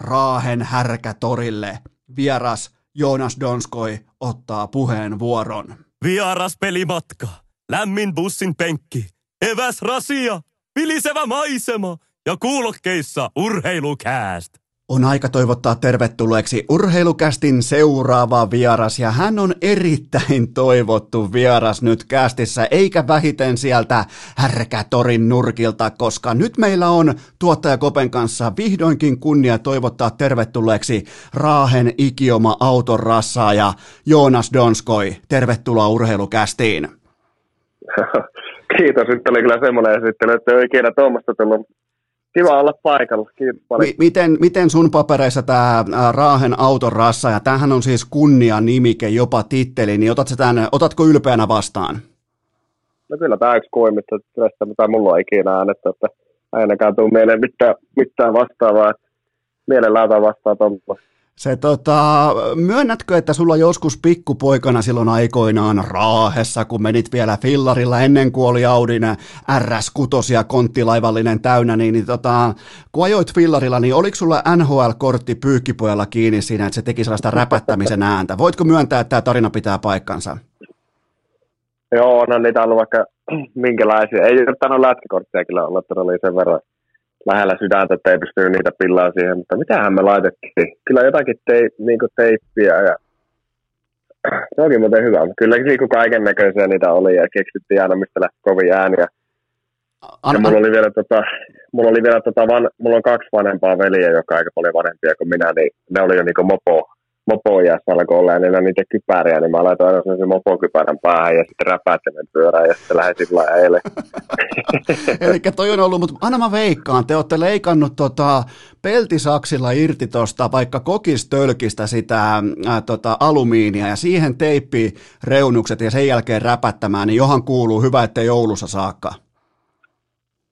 Raahen härkätorille. Vieras Joonas Donskoi ottaa puheenvuoron. Vieras pelimatka, lämmin bussin penkki, eväs rasia, vilisevä maisema ja kuulokkeissa urheilukääst. On aika toivottaa tervetulleeksi urheilukästin seuraava vieras ja hän on erittäin toivottu vieras nyt kästissä eikä vähiten sieltä Härkätorin nurkilta, koska nyt meillä on tuottaja Kopen kanssa vihdoinkin kunnia toivottaa tervetulleeksi Raahen ikioma auton rassaaja Joonas Donskoi. Tervetuloa urheilukästiin. Kiitos, nyt oli kyllä semmoinen esittely, että ei oikein tuommoista tullut. Kiva olla paikalla. Kiitos paljon. Miten, miten sun papereissa tämä Raahen auton rassa, ja tämähän on siis kunnianimike, jopa titteli, niin otatko, tämän, otatko ylpeänä vastaan? No kyllä tämä on yksi koimista, mitä mulla on ikinä äänettä, että ainakaan tule mieleen mitään, mitään vastaavaa, mielellään tämä vastaa tuolla. Se, tota, myönnätkö, että sulla joskus pikkupoikana silloin aikoinaan Raahessa, kun menit vielä fillarilla ennen kuin oli Audin R S kuusi ja konttilaivallinen täynnä, niin, niin tota, kun ajoit fillarilla, niin oliko sulla N H L-kortti pyykkipojalla kiinni siinä, että se teki sellaista räpättämisen ääntä? Voitko myöntää, että tämä tarina pitää paikkansa? Joo, no niitä on ollut vaikka minkälaisia. Ei ottanut lätkäkorttia kyllä olla, että oli sen verran lähellä sydäntä, että ei pystynyt niitä pillaa siihen, mutta mitähän me laitettiin? Kyllä jotakin tei, niin kuin teippiä ja se onkin muuten hyvä, mutta kyllä niin kaiken näköisiä niitä oli ja keksittiin aina mistä lähti kovin ääniä. Ja mulla oli vielä, tota, mulla oli vielä tota van, mulla on kaksi vanhempaa veliä, jotka on aika paljon vanhempia kuin minä, niin ne oli jo niin kuin mopo, mopo-iässä alkoi olla ja niillä niitä kypäriä, niin mä laitoin aina sellaisen mopokypärän päähän ja sitten räpätimen pyörään ja sitten lähdin sillä ajelle. Eli toi on ollut, mutta aina mä veikkaan, te olette leikannut tota peltisaksilla irti tuosta vaikka kokistölkistä sitä ää, tota, alumiinia ja siihen teippi reunukset ja sen jälkeen räpättämään, niin johan kuuluu hyvä, ettei Oulussa saakka.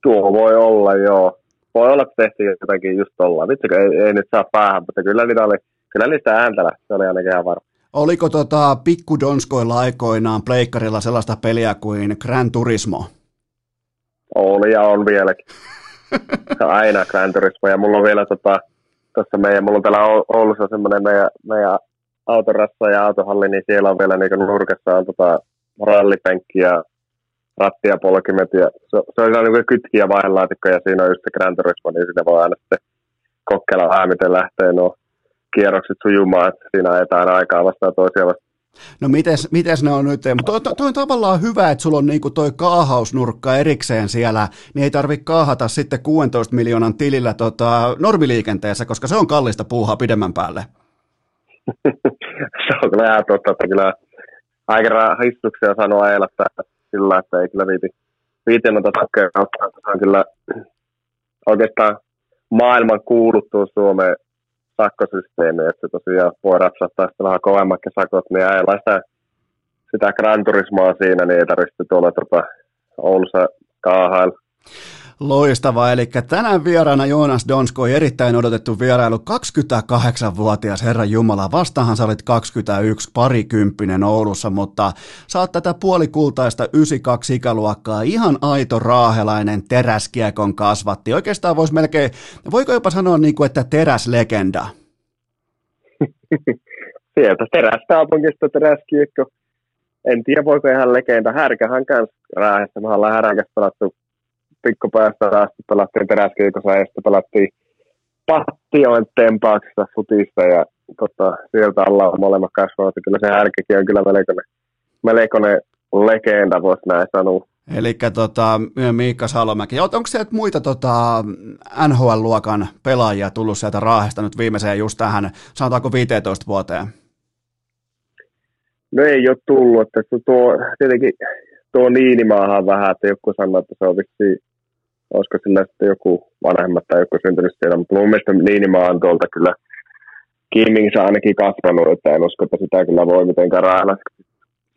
Tuo voi olla, joo. Voi olla, että tehtiin jotakin just tollaan. Vitsikö, ei, ei nyt saa päähän, mutta kyllä niitä oli, kyllä niistä ääntä lähti, se oli ainakin ihan varma. Oliko tota, pikkudonskoilla aikoinaan pleikkarilla sellaista peliä kuin Gran Turismo? Oli ja on vieläkin. Aina Gran Turismo. Ja mulla on vielä tota, tossa meidän, mulla on täällä Oulussa semmoinen meidän, meidän autorassa ja autohalli, niin siellä on vielä niin nurkassa on tota, rallipenkki ja rattia, polkimet ja se, se on niin kytkiä vaihelaatikko ja siinä on just se Gran Turismo, niin siinä voi aina sitten kokkeilla vähän, miten lähtee nuo kierrokset sujumaan, että siinä ajetaan aikaa vastaan toisia vastaan. No mites, mites ne on nyt? Toi, toi on tavallaan hyvä, että sulla on niinku toi kaahausnurkka erikseen siellä, niin ei tarvitse kaahata sitten kuusitoista miljoonan tilillä tota, normiliikenteessä, koska se on kallista puuhaa pidemmän päälle. Se on kyllä ihan totta, että kyllä aika histuksia on saanut ajella sillä, että ei kyllä viiti viitemäntä takia kautta, että on kyllä oikeastaan maailman kuuluttuun Suomeen sakkosysteemi, että tosiaan voi rapsahtaa sitten vähän kovemmatkin sakot, niin ajellaan sitä, sitä Gran Turismoa siinä, niin ei tarvitse tuolla tuota Oulussa kaahailla. Loistavaa, eli tänään vieraana Joonas Donskoi, erittäin odotettu vierailu, kaksikymmentäkahdeksanvuotias herra Jumala, vastahan sä olit kaksikymmentäyksi, parikymppinen Oulussa, mutta sä oot tätä puolikultaista yhdeksänkymmentäkaksi ikäluokkaa, ihan aito raahelainen teräskiekon kasvatti, oikeastaan voisi melkein, voiko jopa sanoa niin kuin, että teräslegenda? Sieltä teräskaupunkista teräskiekko, en tiedä voiko ihan legenda, härkähän kanssa raahessa, me ollaan härkästä pelattu pikkupäästä asti pelattiin teräskiikossa ja sitten pelattiin Pattion Tempauksessa futista ja tota, sieltä alla on molemmat kasvanut. Kyllä se härkikin on kyllä melkoinen, melkoinen legenda, voisi näin sanoa. Eli tota, Miikka Salomäki, onko sieltä muita tota, N H L-luokan pelaajia tullut sieltä Raahesta nyt viimeiseen just tähän, sanotaanko viisitoista vuoteen? No ei ole tullut, että tuo tietenkin... Tuo Niinimaahan vähän, että joku sanoo, että se on vissiin, olisiko sillä sitten joku vanhemmat tai joku syntynyt siellä, mutta mun mielestä Niinimaa on tuolta kyllä Kimingissä ainakin kasvanut, että en usko, että sitä kyllä voi mitenkään raalaisesti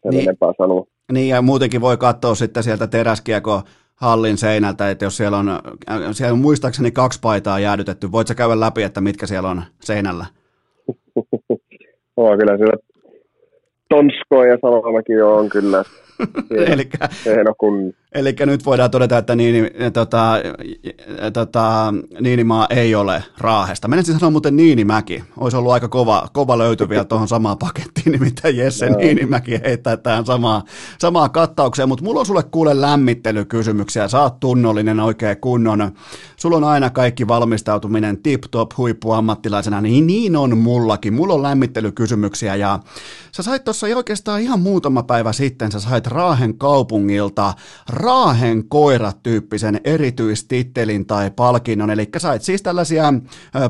sen enempää sanoa. Niin ja muutenkin voi katsoa sitten sieltä teräskiekon hallin seinältä, että jos siellä on, siellä on muistaakseni kaksi paitaa jäädytetty, voit sä käydä läpi, että mitkä siellä on seinällä? Joo, kyllä siellä Donskoi ja Salomäki on kyllä. Elikkä, elikkä nyt voidaan todeta, että niin, tota, tota, Niinimaa ei ole Raahesta. Menen siis sanoa muuten Niinimäki. Olisi ollut aika kova, kova löyty vielä tuohon samaan pakettiin, nimittäin Jesse no. Niinimäki heittää tähän samaa, samaa kattaukseen. Mutta mulla on sulle kuule lämmittelykysymyksiä. Sä oot tunnollinen oikein kunnon. Sulla on aina kaikki valmistautuminen tip-top huippuammattilaisena, niin niin on mullakin. Mulla on lämmittelykysymyksiä ja sä sait tuossa oikeastaan ihan muutama päivä sitten, sä sait Raahen kaupungilta Raahen koirat-tyyppisen erityistittelin tai palkinnon, eli sait siis tällaisia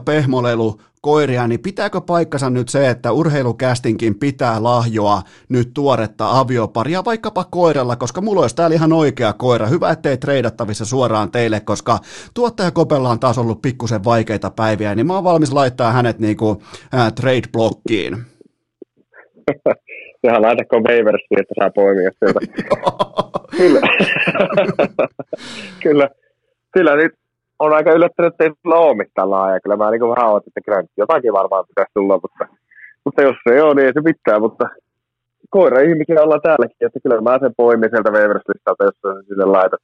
pehmoleilukoiria, niin pitääkö paikkansa nyt se, että urheilukästinkin pitää lahjoa nyt tuoretta avioparia vaikkapa koiralla, koska mulla olisi täällä ihan oikea koira, hyvä ettei treidattavissa suoraan teille, koska tuottajakopella on taas ollut pikkusen vaikeita päiviä, niin mä oon valmis laittaa hänet niinku äh, trade-blokkiin. Sehän laitakko waiversiin, että saa poimia sieltä. Kyllä. Kyllä. Kyllä nyt on aika yllättänyt, että ei sulla ole mitään laajaa. Kyllä mä niin vähän ootin, että kyllä jotakin varmaan pitäisi tulla, mutta, mutta jos se ei ole, niin ei se mitään. Mutta koira-ihmisiä ollaan täälläkin, että kyllä mä sen poimin sieltä waiversilistalta, jos se sille laitat.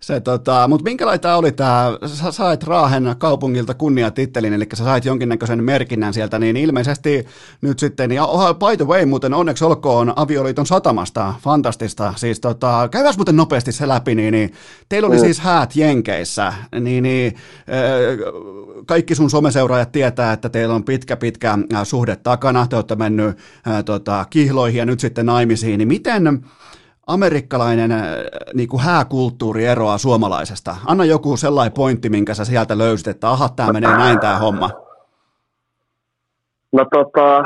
Se, tota, mutta minkälaista oli tämä, sä sait Raahen kaupungilta kunniatittelin, eli sä sait jonkinnäköisen merkinnän sieltä, niin ilmeisesti nyt sitten, ja by the way muuten onneksi olkoon Avioliiton satamasta, fantastista, siis tota, käydään muuten nopeasti se läpi, niin, niin teillä oli mm. siis häät Jenkeissä, niin, niin äh, kaikki sun someseuraajat tietää, että teillä on pitkä pitkä äh, suhde takana, te olette mennyt äh, tota, kihloihin ja nyt sitten naimisiin, niin miten... Amerikkalainen niin kuin hääkulttuuri eroaa suomalaisesta. Anna joku sellainen pointti, minkä sä sieltä löysit, että aha, tää menee näin tää homma. No tota,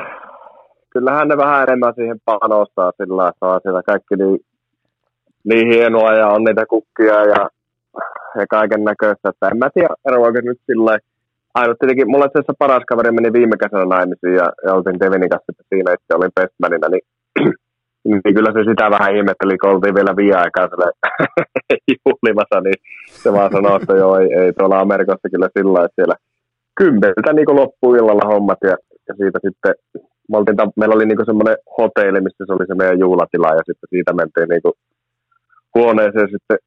kyllähän ne vähän enemmän siihen panostaa sillä saa siellä kaikki niin, niin hienoa ja on niitä kukkia ja, ja kaiken näköistä. Että en mä tiedä, eroako nyt sillä ainut tietenkin, mulla itse asiassa paras kaveri meni viime kesänä naimisiin ja, ja oltiin Devinin kanssa, että siinä itse olin bestmanina, niin niin kyllä se sitä vähän ihmetteli, kun oltiin vielä viiden aikaa juhlimassa, niin se vaan sanoi, että joo, ei, ei tuolla Amerikassa kyllä sillä lailla, että siellä kymmeneltä niin loppuu illalla hommat, ja, ja siitä sitten, me oltiin, meillä oli niin semmoinen hotelli, missä se oli se meidän juhlatila, ja sitten siitä mentiin niin huoneeseen sitten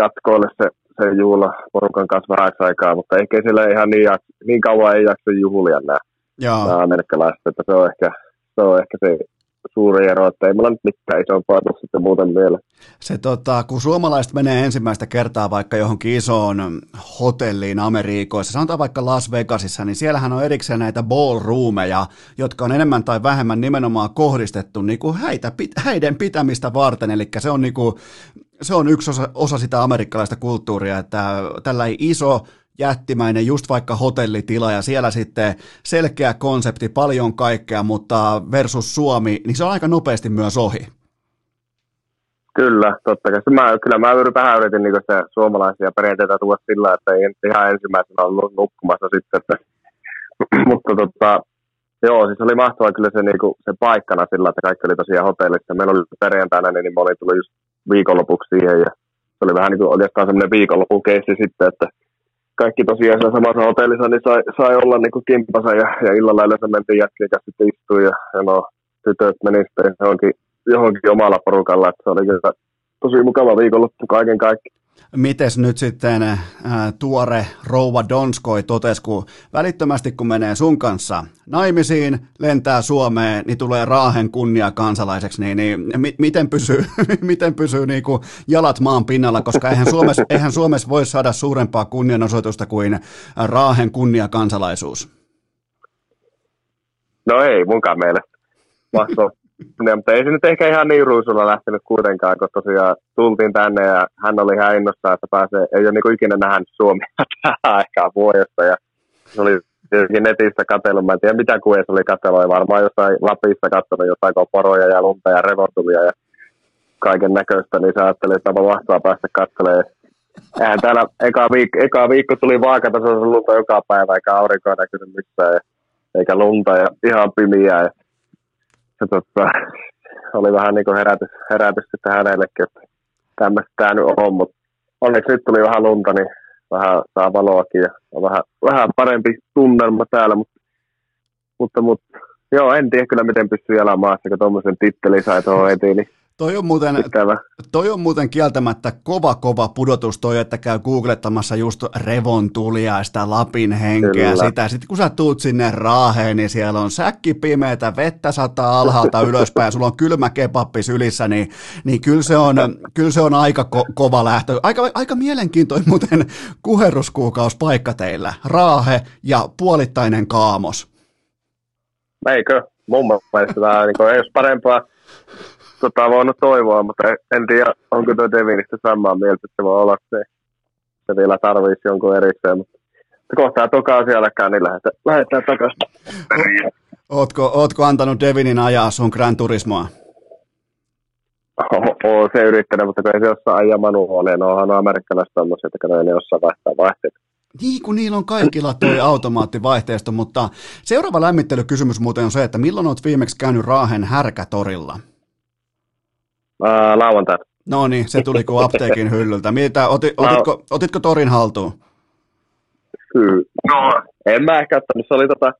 jatkoille se, se juhlaporukan kanssa vähäksi aikaa, mutta ehkä siellä ihan niin, niin kauan ei jaksa juhlia nämä, nämä amerikkalaiset, että se on ehkä se, on ehkä se suuri ero, että ei meillä nyt mitään isompaa tuossa sitten muuten vielä. Se, tota, kun suomalaiset menee ensimmäistä kertaa vaikka johonkin isoon hotelliin Amerikoissa, sanotaan vaikka Las Vegasissa, niin siellähän on erikseen näitä ballroomeja, jotka on enemmän tai vähemmän nimenomaan kohdistettu niin kuin häitä, häiden pitämistä varten, eli se on, niin kuin, se on yksi osa, osa sitä amerikkalaista kulttuuria, että tällainen iso jättimäinen, just vaikka hotellitila ja siellä sitten selkeä konsepti, paljon kaikkea, mutta versus Suomi, niin se on aika nopeasti myös ohi. Kyllä, totta kai. Mä, kyllä mä vähän yritin niin sitä suomalaisia perinteitä tuoda sillä, että ei ihan ensimmäisenä ollut nukkumassa sitten. Että, mutta tota, joo, siis oli mahtavaa kyllä se, niin kuin, se paikkana sillä, että kaikki oli tosiaan hotellissa. Meillä oli perjantaina, niin mä olin tullut just viikonlopuksi siihen ja se oli vähän niin kuin oikeastaan semmoinen viikonlopukeissi sitten, että kaikki tosiaan siellä samassa hotellissa niin sai, sai olla niin kuin kimpansa ja, ja illalla yleensä mentiin jätkien kanssa sitten istuun ja, ja no, tytöt meni sitten johonkin, johonkin omalla porukalla. Että se oli kyllä tosi mukava viikonloppu kaiken kaikkiaan. Mites nyt sitten äh, tuore rouva Donskoi totesi, kun välittömästi kun menee sun kanssa naimisiin, lentää Suomeen, niin tulee Raahen kunnia kansalaiseksi, niin, niin mi- miten pysyy, miten pysyy niin kuin jalat maan pinnalla, koska eihän Suomessa, eihän Suomessa voi saada suurempaa kunnianosoitusta kuin Raahen kunnia kansalaisuus? No ei munkaan mielestä. Vasto. Ja, mutta ei se nyt ehkä ihan niin ruusulla lähtenyt kuitenkaan, kun tosiaan tultiin tänne ja hän oli ihan innossaan, että pääsee, ei ole niin ikinä nähnyt Suomea tähän aikaan vuodesta. Ja se oli tietenkin netistä katsellut, mä en tiedä mitä kuin se oli katsellut, varmaan jossain Lapissa katsonut jotain poroja ja lunta ja revontuvia ja kaiken näköistä, niin se ajattelin, että on mahtaa päästä katselemaan. Eihän täällä eka viikko, eka viikko tuli vaakatasoisen lunta joka päivä, eikä aurinkoa näkynyt missään, eikä lunta ja ihan pimiä. Ja se totta, oli vähän niin kuin herätys, herätys sitten hänellekin, että tämmöistä tämä nyt on, mutta onneksi nyt tuli vähän lunta, niin vähän saa valoakin ja on vähän, vähän parempi tunnelma täällä, mutta, mutta, mutta joo, en tiedä kyllä miten pystyy elämään maassa, kun tuommoisen tittelin sai tuohon etiin, niin Toi on, muuten, toi on muuten kieltämättä kova, kova pudotus toi, että käy googlettamassa just revontulia, sitä Lapin henkeä, kyllä. Sitä. Sitten kun sä tuut sinne Raaheen, niin siellä on säkki pimeätä, vettä sataa alhaalta ylöspäin, sulla on kylmä kebappi sylissä, niin, niin kyllä, se on, kyllä se on aika ko- kova lähtö. Aika, aika mielenkiintoinen muuten kuherruskuukauspaikka teillä, Raahe ja puolittainen Kaamos. Eikö? Mun mielestä tämä ei ole parempaa. Tota voinut toivoa, mutta en tiedä, onko tuo Devinistä samaa mieltä, että se voi olla se, se vielä tarvitsisi jonkun erikseen, mutta kohtaa tokaa sielläkään, niin lähdetään, lähdetään takaisin. Ootko, ootko antanut Devinin ajaa sun Gran Turismoa? Oon se yrittänyt, mutta kun ei se jossain ajaa manuaalia, ne onhan amerikkalaiset tommosia, että ne ei jossain vaihtaa vaihteita. Niin kuin niillä on kaikilla toi automaattivaihteisto, mutta seuraava lämmittelykysymys muuten on se, että milloin olet viimeksi käynyt Raahen Härkätorilla? Äh, lauantaina. No niin, se tuli kuin apteekin hyllyltä. Mitä, oti, otitko, otitko torin haltuun? Kyllä. No, en mä ehkä ottanut. Se oli tota,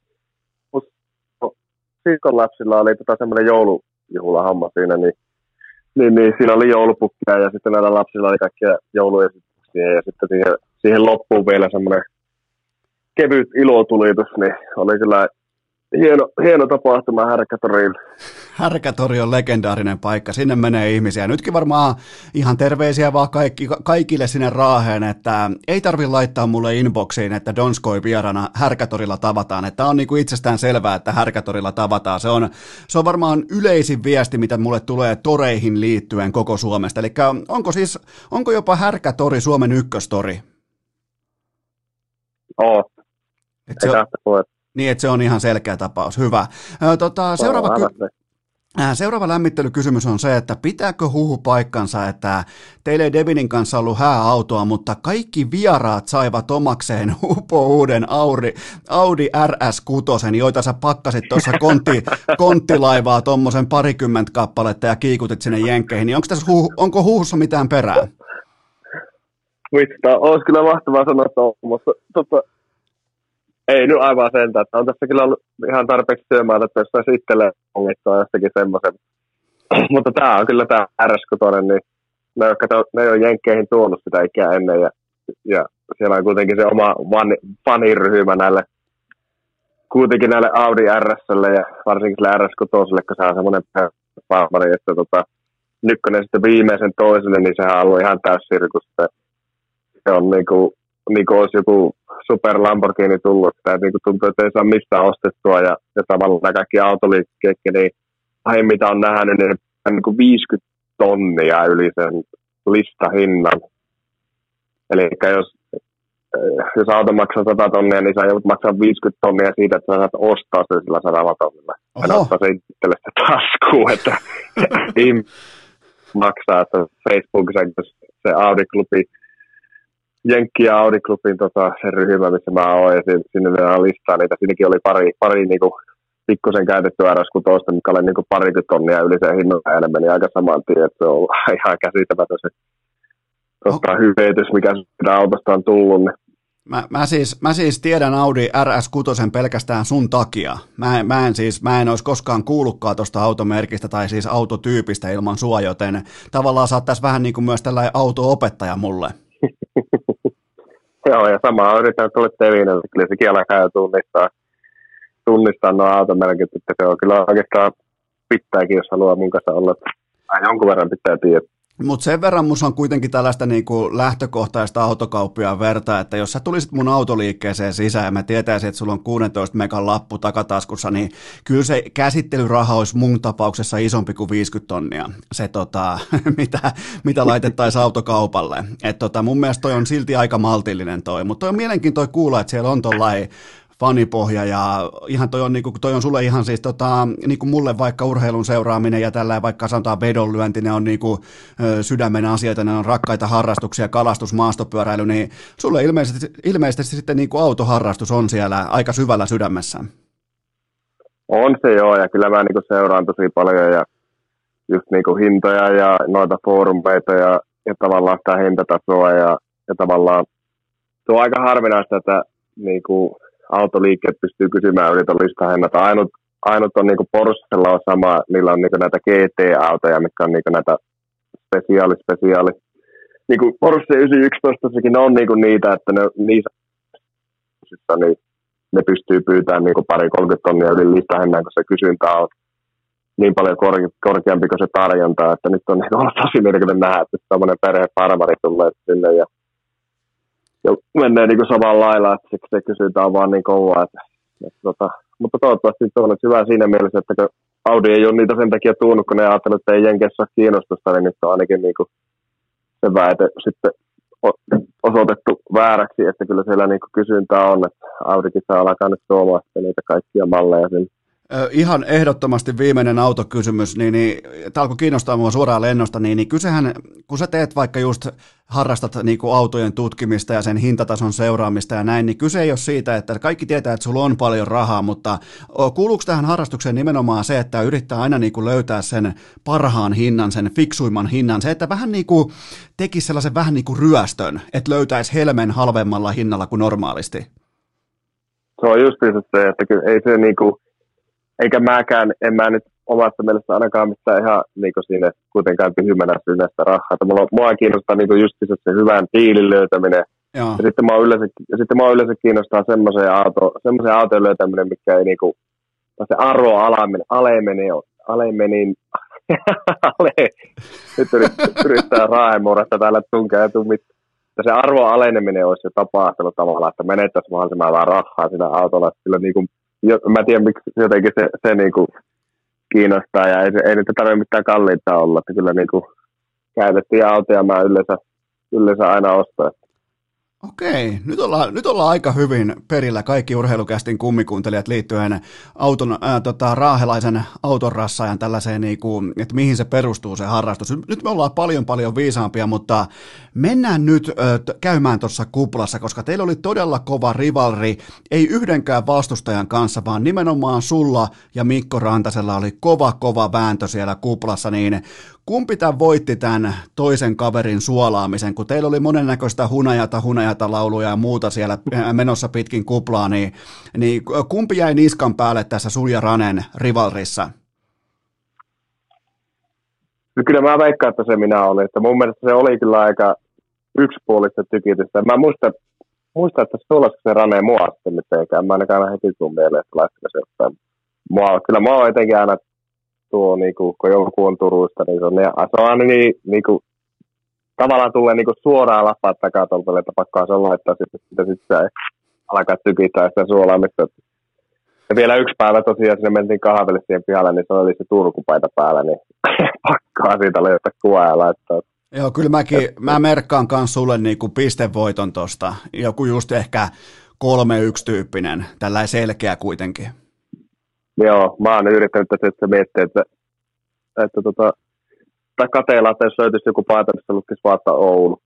siskon lapsilla oli tota semmoinen joulujuhlahomma siinä, niin, niin, niin siinä oli joulupukkia ja sitten näillä lapsilla oli kaikkia jouluesityksiä ja sitten siihen, siihen loppuun vielä semmoinen kevyt ilotulitus, niin oli kyllä Hieno, hieno tapahtuma Härkätorilla. Härkätori on legendaarinen paikka, sinne menee ihmisiä. Nytkin varmaan ihan terveisiä vaan kaikki, kaikille sinne Raaheen, että ei tarvitse laittaa mulle inboxiin, että Donskoi vierana Härkätorilla tavataan. Että on niinku itsestään selvää, että Härkätorilla tavataan. Se on, se on varmaan yleisin viesti, mitä mulle tulee toreihin liittyen koko Suomesta. Eli onko, siis, onko jopa Härkätori Suomen ykköstori? Oo. Ei tahto puhuttu. Niin, että se on ihan selkeä tapaus. Hyvä. Tota, seuraava, ky- Seuraava lämmittelykysymys on se, että pitääkö huhu paikkansa, että teille ei Devinin kanssa ollut hääautoa, mutta kaikki vieraat saivat omakseen upouuden Audi, Audi R S kuusi, joita sä pakkasit tuossa kontti, konttilaivaa tuommoisen parikymmentä kappaletta ja kiikutit sinne jenkkeihin, niin onko tässä huhu, onko huuhussa mitään perää? Vittaa, olisi kyllä mahtavaa sanoa tuommoista. Ei nyt aivan sentään, että on tässä kyllä ollut ihan tarpeeksi työmaata, että jos olisi itselle ongelmaa jostakin semmoisen. Mutta tämä on kyllä tämä R S kuusi, niin ne, jotka to, ne ei ole jenkkeihin tuonut sitä ikää ennen, ja, ja siellä on kuitenkin se oma faniryhmä näille, kuitenkin näille Audi RSlle ja varsinkin sille R S kuutoselle, kun se on semmoinen pääpari, että tota, Nykkönen sitten viimeisen toiselle, niin sehän on ollut ihan täyssirkus. Se on niin kuin, niin kuin olisi joku super Lamborghini tullut, että niin tuntuu, että ei saa mistään ostettua, ja, ja tavallaan nämä kaikki autoliikkeetkin, niin aina mitä on nähnyt, niin, niin viisikymmentä tonnia yli sen listahinnan. Eli jos, jos auto maksaa sata tonnia, niin sä joudut maksaa viisikymmentä tonnia siitä, että sä saat ostaa sen sillä sadalla tonnilla. Hän ottaa se itselle sitä taskuun, että maksaa, että Facebookissa se Audi-klubi, Jenkki ja Audi-klubin tota, se ryhmä, missä mä oon, ja sinne vielä listaa niitä. Siinäkin oli pari, pari niinku, pikkusen käytettyä R S kuusi, mikä oli niinku parikymmentä tonnia yli sen hinnan, ja meni aika saman tien, että se on ihan käsittämätön se okay. hyvetys, mikä siitä autosta on tullut. Niin. Mä, mä, siis, mä siis tiedän Audi R S kuusi pelkästään sun takia. Mä, mä en siis, mä en olisi koskaan kuullutkaan tuosta automerkistä tai siis autotyypistä ilman sua, joten tavallaan sä oot tässä vähän niin kuin myös tällainen auto-opettaja mulle. Joo, ja samaa on yrittänyt tulla Tevinelle, kyllä sekin alkaa jo tunnistaa, tunnistaa nuo automerkit, että se on kyllä oikeastaan pitääkin, jos haluaa mun kanssa olla, että jonkun verran pitää tietää. Mutta sen verran minussa on kuitenkin tällaista niinku lähtökohtaista autokauppiaan vertaa, että jos sä tulisit mun autoliikkeeseen sisään ja mä tietäisin, että sulla on kuusitoista megan lappu takataskussa, niin kyllä se käsittelyraha olisi mun tapauksessa isompi kuin viisikymmentä tonnia, se tota, mitä, mitä laitettaisiin autokaupalle. Et tota, mun mielestä toi on silti aika maltillinen toi, mutta toi on mielenkiintoinen kuulla, että siellä on tollainen fanipohja ja ihan toi on, niin kuin, toi on sulle ihan siis tota, niin kuin mulle vaikka urheilun seuraaminen ja tällä vaikka sanotaan vedonlyönti, ne on niin kuin, ö, sydämen asioita, ne on rakkaita harrastuksia, kalastus, maastopyöräily, niin sulle ilmeisesti, ilmeisesti sitten niin kuin autoharrastus on siellä aika syvällä sydämessä. On se joo, ja kyllä mä niin kuin seuraan tosi paljon ja just niin kuin hintoja ja noita foorumeita ja, ja tavallaan sitä hintatasoa ja, ja tavallaan se on aika harvinaista, että niin kuin autoliikkeet pystyy kysymään yli tuon listahinnat. Ainut, ainut on niinku Porschella on sama, niillä on niinku näitä G T-autoja, mitkä on niinku näitä spesiaali, spesiaali. Niinku Porsche yhdeksänsataayksitoista on niinku niitä, että ne, niissä, niin ne pystyy pyytämään niinku pari kolmekymmentä tonnia yli listahinnaan, kun se kysyntä on niin paljon kor, korkeampi kuin se tarjonta, että nyt on niinku ollut tosi merkittävä nähdä, että tämmöinen perhefarmari tulee sinne ja ja menee niin kuin samalla lailla, että siksi se kysytään vaan niin kovaa. Että, että, tota, mutta toivottavasti se on hyvä siinä mielessä, että kun Audi ei ole niitä sen takia tuunut, kun ne ajattelevat, että ei Jenkeissä ole kiinnostusta, niin nyt on ainakin niin kuin se väite sitten osoitettu vääräksi, että kyllä siellä niin kuin kysyntää on, että Audikin saa alkaa nyt tuomaan niitä kaikkia malleja sinne. Ihan ehdottomasti viimeinen autokysymys, niin, niin tämä alkoi kiinnostaa minua suoraan lennosta, niin, niin kysehän, kun sä teet vaikka just harrastat niin kuin autojen tutkimista ja sen hintatason seuraamista ja näin, niin kyse ei ole siitä, että kaikki tietää, että sulla on paljon rahaa, mutta kuuluuko tähän harrastukseen nimenomaan se, että yrittää aina niin kuin löytää sen parhaan hinnan, sen fiksuimman hinnan, se, että vähän niin kuin tekisi sellaisen vähän niin kuin ryöstön, että löytäisi helmen halvemmalla hinnalla kuin normaalisti? Se on just se, että kyllä ei se niin kuin eikä mäkään, en mä nyt omasta mielestä ainakaan mitään ihan niinku siinä kuitenkaan tyhmänä syynä sitä rahaa. Mulla, mua kiinnostaa niinku just se hyvän diilin löytäminen. Joo. Ja sitten mua yleensä, sitten mua yleensä kiinnostaa semmoiseen autoon, semmoiseen autoon löytäminen, mikä ei niinku, se arvo alemeni on. Alemeni, ale, nyt yrittää raemurretta täällä tunkea ja tuu mitään. Se arvo aleneminen olisi se tapahtelu tavallaan, että menettäisiin mahdollisimman vähän rahaa sillä autolla, sillä niinku mä tiedän, miksi jotenkin se, se niinku kiinnostaa ja ei, ei nyt tarvitse mitään kalliita olla, että kyllä niinku käytettiin autoja mä yleensä, yleensä aina ostaa. Okei, nyt ollaan, nyt ollaan aika hyvin perillä kaikki urheilukästin kummikuuntelijat liittyen auton, ää, tota, raahelaisen autonrassaajan tällaiseen, niin kuin, että mihin se perustuu se harrastus. Nyt me ollaan paljon paljon viisaampia, mutta mennään nyt ää, käymään tuossa kuplassa, koska teillä oli todella kova rivalri, ei yhdenkään vastustajan kanssa, vaan nimenomaan sulla ja Mikko Rantasella oli kova kova vääntö siellä kuplassa, niin kumpi tämän voitti tämän toisen kaverin suolaamisen, kun teillä oli monennäköistä hunajata, hunajata lauluja ja muuta siellä menossa pitkin kuplaa, niin, niin kumpi jäi niskan päälle tässä sun ja Ranen rivalrissa? No kyllä mä veikkaan, että se minä olin. Että mun mielestä se oli kyllä aika yksipuolista tykitystä. Mä muistan, muistan että tuollaisiko se Rane mua sitten mitenkään. Mä ainakaan heti sun mieleen, että laittaa se jotain. Mua, kyllä mä oon etenkin aina... Tuo, niinku, kun joku on Turusta, niin se on, se on aina niin, niinku, tavallaan tulee niinku, suoraan lapaa takatolpalle, että pakkaa sen laittaa sitten sitä sisään, alkaa tykittää sitä suolaamista. Ja vielä yksi päivä tosiaan, sinne mentiin kahvelle siihen pihalle, niin se oli se Turkupaita päällä, niin pakkaa siitä löytää kuvaa ja laittaa. Joo, kyllä mäkin, mä merkkaan kans sulle niinku pistevoiton tosta, joku just ehkä kolme yksi tyyppinen, tällainen selkeä kuitenkin. Joo, mä oon yrittänyt tässä, että miettiä, että, että tota, tai kateella, että jos löytyisi joku paita, missä lukisi vaattaa Oulu.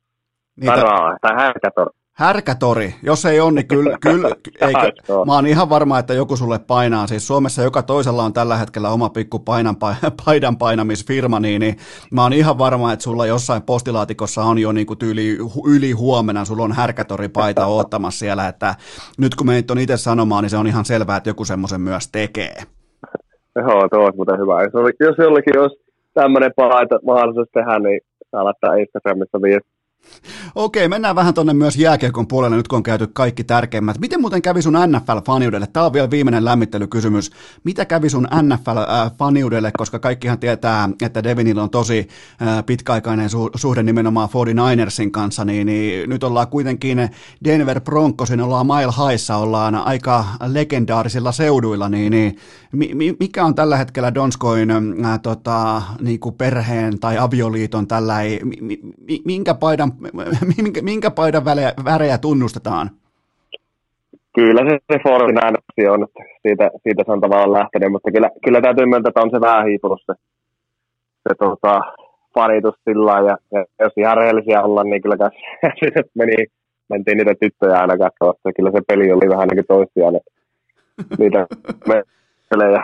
Niitä... Tai Raah, tai Härkätori. Härkätori, jos ei ole, niin kyllä, kyllä eikä, mä oon ihan varma, että joku sulle painaa. Siis Suomessa joka toisella on tällä hetkellä oma pikku painan, paidan painamisfirma, niin, niin mä oon ihan varma, että sulla jossain postilaatikossa on jo niin kuin tyyli yli huomenna, sulla on Härkätori-paita oottamassa siellä, että nyt kun meitä on itse sanomaan, niin se on ihan selvää, että joku semmoisen myös tekee. Joo, tuo olisi muuten hyvä. Jos, jos jollekin olisi tämmöinen paita mahdollisuus tehdä, niin saa laittaa Instagramissa viestiä. Okei, mennään vähän tuonne myös jääkiekon puolelle, nyt kun on käyty kaikki tärkeimmät. Miten muuten kävi sun N F L-faniudelle? Tämä on vielä viimeinen lämmittelykysymys. Mitä kävi sun N F L-faniudelle, koska kaikkihan tietää, että Devinillä on tosi pitkäaikainen suhde nimenomaan neljäkymmentäyhdeksänsin kanssa, niin, niin nyt ollaan kuitenkin Denver Broncosin, ollaan Mile Highissa, ollaan aika legendaarisilla seuduilla, niin, niin mikä on tällä hetkellä Donskoin äh, tota, niin kuin perheen tai avioliiton tällainen, minkä paidan Minkä, minkä paidan välejä, värejä tunnustetaan? Kyllä se, se neljäkymmentäyhdeksän on, siitä, siitä se on tavallaan lähtenyt, mutta kyllä, kyllä täytyy myöntää, että on se vähän hiipunut se, se tota, paritus sillä ja, ja jos ihan rehellisiä ollaan, niin kyllä meni, mentiin niitä tyttöjä aina katsomassa. Kyllä se peli oli vähän niin kuin toissijainen. Niitä pelejä.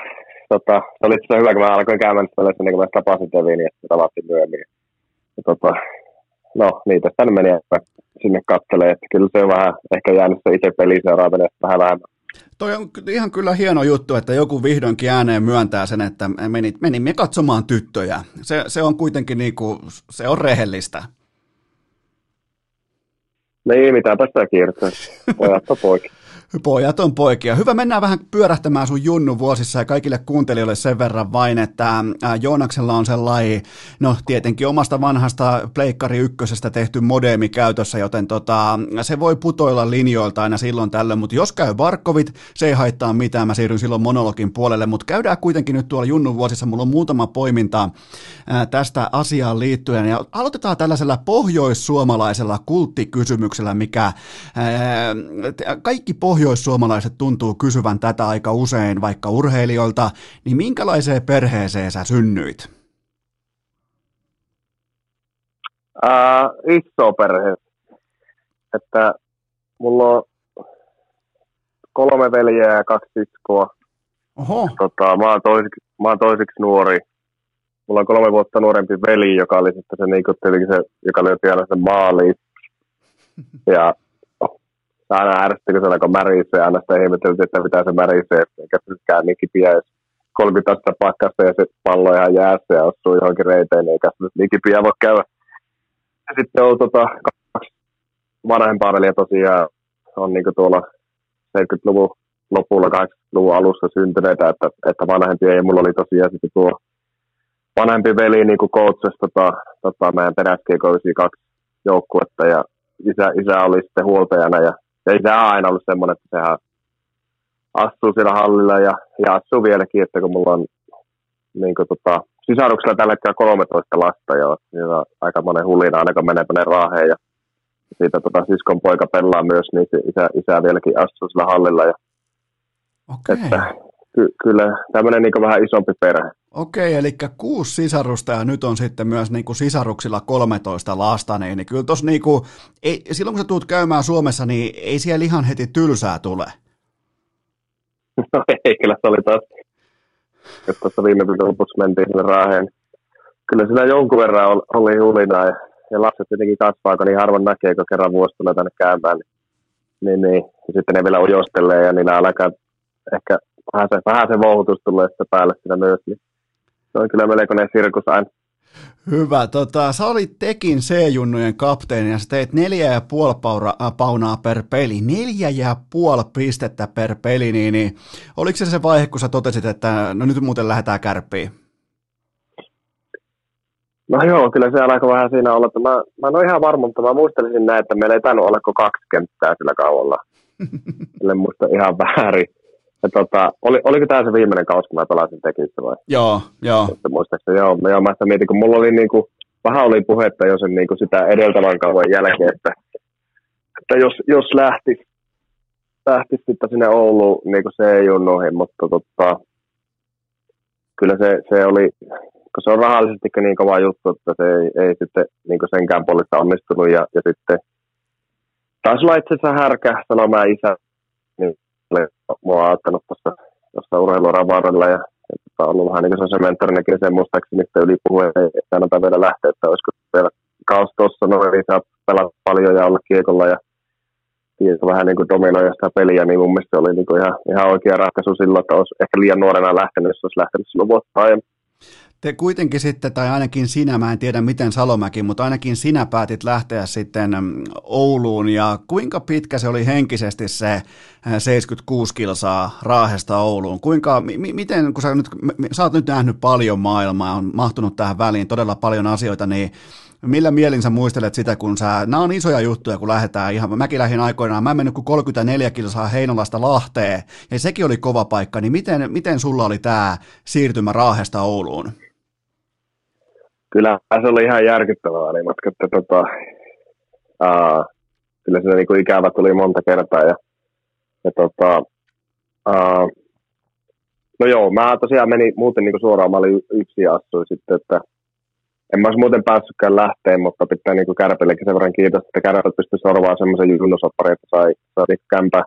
Tota, se oli itse hyvä, kun mä alkoin käymään peleissä, niin kun mä tapasin Devin ja se tavattiin myöhemmin. Ja, tota, no niitä sitten meni sinne katselee, että kyllä se on vähän ehkä jäänyt se itse peli seuraavana vähän vähemmän. Toi on ihan kyllä hieno juttu, että joku vihdoinkin ääneen myöntää sen, että meni, menimme katsomaan tyttöjä. Se, se on kuitenkin niin kuin, se on rehellistä. Niin, mitä tästä kiirrytään. Pojat on poikia. Pojat on poikia. Hyvä, mennään vähän pyörähtämään sun junnu vuosissa ja kaikille kuuntelijoille sen verran vain, että Joonaksella on sellainen, no tietenkin omasta vanhasta pleikkari ykkösestä tehty modeemi käytössä, joten tota, se voi putoilla linjoilta aina silloin tällöin, mutta jos käy Barkovit, se ei haittaa mitään, mä siirryn silloin monologin puolelle, mutta käydään kuitenkin nyt tuolla junnu vuosissa, mulla on muutama poiminta tästä asiaan liittyen ja aloitetaan tällaisella pohjoissuomalaisella kulttikysymyksellä, mikä ää, kaikki pohjoissuomalaiset Pohjoissuomalaiset tuntuu kysyvän tätä aika usein, vaikka urheilijoilta, niin minkälaiseen perheeseen sä synnyit? Ää, iso perhe. Että mulla on kolme veljeä ja kaksi siskoa. Oho. Tota, mä, oon toisiksi, mä oon toisiksi nuori. Mulla on kolme vuotta nuorempi veli, joka oli sitten se, niinku, se joka löyti aina sen maaliin. Ja aina ärsyttikö se alkoi märisee, aina sitä ihmeteltiin, että mitä se märisee, eikä sykään niin kipiä, jos kolmekymmentä astetta pakkasta ja se pallo ihan jäässä ja osuu johonkin reiteen, niin eikä niin kipiä voi käydä. Ja sitten on tota, kaksi vanhempaa veliä tosiaan, on niin kuin tuolla seitsemänkymmentäluvun lopulla, kahdeksankymmentäluvun alussa syntyneitä, että, että vanhempia ei, mulla oli tosiaan sitten tuo vanhempi veli niin kuin coachasi tota, tota, meidän peräskiekko yhdeksänkymmentäkaksi joukkuetta ja isä, isä oli sitten huoltajana ja ja ei se aina ollut semmoinen, että sehän asuu siellä hallilla ja, ja asuu vieläkin, että kun mulla on niin kuin, tota, sisaruksella tällä hetkellä kolmetoista lasta, ja niin on aika monen hulina, aina kun menee tuonne Raaheen ja siitä tota, siskon poika pelaa myös, niin se isä, isä vieläkin astuu sillä hallilla. Ja, okay. Että, ky, kyllä tämmöinen niin vähän isompi perhe. Okei, okay, eli kuusi sisarusta ja nyt on sitten myös niin kuin sisaruksilla kolmetoista lasta, niin kyllä tuossa niin kuin, ei, silloin kun sä tuut käymään Suomessa, niin ei siellä ihan heti tylsää tule. No ei, kyllä se oli taas, jos tuossa viime viikon lopussa mentiin sinne Raaheen. Kyllä sillä jonkun verran oli hulinaa ja, ja lapset jotenkin kasvaa, kun niin harvoin näkee, kun kerran vuosi tulee tänne käymään. Niin, niin. Ja sitten ne vielä ujostelee ja niillä alkaa ehkä vähän se, vähän se vouhutus tulee sitten päälle siinä myös. Niin. Se on kyllä melkoinen sirkus aina. Hyvä. Tota, sä olit Tekin C-junnujen kapteeni ja sä teit neljä ja puoli paunaa per peli. Neljä ja puoli pistettä per peli. Niin, niin. Oliko se se vaihe, kun sä totesit, että no nyt muuten lähdetään Kärppiin? No joo, kyllä se alkoi vähän siinä olla, että mä, mä en ole ihan varma, mutta mä muistelisin näin, että meillä ei tainnut olla kuin kaksi kenttää sillä kaudella. Sille muista ihan väärin. Ja tota, oli, oliko tämä se viimeinen kausi, kun mä pelasin Tekissä vai? Joo, joo. Muistaakseni, joo. Mä, joo, mä sitä mietin, kun mulla oli niin kuin, vähän oli puhetta jo sen niin kuin sitä edeltävän kauden jälkeen, että, että jos, jos lähtisi lähtis sitten sinne Ouluun, niin kuin se ei ole noihin, mutta tota, kyllä se, se oli... Se on rahallisesti niin kova juttu, että se ei, ei sitten niin senkään puolesta onnistunut. Ja, ja sitten taas olla itse asiassa härkä, sanoi mä isä, niin mua on auttanut tuossa urheiluuran varrella. Ja, ja ollut vähän niin kuin se mentorinakin sen muistaakseni, että yli puhuen ei kannata vielä lähteä, että olisiko vielä kaus tuossa, no ei saa pelata paljon ja olla kiekolla ja vähän niin kuin dominoida sitä peliä, niin mun mielestä se oli niin kuin ihan, ihan oikea ratkaisu silloin, että olisi ehkä liian nuorena lähtenyt, jos olisi lähtenyt silloin vuotta aiemmin. Te kuitenkin sitten, tai ainakin sinä, mä en tiedä miten Salomäki, mutta ainakin sinä päätit lähteä sitten Ouluun, ja kuinka pitkä se oli henkisesti se seitsemänkymmentäkuusi kilsaa Raahesta Ouluun? Kuinka, m- miten, kun sä, nyt, sä oot nyt nähnyt paljon maailmaa, on mahtunut tähän väliin todella paljon asioita, niin millä mielin sä muistelet sitä, kun sä, nämä on isoja juttuja, kun lähdetään ihan, mäkin lähdin aikoinaan, mä en mennyt kuin kolmekymmentäneljä kilsaa Heinolasta Lahteen, ja sekin oli kova paikka, niin miten, miten sulla oli tämä siirtymä Raahesta Ouluun? Kyllä se oli ihan järkyttävä välimatka, että tota, aa, kyllä siinä niinku ikävä tuli monta kertaa ja, ja tota, aa, no joo, mä tosiaan menin muuten niinku suoraan, mä olin yksin asuin sitten, että en mä olisi muuten päässytkään lähteen, mutta pitää niinku Kärpillekin sen verran kiitos, että Kärpät pystyi sorvaamaan semmoisen junnusopparin, että sai, sai kämpää,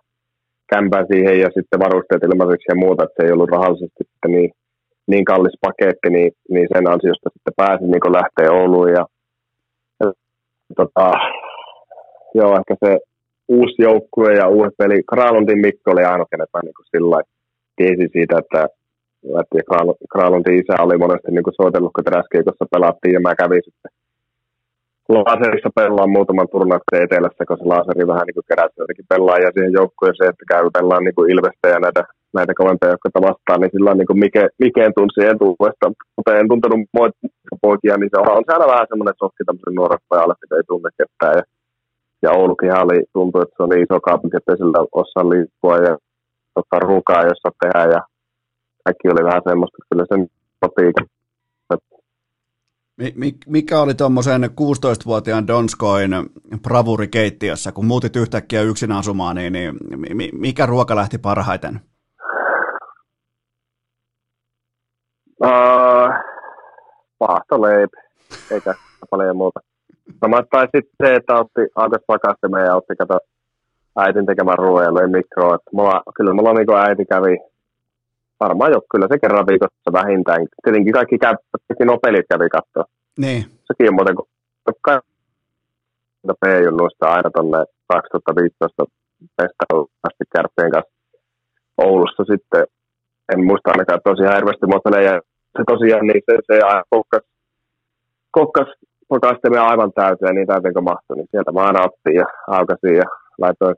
kämpää siihen ja sitten varusteet ilmaiseksi ja muuta, että se ei ollut rahallisesti sitten niin niin kallis paketti, niin, niin sen ansiosta sitten pääsin niin lähtee Ouluun. Ja, ja, tota, joo, ehkä se uusi joukkue ja uusi peli. Kralundin Mikko oli aina, kenet mä niin sillä lailla tiesin siitä, että, että Kralundin isä oli monesti niin soitellut, kun teräskiikossa pelattiin, ja mä kävin sitten laserissa pelaan muutaman turnauksen etelässä, kun se laseri vähän niin keräsi jotenkin pelaajia siihen joukkueeseen, että käy pelaan niin Ilvestä ja näitä näitä kovempia, jotka vastaan, niin sillä on niin Mike, Mikeen tunsi etuudesta, mutta en tuntenut muita poikia, niin se on, on se aina vähän semmoinen sokki tämmöisen nuoren pojalle, että ei tunne ketään, ja, ja Oulukin ihan oli, tuntui, että se on niin iso kaupunki, että ei sillä osaa liikkua ja ottaa ruokaa, jossa tehdä, ja kaikki oli vähän semmoista, että kyllä sen sopii. Mikä oli tuommoisen kuusitoistavuotiaan Donskoin bravurikeittiössä, kun muutit yhtäkkiä yksin asumaan, niin, niin mikä ruoka lähti parhaiten? Uh, Paahtoleipä, eikä paljon muuta. Samoin tai sitten se, että otti aukasi pakastimen ja otti kato äitin tekemään ruoan ja mikroa. Kyllä mulla niinku äiti kävi, varmaan jo, kyllä se kerran viikossa vähintään. Tietenkin kaikki, kaikki nuo pelit kävi katsoa. Niin. Sekin on muuten, kun P-junnuista aina tuonne kaksituhattaviisitoista mestaruudesta Kärppien kanssa Oulussa sitten. En muista ainakaan tosiaan hirveästi muotelejä. Se tosiaan niin se, se kokkas, kokkas pakastimia aivan täyteen, niin täyteen kuin mahtui. Niin sieltä mä aina ottiin ja aukasin ja laitoin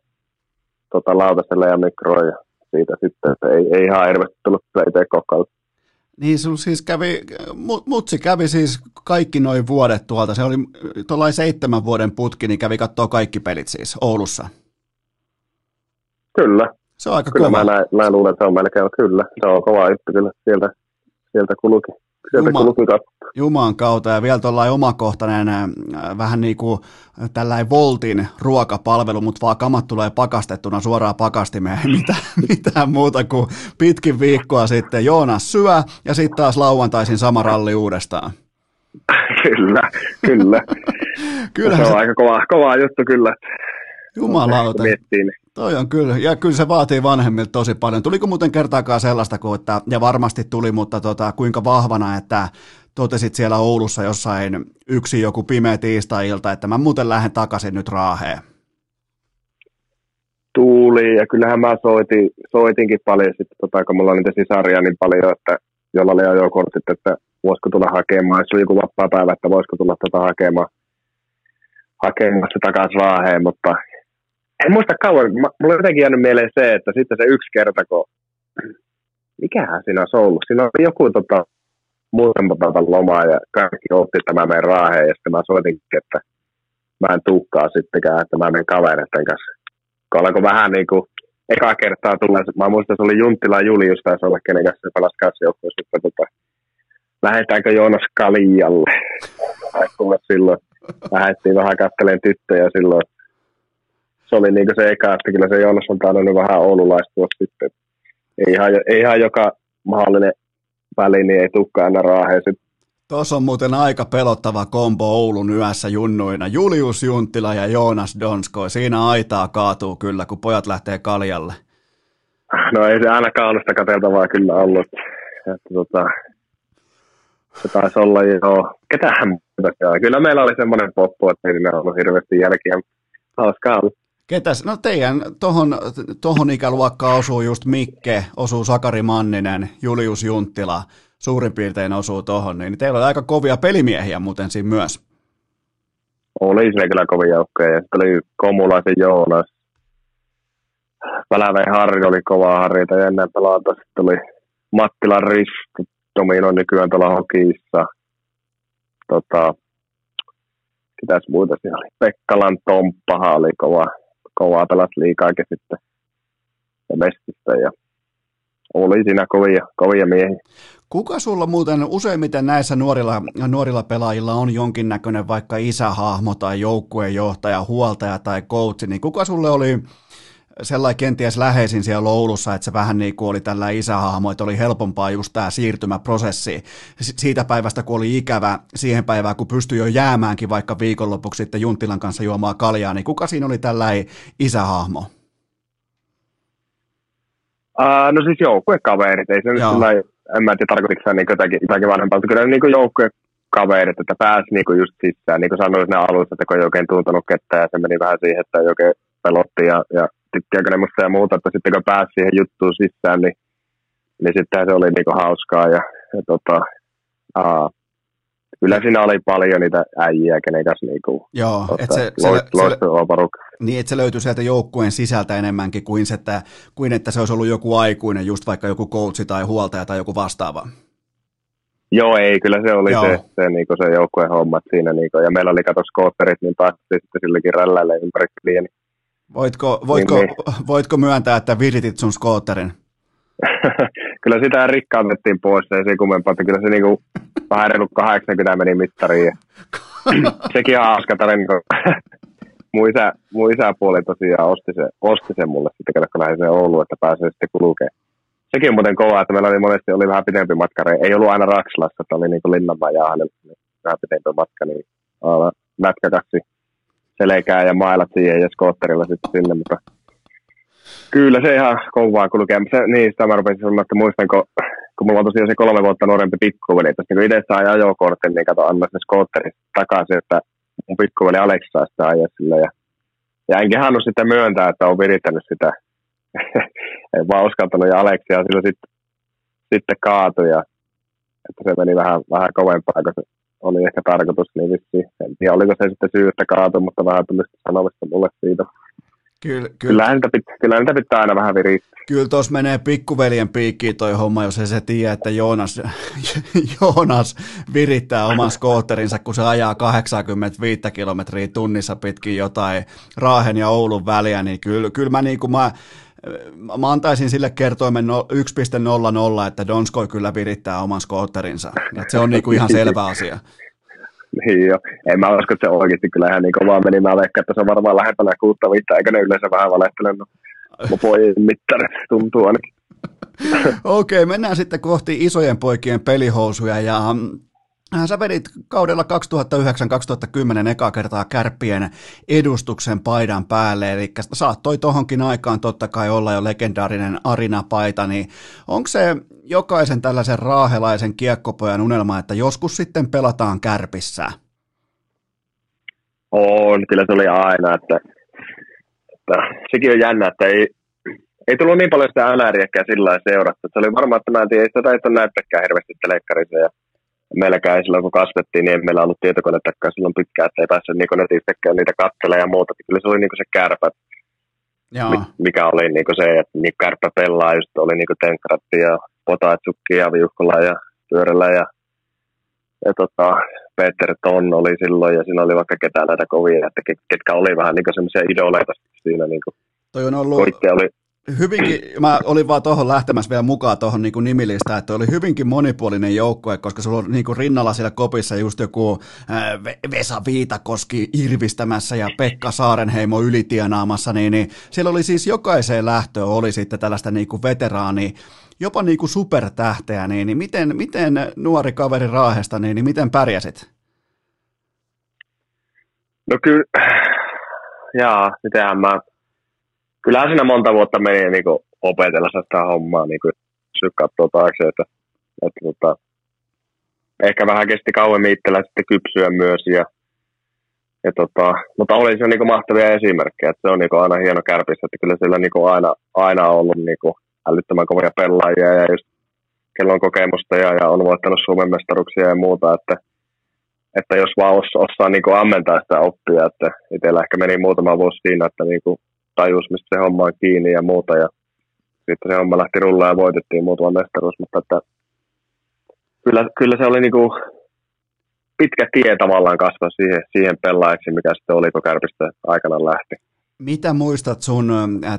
tota, lautaselle ja mikroon ja siitä sitten. Että ei, ei ihan hirveästi tullut itse kokkailta. Niin sun siis kävi, mutsi kävi siis kaikki noin vuodet tuolta. Se oli tuollainen seitsemän vuoden putki, niin kävi katsoa kaikki pelit siis Oulussa. Kyllä. Se on aika kyllä kova. Mä, näin, mä luulen, että se on melkein, kyllä, se on kova juttu, kyllä sieltä, sieltä kulukin. Juman kautta ja vielä tuollainen omakohtainen vähän niin kuin tällainen Voltin ruokapalvelu, mutta vaan kamat tulee pakastettuna suoraan pakastimeen, ei mitään, mitään muuta kuin pitkin viikkoa sitten Joonas syö ja sitten taas lauantaisin sama ralli uudestaan. Kyllä, kyllä. Kyllä se on se... aika kova, kova juttu kyllä. Jumalauta. Toi on kyllä, ja kyllä se vaatii vanhemmilta tosi paljon. Tuliko muuten kertaakaan sellaista kuin, että, ja varmasti tuli, mutta tota, kuinka vahvana, että totesit siellä Oulussa jossain yksi joku pimeä tiistai-ilta, että mä muuten lähden takaisin nyt Raaheen? Tuli, ja kyllähän mä soitin, soitinkin paljon sitten, tota, kun mulla on niitä sisaria niin paljon, että jolla oli ajokortit, että voisiko tulla hakemaan, se oli joku vapaa päivä, että voisiko tulla tätä hakemaan, hakemaan se takaisin Raaheen, mutta... En muista kauan, mulla on jotenkin jäänyt mieleen se, että sitten se yksi kerta, kun, mikähän siinä on ollut, siinä oli joku tota, muutama päivän lomaa ja kaikki otti tämän meidän Raaheen ja sitten mä soitinkin, että mä en tulekaan sittenkään, että mä menen kavereiden kanssa. Kun alkoi vähän niin kuin, eka kertaa tulee, mä muistan, se oli Junttila Julius taisi olla, kenen kanssa se palasi kassijoukkuessa, että tota, lähdetäänkö Joonas Kalijalle? Aikulle silloin, lähdettiin vähän katselemaan tyttöjä silloin. Se oli niin kuin se eka, että kyllä se Joonas on tainnut vähän oululaistua sitten. Ei ihan, ei ihan joka mahdollinen väli, niin ei tulekaan aina Raaheen sitten. Tuossa on muuten aika pelottava kombo Oulun yössä junnuina. Julius Junttila ja Joonas Donskoi. Siinä aitaa kaatuu kyllä, kun pojat lähtee kaljalle. No ei se ainakaan ollut sitä katseltavaa kyllä ollut. Että tota, se taisi olla joo. Ketähän muuta. Kyllä meillä oli semmoinen poppu, että ei meillä ollut hirveästi jälkiä. Hauskaa ollut. Ketäs? No teidän tohon, tohon ikäluokkaan osuu just Mikke, osuu Sakari Manninen, Julius Junttila, suurin piirtein osuu tohon, niin teillä on aika kovia pelimiehiä muuten siinä myös. Oli siinä kyllä kovia joukkoja, ja sitten oli Komulaisen Joonas, Välävän Harri oli kovaa Harriita, ja ennen pelata sitten oli Mattilan Risto, dominoin nykyään tuolla Hokissa, tota, mitäs muuta siinä oli, Pekkalan Tomppahan oli kovaa. Kovaa pelasi liikaakin sitten ja mestistä ja oli siinä kovia, kovia miehiä. Kuka sulla muuten useimmiten näissä nuorilla, nuorilla pelaajilla on jonkinnäköinen vaikka isähahmo tai joukkueenjohtaja, huoltaja tai coachi, niin kuka sulle oli sellainen kenties läheisin siellä Oulussa, että se vähän niin kuin oli tällainen isähahmo, että oli helpompaa just tämä siirtymäprosessi siitä päivästä, kun oli ikävä siihen päivään, kun pystyi jo jäämäänkin vaikka viikonlopuksi sitten Junttilan kanssa juomaan kaljaa, niin kuka siinä oli tällainen isähahmo? Uh, no siis joukkuekaverit, ei se nyt sellainen, en mä tiedä tarkoitiko sä niin jotakin, jotakin vanhempaa, kyllä niin joukkuekaverit, että pääsi niin just sisään, niin kuin sanoin siinä alussa, että kun ei oikein tuntunut ketään ja se meni vähän siihen, että ei oikein pelotti ja, ja tykkääkö ne musta ja muuta, että sitten kun pääsi siihen juttuun sisään, niin, niin sittenhän se oli niinku hauskaa. Ja, ja tota, aa, kyllä siinä oli paljon niitä äijiä, kenen kanssa niinku, loistavaa porukkaa. Niin, että se löytyi sieltä joukkueen sisältä enemmänkin kuin, se, että, kuin että se olisi ollut joku aikuinen, just vaikka joku coachi tai huoltaja tai joku vastaava. Joo, ei, kyllä se oli Joo. se, se, niinku, se joukkueen hommat siinä. Niinku, ja meillä oli kato skootterit, niin taas sitten silläkin rälläille ympäri kliini. Voitko, voitko, niin, niin. voitko myöntää, että viritit sun skootterin? Kyllä sitä rikkautettiin pois, ei se kummempaa, että kyllä se niinku vähän reilu kahdeksankymmentä meni mittariin. Sekin on hauska tarina. Mun, isä, mun isäpuoli tosiaan osti sen, osti sen mulle sitten, kun lähdin sen Ouluun, että pääsee sitten kulkemaan. Sekin on muuten kovaa, että meillä oli monesti oli vähän pidempi matka. Ei ollut aina Raksilassa, että oli niinku Linnanmaan ja Ahnella vähän pidempi matka, niin lätkäkassi. Selkää ja mailat siihen ja skootterilla sitten sinne, mutta kyllä se ihan kovaa kulkee. Se, niin, sitä mä rupesin sanoa, että muistan, kun, kun mulla on tosiaan se kolme vuotta nuorempi pikkuveli, että kun itse saa ajokortin, niin kato, anna sen skootterin takaisin, että mun pikkuveli Aleksi saa sitä ajaa sille. Ja, ja enkä halunnut sitä myöntää, että on virittänyt sitä. En vaan uskaltanut ja Aleksi ja sillä sitten sit kaatui. Ja, että se meni vähän, vähän kovempaa, kun se oli ehkä tarkoitus, niin vissiin. En tiedä, oliko se sitten syy, että kaatui, mutta vähän tuli sanomista mulle siitä. Kyllä, kyllä. Kyllähän niitä pitää, kyllä niitä pitää aina vähän virittää. Kyllä tuossa menee pikkuveljen piikkiin toi homma, jos ei se tiedä, että Joonas, Joonas virittää oman skootterinsa, kun se ajaa kahdeksankymmentäviisi kilometriä tunnissa pitkin jotain Raahen ja Oulun väliä, niin kyllä, kyllä mä niin kuin mä... mä antaisin sille kertoimen yksi pilkku nolla nolla, että Donskoi kyllä virittää oman skootterinsa. Se on niinku ihan selvä asia. Niin jo. En mä usko, että se oikeasti kyllä ihan niin kovaa meni. Mä veikkaan, että se on varmaan lähempänä kuutta viittaa, eikä ne yleensä vähän valehtelemaan. No pojien mittarit tuntuu ainakin. Okei, mennään sitten kohti isojen poikien pelihousuja. Ja sä vedit kaudella kaksituhattayhdeksän kaksituhattakymmenen ekaa kertaa Kärppien edustuksen paidan päälle, eli saattoi tohonkin aikaan totta kai olla jo legendaarinen Arina-paita, niin onko se jokaisen tällaisen raahelaisen kiekkopojan unelma, että joskus sitten pelataan Kärpissä? On, kyllä se oli aina, että, että sekin on jännä, että ei, ei tullut niin paljon sitä älääriäkään sillä lailla seurattu, että se oli varmaan, että mä en tiedä, ei sitä taito näyttäkään hirveästi telekkarissa ja meilläkään silloin, kun kasvettiin, niin ei meillä ollut tietokonettakaan silloin pitkään, että ei päässyt niin netistäkään niitä katselemaan ja muuta. Kyllä se oli niin se Kärpä, mikä oli niin se, että niin Kärpä pelaa, just oli niin Tenkratti ja Potatsukki ja Viuhkola ja Pyörälä ja, ja tota, Peter Ton oli silloin ja siinä oli vaikka ketään näitä kovia, että ketkä oli vähän niin semmoisia idoleita siinä. Niin toi on ollut... oli... Hyvinkin, mä olin vaan tuohon lähtemässä vielä mukaan tuohon niin nimilistään, että oli hyvinkin monipuolinen joukkue, koska sulla on niin kuin rinnalla siellä kopissa just joku Vesa Viitakoski irvistämässä ja Pekka Saarenheimo ylitienaamassa, niin, niin siellä oli siis jokaiseen lähtöön oli sitten tällaista niin kuin veteraania, jopa niin kuin supertähteä, niin, niin miten, miten nuori kaveri Raahesta, niin, niin miten pärjäsit? No kyllä, jaa, mitähän mä... Kyllähän siinä monta vuotta meni niin kuin opetella sitä hommaa, niin kuin katsoa taakse, että, että, että ehkä vähän kesti kauemmin itsellä sitten kypsyä myös. Ja, ja tota, mutta oli se niin kuin mahtavia esimerkkejä, että se on niin kuin aina hieno Kärpissä, että kyllä siellä niin kuin aina, aina on ollut niin kuin älyttömän kovia pelaajia ja just kello on kokemusta ja, ja on voittanut Suomen mestaruksia ja muuta, että, että jos vaan os, osaa niin kuin ammentaa sitä oppia, että itsellä ehkä meni muutama vuosi siinä, että niin kuin tajus, mistä se homma on kiinni ja muuta, ja sitten se homma lähti rullaan ja voitettiin muutama mestaruus, mutta että kyllä, kyllä se oli niin kuin pitkä tie tavallaan kasvaa siihen, siihen pelaajaksi, mikä sitten oli, kun Kärpistä aikanaan lähti. Mitä muistat sun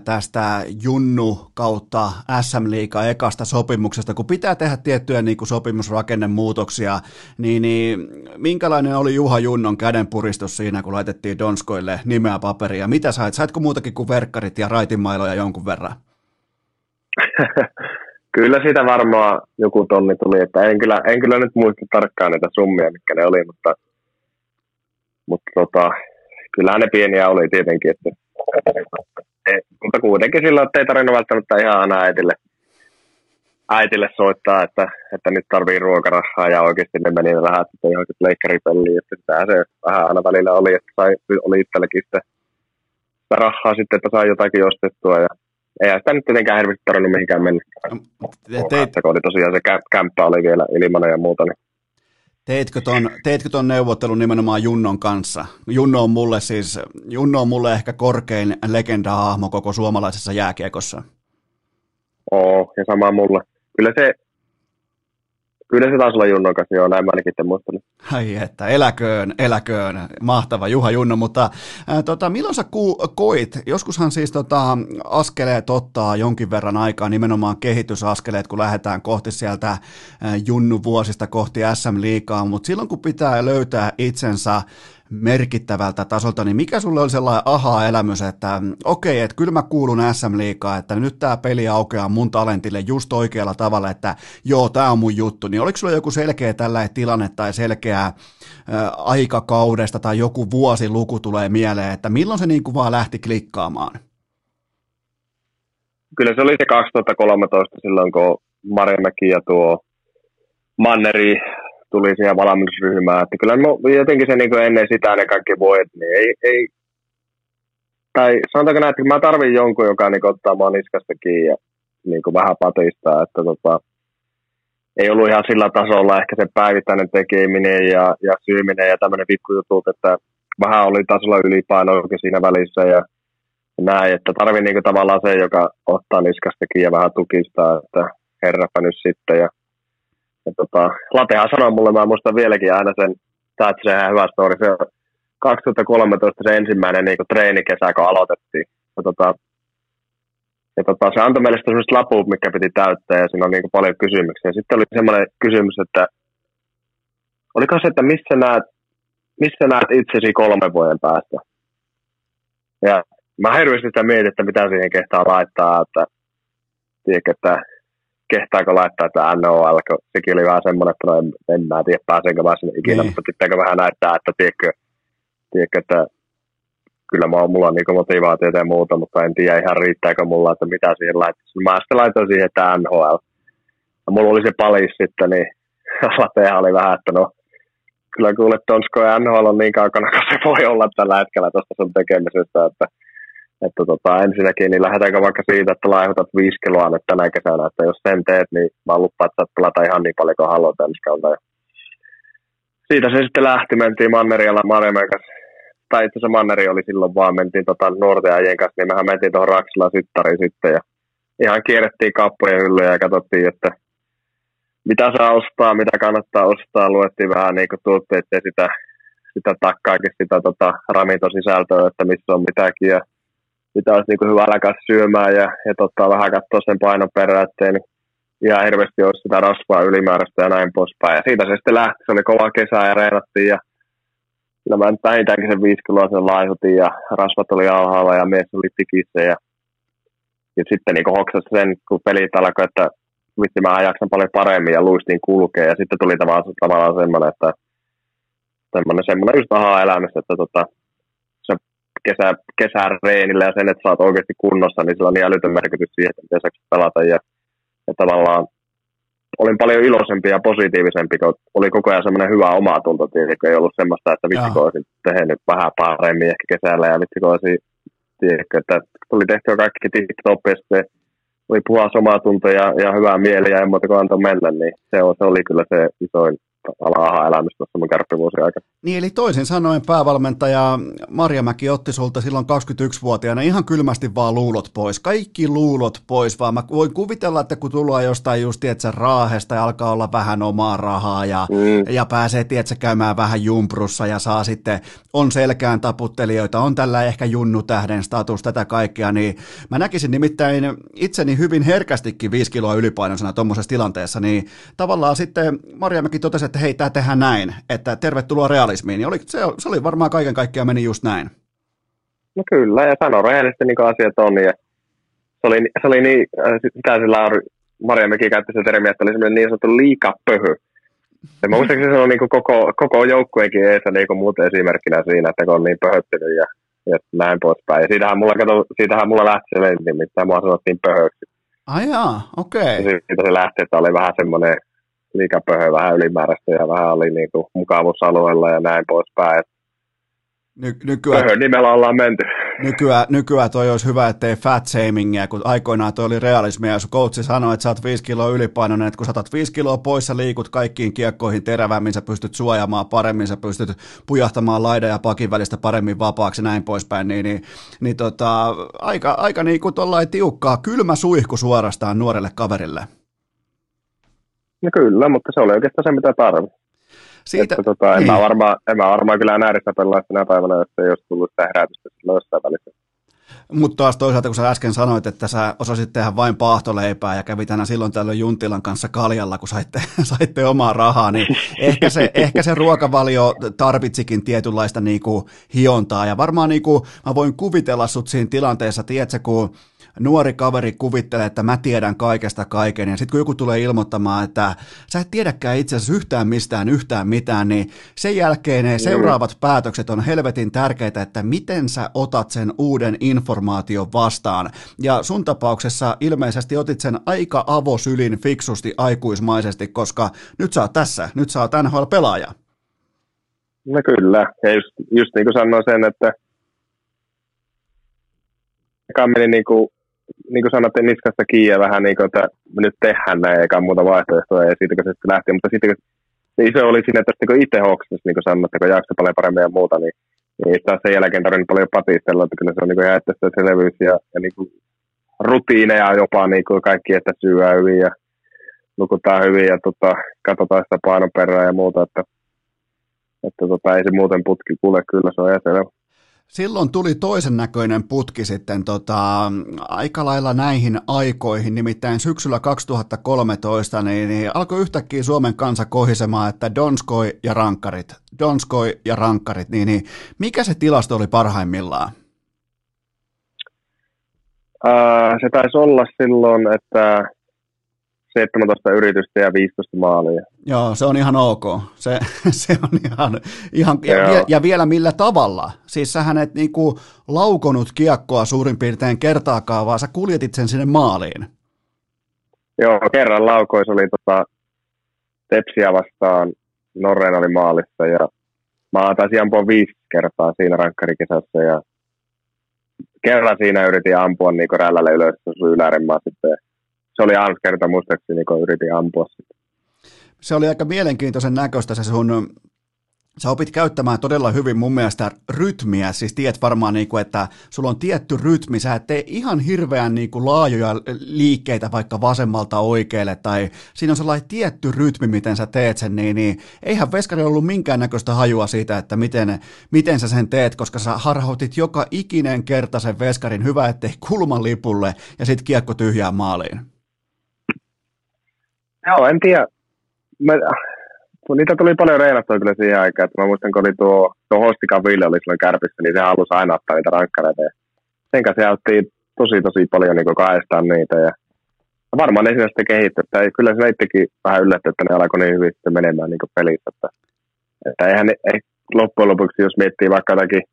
tästä Junnu kautta S M-liiga ekasta sopimuksesta, kun pitää tehdä tiettyjä niin kuin sopimusrakennemuutoksia, niin, niin minkälainen oli Juha Junnon kädenpuristus siinä, kun laitettiin Donskoille nimeä paperia? Mitä sait? Saitko muutakin kuin verkkarit ja raitimailoja jonkun verran? Kyllä siitä varmaan joku tonni tuli, että en kyllä, en kyllä nyt muista tarkkaan niitä summia, mitkä ne oli, mutta, mutta tota, kyllähän ne pieniä oli tietenkin, että Ei, mutta kuitenkin silloin, että ei tarvinnut välttämättä ihan aina äitille, äitille soittaa, että, että nyt tarvii ruokarahaa ja oikeasti ne meni vähän johonkin leikkaripelliin, että sitähän se vähän aina välillä oli, että sai, oli itselläkin sitä, sitä rahaa sitten, että sai jotakin ostettua ja eihän sitä nyt tietenkään hirveästi tarvinnut mihinkään mennä, kun oli tosiaan se kämppä oli vielä ilmana ja muuta, niin Teitkö ton, teitkö ton neuvottelun nimenomaan Junnon kanssa? Junno on mulle siis, Junno on mulle ehkä korkein legenda-hahmo koko suomalaisessa jääkiekossa. Oo, ja sama mulle. Kyllä se, kyllä se taisi olla Junnon kanssa, joo, näin mä ainakin te muistelin. Ai että, eläköön, eläköön, mahtava Juha Junno, mutta ää, tota, milloin sä ku, koit, joskushan siis tota, askeleet ottaa jonkin verran aikaa, nimenomaan kehitysaskeleet, kun lähdetään kohti sieltä ää, Junnu vuosista kohti S M-liigaa, mutta silloin kun pitää löytää itsensä merkittävältä tasolta, niin mikä sulle oli sellainen aha-elämys, että okei, että kyllä mä kuulun S M-liigaan, että nyt tämä peli aukeaa mun talentille just oikealla tavalla, että joo, tämä on mun juttu, niin oliko sulla joku selkeä tällainen tilanne tai selkeä aikakaudesta tai joku vuosiluku tulee mieleen, että milloin se niin kuin vaan lähti klikkaamaan? Kyllä se oli se kaksituhattakolmetoista silloin, kun Marimäki ja tuo Manneri tuli siihen valmennusryhmään, että kyllä jotenkin se niin ennen sitä ne kaikki voit, niin ei, ei, tai sanotaanko näin, että mä tarvin jonkun, joka niin ottaa mua niskasta kiinni ja niin vähän patistaa, että tota, ei ollut ihan sillä tasolla ehkä se päivittäinen tekeminen ja, ja syyminen ja tämmöinen pikkujutut, että vähän oli tasolla ylipainoakin siinä välissä ja näin, että tarvin niin tavallaan se, joka ottaa niskasta kiinni ja vähän tukistaa, että herrapä nyt sitten ja Ja tota, Latehan sanoi mulle, mä muistan vieläkin aina sen, että se on ihan hyvä story, se kaksituhattakolmetoista se ensimmäinen niin kuin treenikesä, kun aloitettiin. Ja tota, Ja tota, se antoi meille sellaiset laput, mikä piti täyttää, ja siinä oli niin kuin paljon kysymyksiä. Ja sitten oli semmoinen kysymys, että oliko se, että missä näet, missä näet itsesi kolmen vuoden päästä? Ja mä hirveästi sitä mietin, että mitä siihen kehtaa laittaa, että, tiedätkö, että kehtaako laittaa tämä N H L, kun sekin oli vähän semmoinen, että no en, en mä tiedä, pääsenkö mä sinne ikinä, niin. Mutta pitääkö vähän näyttää, että tiedätkö, tiedätkö että kyllä mä oon, mulla on niinku motivaatiota ja muuta, mutta en tiedä ihan riittääkö mulla, että mitä siihen laittaa. Mä sitten laitoin siihen, että N H L. Ja mulla oli se palis sitten, niin latehan oli vähän, että no, kyllä kuule, Tonsko ja N H L on niin kaukana, kun se voi olla tällä hetkellä tuosta sun tekemisestä, että Että tota, ensinnäkin niin lähdetäänkö vaikka siitä, että laihutat viisi kiloa nyt tänä kesänä, että jos sen teet, niin mä lupaan, että saat pelata ihan niin paljon kuin haluat ensi kautta. Siitä se sitten lähti, mentiin Mannerialla Marjamäen kanssa, tai itse asiassa Manneri oli silloin vaan, mentiin tota, nuorten äijien kanssa, niin mehän mentiin tuohon Raksilaan Sittariin sitten, ja ihan kierrettiin kauppojen hyllyjä ja katsottiin, että mitä saa ostaa, mitä kannattaa ostaa, luettiin vähän niin kuin tuotteet ja sitä, sitä takkaakin, sitä tota, ravintosisältöä, että missä on mitäkin, ja mitä olisi niin hyvä alkaa syömään ja, ja tota, vähän katsoa sen painon perään, ettei niin ihan hirveästi olisi sitä rasvaa ylimääräistä ja näin poispäin. Ja siitä se sitten lähti, se oli kova kesä ja reenattiin ja kyllä mä nyt vähintäänkin sen viisi kiloa sen laihutin ja rasvat oli alhaalla ja mies oli tikissä. Ja, ja sitten niin hoksasi sen, kun pelit alkoi, että vitsi mä jaksan paljon paremmin ja luistin kulkea ja sitten tuli tavallaan semmoinen, että semmoinen just ahaa elämistä, että tota, kesä, kesän reenillä ja sen, että sä oot oikeasti kunnossa, niin sillä on niin älytön merkitys siihen, että miten sä pelata. Ja, ja tavallaan olin paljon iloisempi ja positiivisempi, kun oli koko ajan semmoinen hyvä omatunto, kun ei ollut semmoista, että vitsi, kun olisin tehnyt vähän paremmin ehkä kesällä ja vitsi, kun olisin, tiedätkö, että tuli tehtyä kaikki tip-top, ja sitten oli puhas omatunto ja, ja hyvää mieli ja en muuta kuin antoi mennä, niin se, on, se oli kyllä se isoin ala-aha elämistä tuossa mun kärppivuosien aikana. Niin, eli toisin sanoen päävalmentaja Marjamäki otti sulta silloin kaksikymmentäyksivuotiaana ihan kylmästi vaan luulot pois. Kaikki luulot pois, vaan mä voin kuvitella, että kun tullaan jostain just, tietsä, Raahesta ja alkaa olla vähän omaa rahaa ja, mm. ja pääsee, tietsä, käymään vähän jumprussa ja saa sitten, on selkään taputtelijoita, on tällä ehkä junnutähden status, tätä kaikkea, niin mä näkisin nimittäin itseni hyvin herkästikin viisi kiloa ylipainoisena tuommoisessa tilanteessa, niin tavallaan sitten Marjamäki totesi, että hei, tämä tehdään näin, että tervetuloa realismiin, niin oli, se, se oli varmaan kaiken kaikkiaan meni just näin. No kyllä, ja sano rehellisesti niin kuin asiat on, ja se oli, se oli niin, sitä sillä Marjamäki käytti se termiä, että oli semmoinen niin sanottu liikapöhy. Ja mä muistaakseni se on niin kuin koko, koko joukkueenkin eessä niin kuin muut esimerkkinä siinä, että kun on niin pöhöttynyt ja, ja näin poispäin. Ja siitähän mulla, kato, siitähän mulla lähti se lentin, mitä mua sanottiin pöhöksi. Ai jaa, okei. Okay. Siitä se lähti, että oli vähän semmoinen liikapöhö, vähän ylimääräistä ja vähän oli niin kuin mukavuusalueella ja näin poispäin. Ny, nykyään, pöhön nimellä ollaan menty. Nykyään, nykyään toi olisi hyvä, ettei fat shamingia, kun aikoinaan toi oli realismia. Jos coachi sanoi, että sä oot viisi kiloa ylipainoinen, että kun sä otat viisi kiloa pois, sä liikut kaikkiin kiekkoihin terävämmin, sä pystyt suojaamaan paremmin, sä pystyt pujahtamaan laidan ja pakin välistä paremmin vapaaksi näin poispäin, niin, niin, niin tota, aika, aika niin kuin tollain tiukkaa, kylmä suihku suorastaan nuorelle kaverille. No kyllä, mutta se oli oikeastaan se, mitä tarvitsi. Siitä, että, tota, en, mä varmaan, en mä varmaan kyllä enää edes pelaa tänä päivänä, jos ei olisi tullut sitä herätystä jossain välissä. Mutta taas toisaalta, kun sä äsken sanoit, että sä osasit tehdä vain paahtoleipää ja kävit aina silloin tällöin Juntilan kanssa kaljalla, kun saitte, saitte omaa rahaa, niin ehkä se, ehkä se ruokavalio tarvitsikin tietynlaista niinku hiontaa. Ja varmaan niinku, mä voin kuvitella sut siinä tilanteessa, tiedätkö, kun nuori kaveri kuvittelee, että mä tiedän kaikesta kaiken, ja sitten kun joku tulee ilmoittamaan, että sä et tiedäkään itse asiassa yhtään mistään yhtään mitään, niin sen jälkeen ne seuraavat päätökset on helvetin tärkeitä, että miten sä otat sen uuden informaation vastaan. Ja sun tapauksessa ilmeisesti otit sen aika avosylin fiksusti aikuismaisesti, koska nyt sä oot tässä, nyt sä oot N H L-pelaaja. No kyllä, ja just, just niin kuin sanoin sen, että eka meni niin kuin, niin kuin sanottiin niskasta kiinni ja vähän niin kuin, että nyt tehdään näin, eikä muuta vaihtoehtoa, ja siitä kun se sitten lähti. Mutta sitten kun se iso oli siinä, että kun itse hoksasi, niin kuin sanoit, kun jaksa paljon paremmin ja muuta, niin, niin taas sen jälkeen tarvinnut paljon patistella, että kyllä se on niin kuin ihan etteistä selvyys ja, ja niin kuin rutiineja jopa niin kuin kaikki, että syö hyvin ja nukutaan hyvin ja tota, katsotaan sitä painon perään ja muuta, että, että tota, ei se muuten putki kule, kyllä se on ihan selvä. Silloin tuli toisen näköinen putki sitten tota, aika lailla näihin aikoihin, nimittäin syksyllä kaksituhattakolmetoista niin, niin alkoi yhtäkkiä Suomen kansa kohisemaan, että Donskoi ja rankkarit, Donskoi ja rankkarit, niin, niin mikä se tilasto oli parhaimmillaan? Äh, se taisi olla silloin, että seitsemäntoista yritystä ja viisitoista maalia. Joo, se on ihan ok. Se, se on ihan, ihan ja, ja vielä millä tavalla. Siis sähän et niinku laukonut kiekkoa suurin piirtein kertaakaan, vaan sä kuljetit sen sinne maaliin. Joo, kerran laukois oli tota Tepsiä vastaan, Norreena oli maalissa ja mä taisin ampua viisi kertaa siinä rankkarikisassa ja kerran siinä yritin ampua niinku rällälle ylös, jos ylärimmaa sitten. Se oli aina kerta muistaakseni, kun yritin ampua sitä. Se oli aika mielenkiintoisen näköistä se sun, sä opit käyttämään todella hyvin mun mielestä rytmiä, siis tiedät varmaan, niin kuin, että sulla on tietty rytmi, sä et tee ihan hirveän niin kuin laajoja liikkeitä vaikka vasemmalta oikealle, tai siinä on sellainen tietty rytmi, miten sä teet sen, niin, niin eihän veskari ollut minkäännäköistä hajua siitä, että miten, miten sä sen teet, koska sä harhautit joka ikinen kerta sen veskarin, hyvä ettei kulman lipulle, ja sit kiekko tyhjään maaliin. Joo, en tiedä. Mä, niitä tuli paljon reenattua kyllä siihen aikaan. Mä muistan, kun oli tuo, tuo Hostikan Ville oli silloin Kärpissä, niin se halusi aina ottaa niitä rankkareita. Sen kanssa jauttiin tosi tosi paljon niin kahdestaan niitä. Ja varmaan ne siinä sitten kehittyi. Kyllä se itsekin vähän yllätti, että ne alkoi niin hyvin sitten menemään niin pelissä. Että, että eihän ne, ei, loppujen lopuksi, jos miettii vaikka jotakin,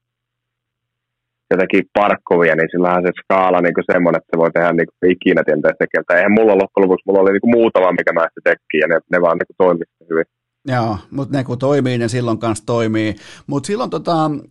jotakin parkkuvia, niin sillähän se skaala niin semmoinen, että se voi tehdä niin kuin ikinä tietää tekemään. Eihän mulla loppujen lopuksi, mulla oli niin kuin muutama, mikä mä sitten tekin, ja ne, ne vaan niin toimii hyvin. Joo, mutta ne kun toimii, ne silloin kanssa toimii. Mutta silloin tuohon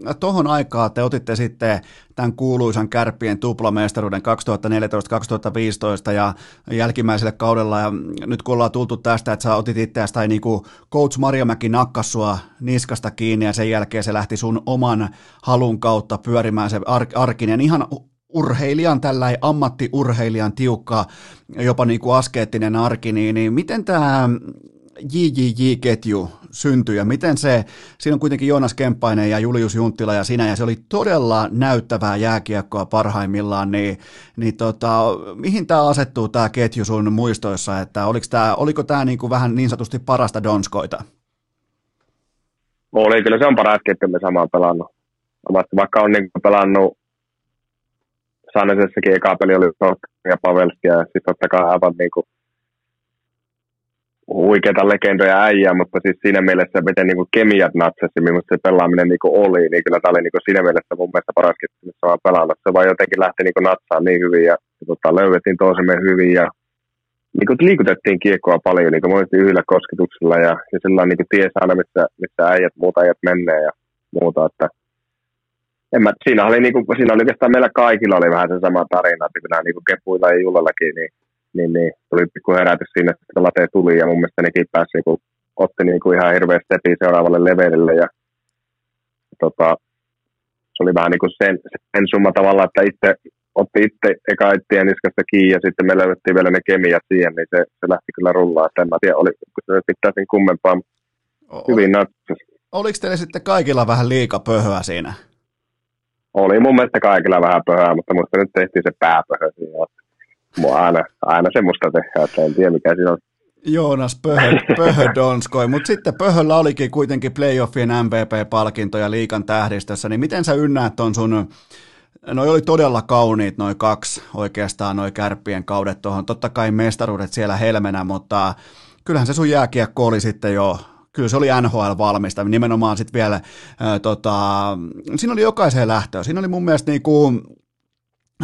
tota, aikaan te otitte sitten tämän kuuluisan Kärppien tuplamestaruuden kaksituhattaneljätoista kaksituhattaviisitoista ja jälkimmäisellä kaudella. Ja nyt kun ollaan tultu tästä, että sä otit itseäsi tai niin kuin coach Marjamäki nakkas sua niskasta kiinni ja sen jälkeen se lähti sun oman halun kautta pyörimään se ar- arkinen ihan urheilijan, tällainen ammattiurheilijan tiukka, jopa niin kuin askeettinen arki, niin, niin miten tämä jii jii jii-ketju syntyi ja miten se, siinä on kuitenkin Joonas Kemppainen ja Julius Junttila ja sinä ja se oli todella näyttävää jääkiekkoa parhaimmillaan, niin, niin tota, mihin tämä asettuu tämä ketju sun muistoissa, että oliko tämä, oliko tämä niinku vähän niin sanotusti parasta Donskoita? Oli, kyllä se on paras ketju, me samaan pelannut. Vaikka on niin pelannut Sannesessakin eka peli oli ja Pavelski ja sitten totta kai aivan niin kuin huikeita legendoja äijää, mutta siis siinä mielessä, miten niinku kemiat natsasi, minusta se pelaaminen niinku oli, niin kyllä tämä oli niinku siinä mielessä mun mielestä paras ketju, missä olen pelannut. Se vaan jotenkin lähti niinku natsaan niin hyvin ja tota, löydettiin toisemme hyvin ja niinku liikutettiin kiekkoa paljon niinku monesti yhdellä kosketuksella ja, ja sillä on niinku ties aina, missä, missä äijät, muut äijät menee ja muuta. Että en mä, siinä oli niinku, siinä oli oikeastaan meillä kaikilla oli vähän se sama tarina, että kyllä niinku Kepuilla ja Jullallakin, niin niin, niin tuli pikku herätys siinä, että late tuli ja mun mielestä nekin pääsi, niin kun otti niin kun ihan hirveä stepi seuraavalle levelille ja tota, se oli vähän niin kuin sen, sen summa tavallaan, että itse otti itse eka itseä niskasta kiinni ja sitten me löydettiin vielä ne kemiat siihen, niin se, se lähti kyllä rullaa. En mä tiedä, oli, kun se pitää sen kummempaa, hyvin natsas. Oliko teille sitten kaikilla vähän liikapöhöä siinä? Oli mun mielestä kaikilla vähän pöhöä, mutta musta nyt tehtiin se pääpöhö siinä. Mua aina, aina semmoista tehdään, että en tiedä mikä siinä on. Joonas Pöhö, Pöhö Donskoi, mutta sitten Pöhöllä olikin kuitenkin playoffien M V P-palkinto ja liikan tähdistössä, niin miten sä ynnäät ton sun, noi oli todella kauniit noi kaksi oikeastaan noi Kärppien kaudet tuohon, totta kai mestaruudet siellä helmenä, mutta kyllähän se sun jääkiekko oli sitten jo, kyllä se oli N H L-valmista, nimenomaan sitten vielä, äh, tota, siinä oli jokaiseen lähtöön, siinä oli mun mielestä niin kuin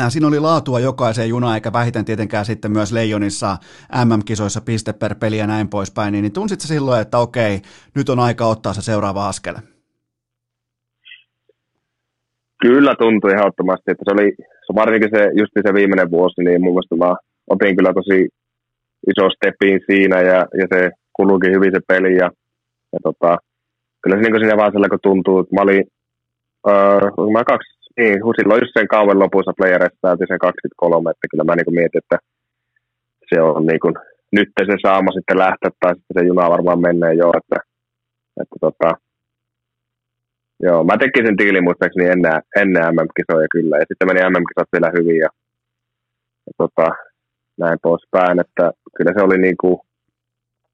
siinä oli laatua jokaiseen junaan, eikä vähiten tietenkään sitten myös Leijonissa M M-kisoissa piste per peli ja näin poispäin, niin tunsit sä silloin, että okei, nyt on aika ottaa se seuraava askel? Kyllä tuntui ehdottomasti, että se oli varsinkin se, just se viimeinen vuosi, niin mun mielestä mä otin kyllä tosi iso stepin siinä ja, ja se kuluikin hyvin se peli ja, ja tota, kyllä se niin siinä vaiheessa, kun tuntuu, että mä olin öö, mä kaksi Niin, silloin just sen kauden lopussa playereissa täytin sen kaksikymmentäkolme, että kyllä mä niin mietin, että se on niin kuin, nyt se saama sitten lähteä tai sitten se juna varmaan menee jo, että, että tota, Joo, mä tekin sen diilin muistaakseni ennen, ennen M M-kisoja kyllä, ja sitten meni M M-kisat vielä hyvin ja, ja tota, näin poispäin, että kyllä se oli niinku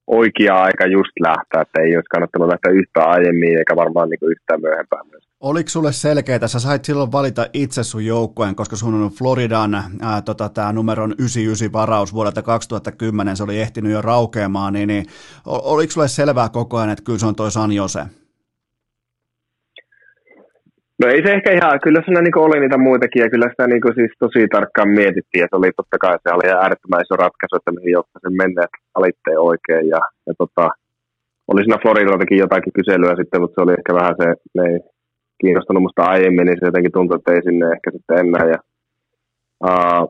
oikea aika just lähteä, että ei olisi kannattanut lähteä yhtään aiemmin eikä varmaan niinku yhtään myöhempään myös. Oliko sulle selkeää, sä sait silloin valita itse sun joukkueen, koska sun on Floridan ää, tota, tää numeron yhdeksänkymmentäyhdeksän varaus vuodelta kaksituhattakymmenen, se oli ehtinyt jo raukeamaan, niin, niin oliko sulle selvää koko ajan, että kyllä se on toi San Jose? No ei se ehkä ihan, kyllä siinä niinku oli niitä muitakin ja kyllä sitä niinku siis tosi tarkkaan mietittiin ja se oli totta kai, se oli äärettömän iso ratkaisu, että mihin johtaisin mennä, että alitteen oikein ja, ja tota, oli siinä Floridaltakin jotakin kyselyä sitten, mutta se oli ehkä vähän se, ne ei kiinnostanut musta aiemmin, niin se jotenkin tuntui, että ei sinne ehkä sitten enää ja uh,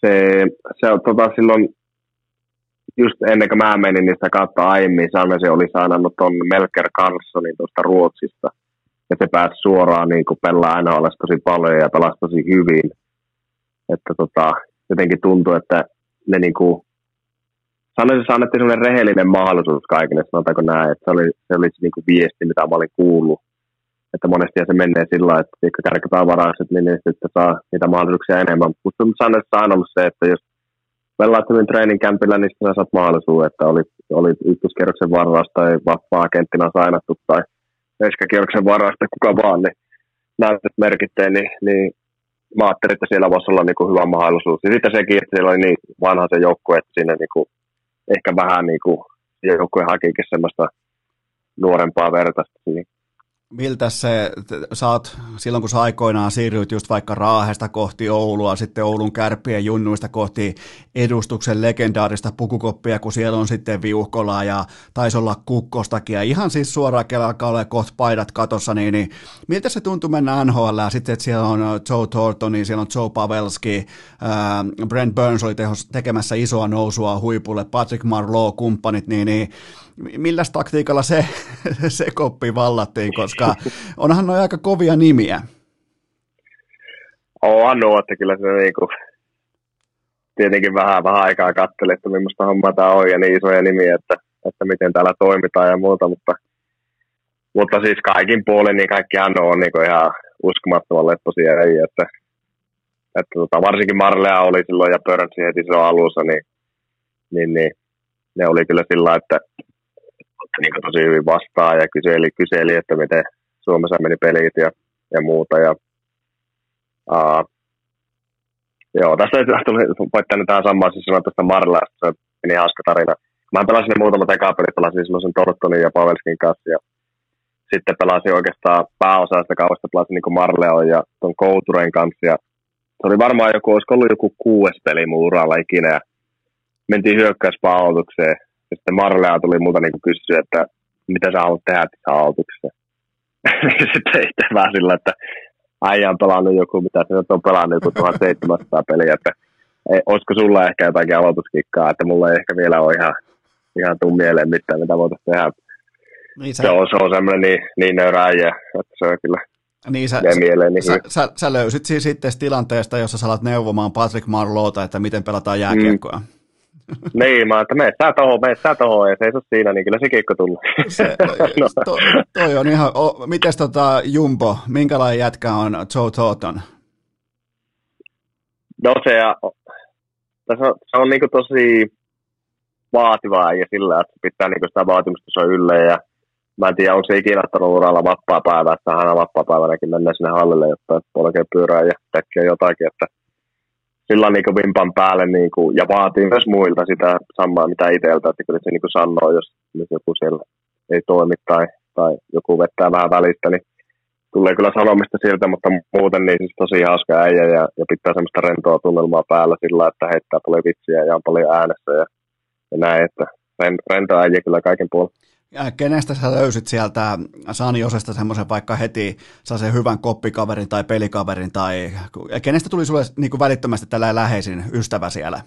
se, se tota silloin just ennen kuin mä menin niistä kautta aiemmin, saaneen se oli saanut ton Melker Karlssonin tuosta Ruotsista. Ja se pääsi suoraan niin kuin pelaa N H L:ssä tosi paljon ja pelasi tosi hyvin. Että tota, jotenkin tuntui, että ne niin kuin, sanoisin, että annettiin sellainen rehellinen mahdollisuus kaikille, sanotaanko näin. Että se oli se, oli se niin kuin viesti, mitä mä olin kuullut. Että monesti se menee sillä tavalla, että kun kärkätään varaukset, niin sitten saa niitä mahdollisuuksia enemmän. Mutta sanoisin, että on ollut se, että jos pelaat hyvin treeninkämpillä, niin sitten saat mahdollisuuden. Että oli, oli ykköskierroksen varaus tai vapaa-kenttinä sainattu tai Eiskäkierroksen varasta kuka vaan, niin näytöt merkitteen, niin, niin mä ajattelin, että siellä voisi olla niin kuin hyvä mahdollisuus. Ja sitten sekin, että siellä oli niin vanha se joukkue, että siinä niin kuin, ehkä vähän niin kuin joukkue hakikin semmoista nuorempaa vertaista siihen. Miltä se, sä oot, silloin kun sä aikoinaan siirryit just vaikka Raahesta kohti Oulua, sitten Oulun Kärppien junnuista kohti edustuksen legendaarista Pukukoppia, kun siellä on sitten Viuhkolaa ja taisi olla Kukkostakin, ja ihan siis suoraan kelalla ole kohta paidat katossa, niin, niin miltä se tuntui mennä N H L, ja sitten siellä on Joe Thorntoni, siellä on Joe Pavelski, ää, Brent Burns oli tehos, tekemässä isoa nousua huipulle, Patrick Marleau, kumppanit, niin, niin milläs taktiikalla se, se koppi vallattiin, koska onhan noin aika kovia nimiä. Onhan nuo, että kyllä se niinku, tietenkin vähän, vähän aikaa katseli, että millaista hommaa tämä on ja niin isoja nimiä, että, että miten täällä toimitaan ja muuta, mutta, mutta siis kaikin puolin niin kaikkihan on niinku ihan uskomattoman leppoisia ei, että, että tota, varsinkin Marlea oli silloin ja Pörnsi heti silloin alussa, niin, niin, niin ne oli kyllä sillä, että otti niin tosi hyvin vastaan ja kyseli, kyseli, että miten Suomessa meni pelit ja, ja muuta. Ja, aa, joo, tässä voittaa nyt tähän samaan, siis sanoa tästä Marlaista, se meni hauska tarina. Mä pelasin ne muutama tekapelit, pelasin silloin Torttonin ja Pavelskin kanssa ja sitten pelasin oikeastaan pääosaa sitä kaudesta, pelasin niin Marleon ja ton Kouturen kanssa. Ja se oli varmaan joku, olisiko ollut joku kuudes peli mun uralla ikinä ja mentiin hyökkäyspää autukseen. Ja sitten Marlea tuli multa niin kysyä, että mitä sä haluat tehdä tässä autuksessa. Sitten itse vähän sillä, että äijä on pelannut joku, mitä sä nyt on pelannut, joku tuhatseitsemänsataa peliä. Että ei, olisiko sulla ehkä jotakin aloituskikkaa, että mulla ei ehkä vielä ole ihan, ihan tuu mieleen mitään, mitä voitaisiin tehdä. Niin se, on, se on semmoinen niin, niin nöyrä äijä, että se on kyllä. Niin, sä, sä, sä, sä löysit siis itse tilanteesta, jossa sä alat neuvomaan Patrick Marleauta, että miten pelataan jääkiekkoja. Mm. Niin, mä oon, että mene sä tohon, mene sä tohon, ja se ei ole siinä, niin kyllä se kiekko tullut. Se, no. to, toi on ihan, o, mites tota Jumbo, minkälainen jätkä on Joe Thornton? No se, se on, se on niin kuin tosi vaativaa ja sillä, että pitää niin kuin sitä vaatimustasoa yllä, ja mä en tiedä, onko se ikinä ottanut uralla vapaa-päivää, että aina vapaa-päivänäkin mennään sinne hallille, jotta polkee pyörää ja tekee jotakin, että sillä niin kuin vimpan päälle niin kuin, ja vaatii myös muilta sitä samaa, mitä itseltä, että kyllä se niin kuin sanoo, jos, jos joku siellä ei toimi tai, tai joku vettää vähän välistä, niin tulee kyllä sanomista sieltä, mutta muuten niin siis tosi hauska äijä ja, ja pitää semmoista rentoa tunnelmaa päällä sillä, että heittää paljon vitsiä ja on paljon äänessä ja, ja näin, että rento äijä kyllä kaiken puolella. Ja kenestä sä löysit sieltä San Josesta semmoisen vaikka heti sen hyvän koppikaverin tai pelikaverin, tai kenestä tuli sulle niin kuin välittömästi tällainen läheisin ystävä siellä?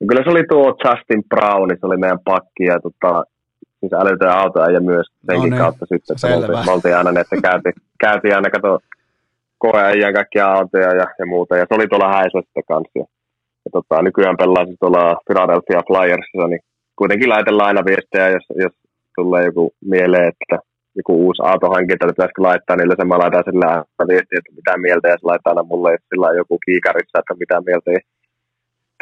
No kyllä se oli tuo Justin Brown, se oli meidän pakki, ja tota, siis älytön autoäijä myös senkin no niin, kautta sitten, että selvä. Me oltiin aina, että käytiin, käytiin aina kato koeäijän kaikkia autoja ja, ja muuta, ja se oli tuolla Häisestä kanssa, ja tota, nykyään pelaisin tuolla Philadelphia Flyersissa, niin kuitenkin laitellaan aina viestejä, jos, jos tulee joku mieleen, että joku uusi autohankinta, että pitäisikö laittaa niille samalla taisella viestiä, että mitä mieltä, ja se laittaa aina mulle sillä joku kiikarissa, että mitä mieltä, ja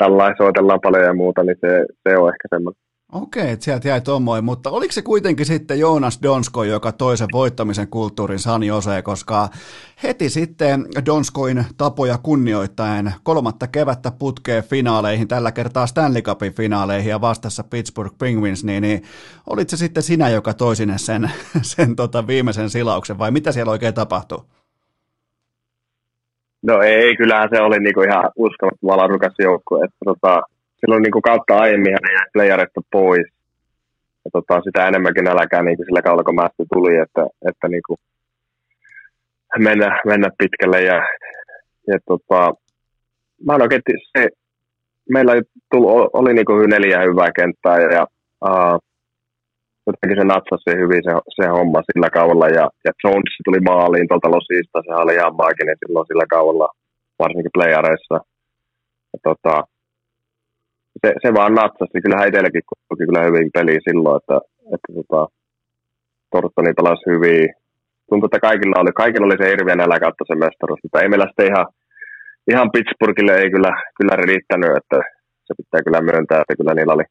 tällainen soitellaan paljon ja muuta, niin se, se on ehkä semmoinen. Okei, että sieltä jäi tommoin, mutta oliko se kuitenkin sitten Joonas Donskoi, joka toi sen voittamisen kulttuurin San Jose, koska heti sitten Donskoin tapoja kunnioittaen kolmatta kevättä putkeen finaaleihin, tällä kertaa Stanley Cupin finaaleihin ja vastassa Pittsburgh Penguins, niin, niin olit se sitten sinä, joka toi sinne sen, sen tota viimeisen silauksen, vai mitä siellä oikein tapahtui? No ei, kyllähän se oli niinku ihan uskomattoman laadukas joukkue, että tota... Silloin niin kuin kautta aiemmin hän jäi playereista pois. Ja tota, sitä enemmänkin äläkään niin sillä kaudella, kun mä sitten tuli, että, että niin kuin mennä, mennä pitkälle. Ja, ja tota, mä en oikein, se, meillä tullut, oli niin kuin neljä hyvää kenttää ja uh, jotenkin se natsasi hyvin se, se homma sillä kaudella. Ja, ja Jones tuli maaliin tuolta Losista, sehän oli ihan maaginen silloin sillä kaudella, varsinkin playereissa. Ja tota, Se, se vaan natsasti. Kyllähän itselläkin koki kyllä hyvin peliä silloin, että, että tota, Tortoni pelasi hyvin. Tuntuu, että kaikilla oli, kaikilla oli se hirveän nälä kautta se mestaruus, mutta ei meillä sitten ihan, ihan Pittsburghille ei kyllä, kyllä riittänyt, että se pitää kyllä myöntää, että kyllä niillä oli,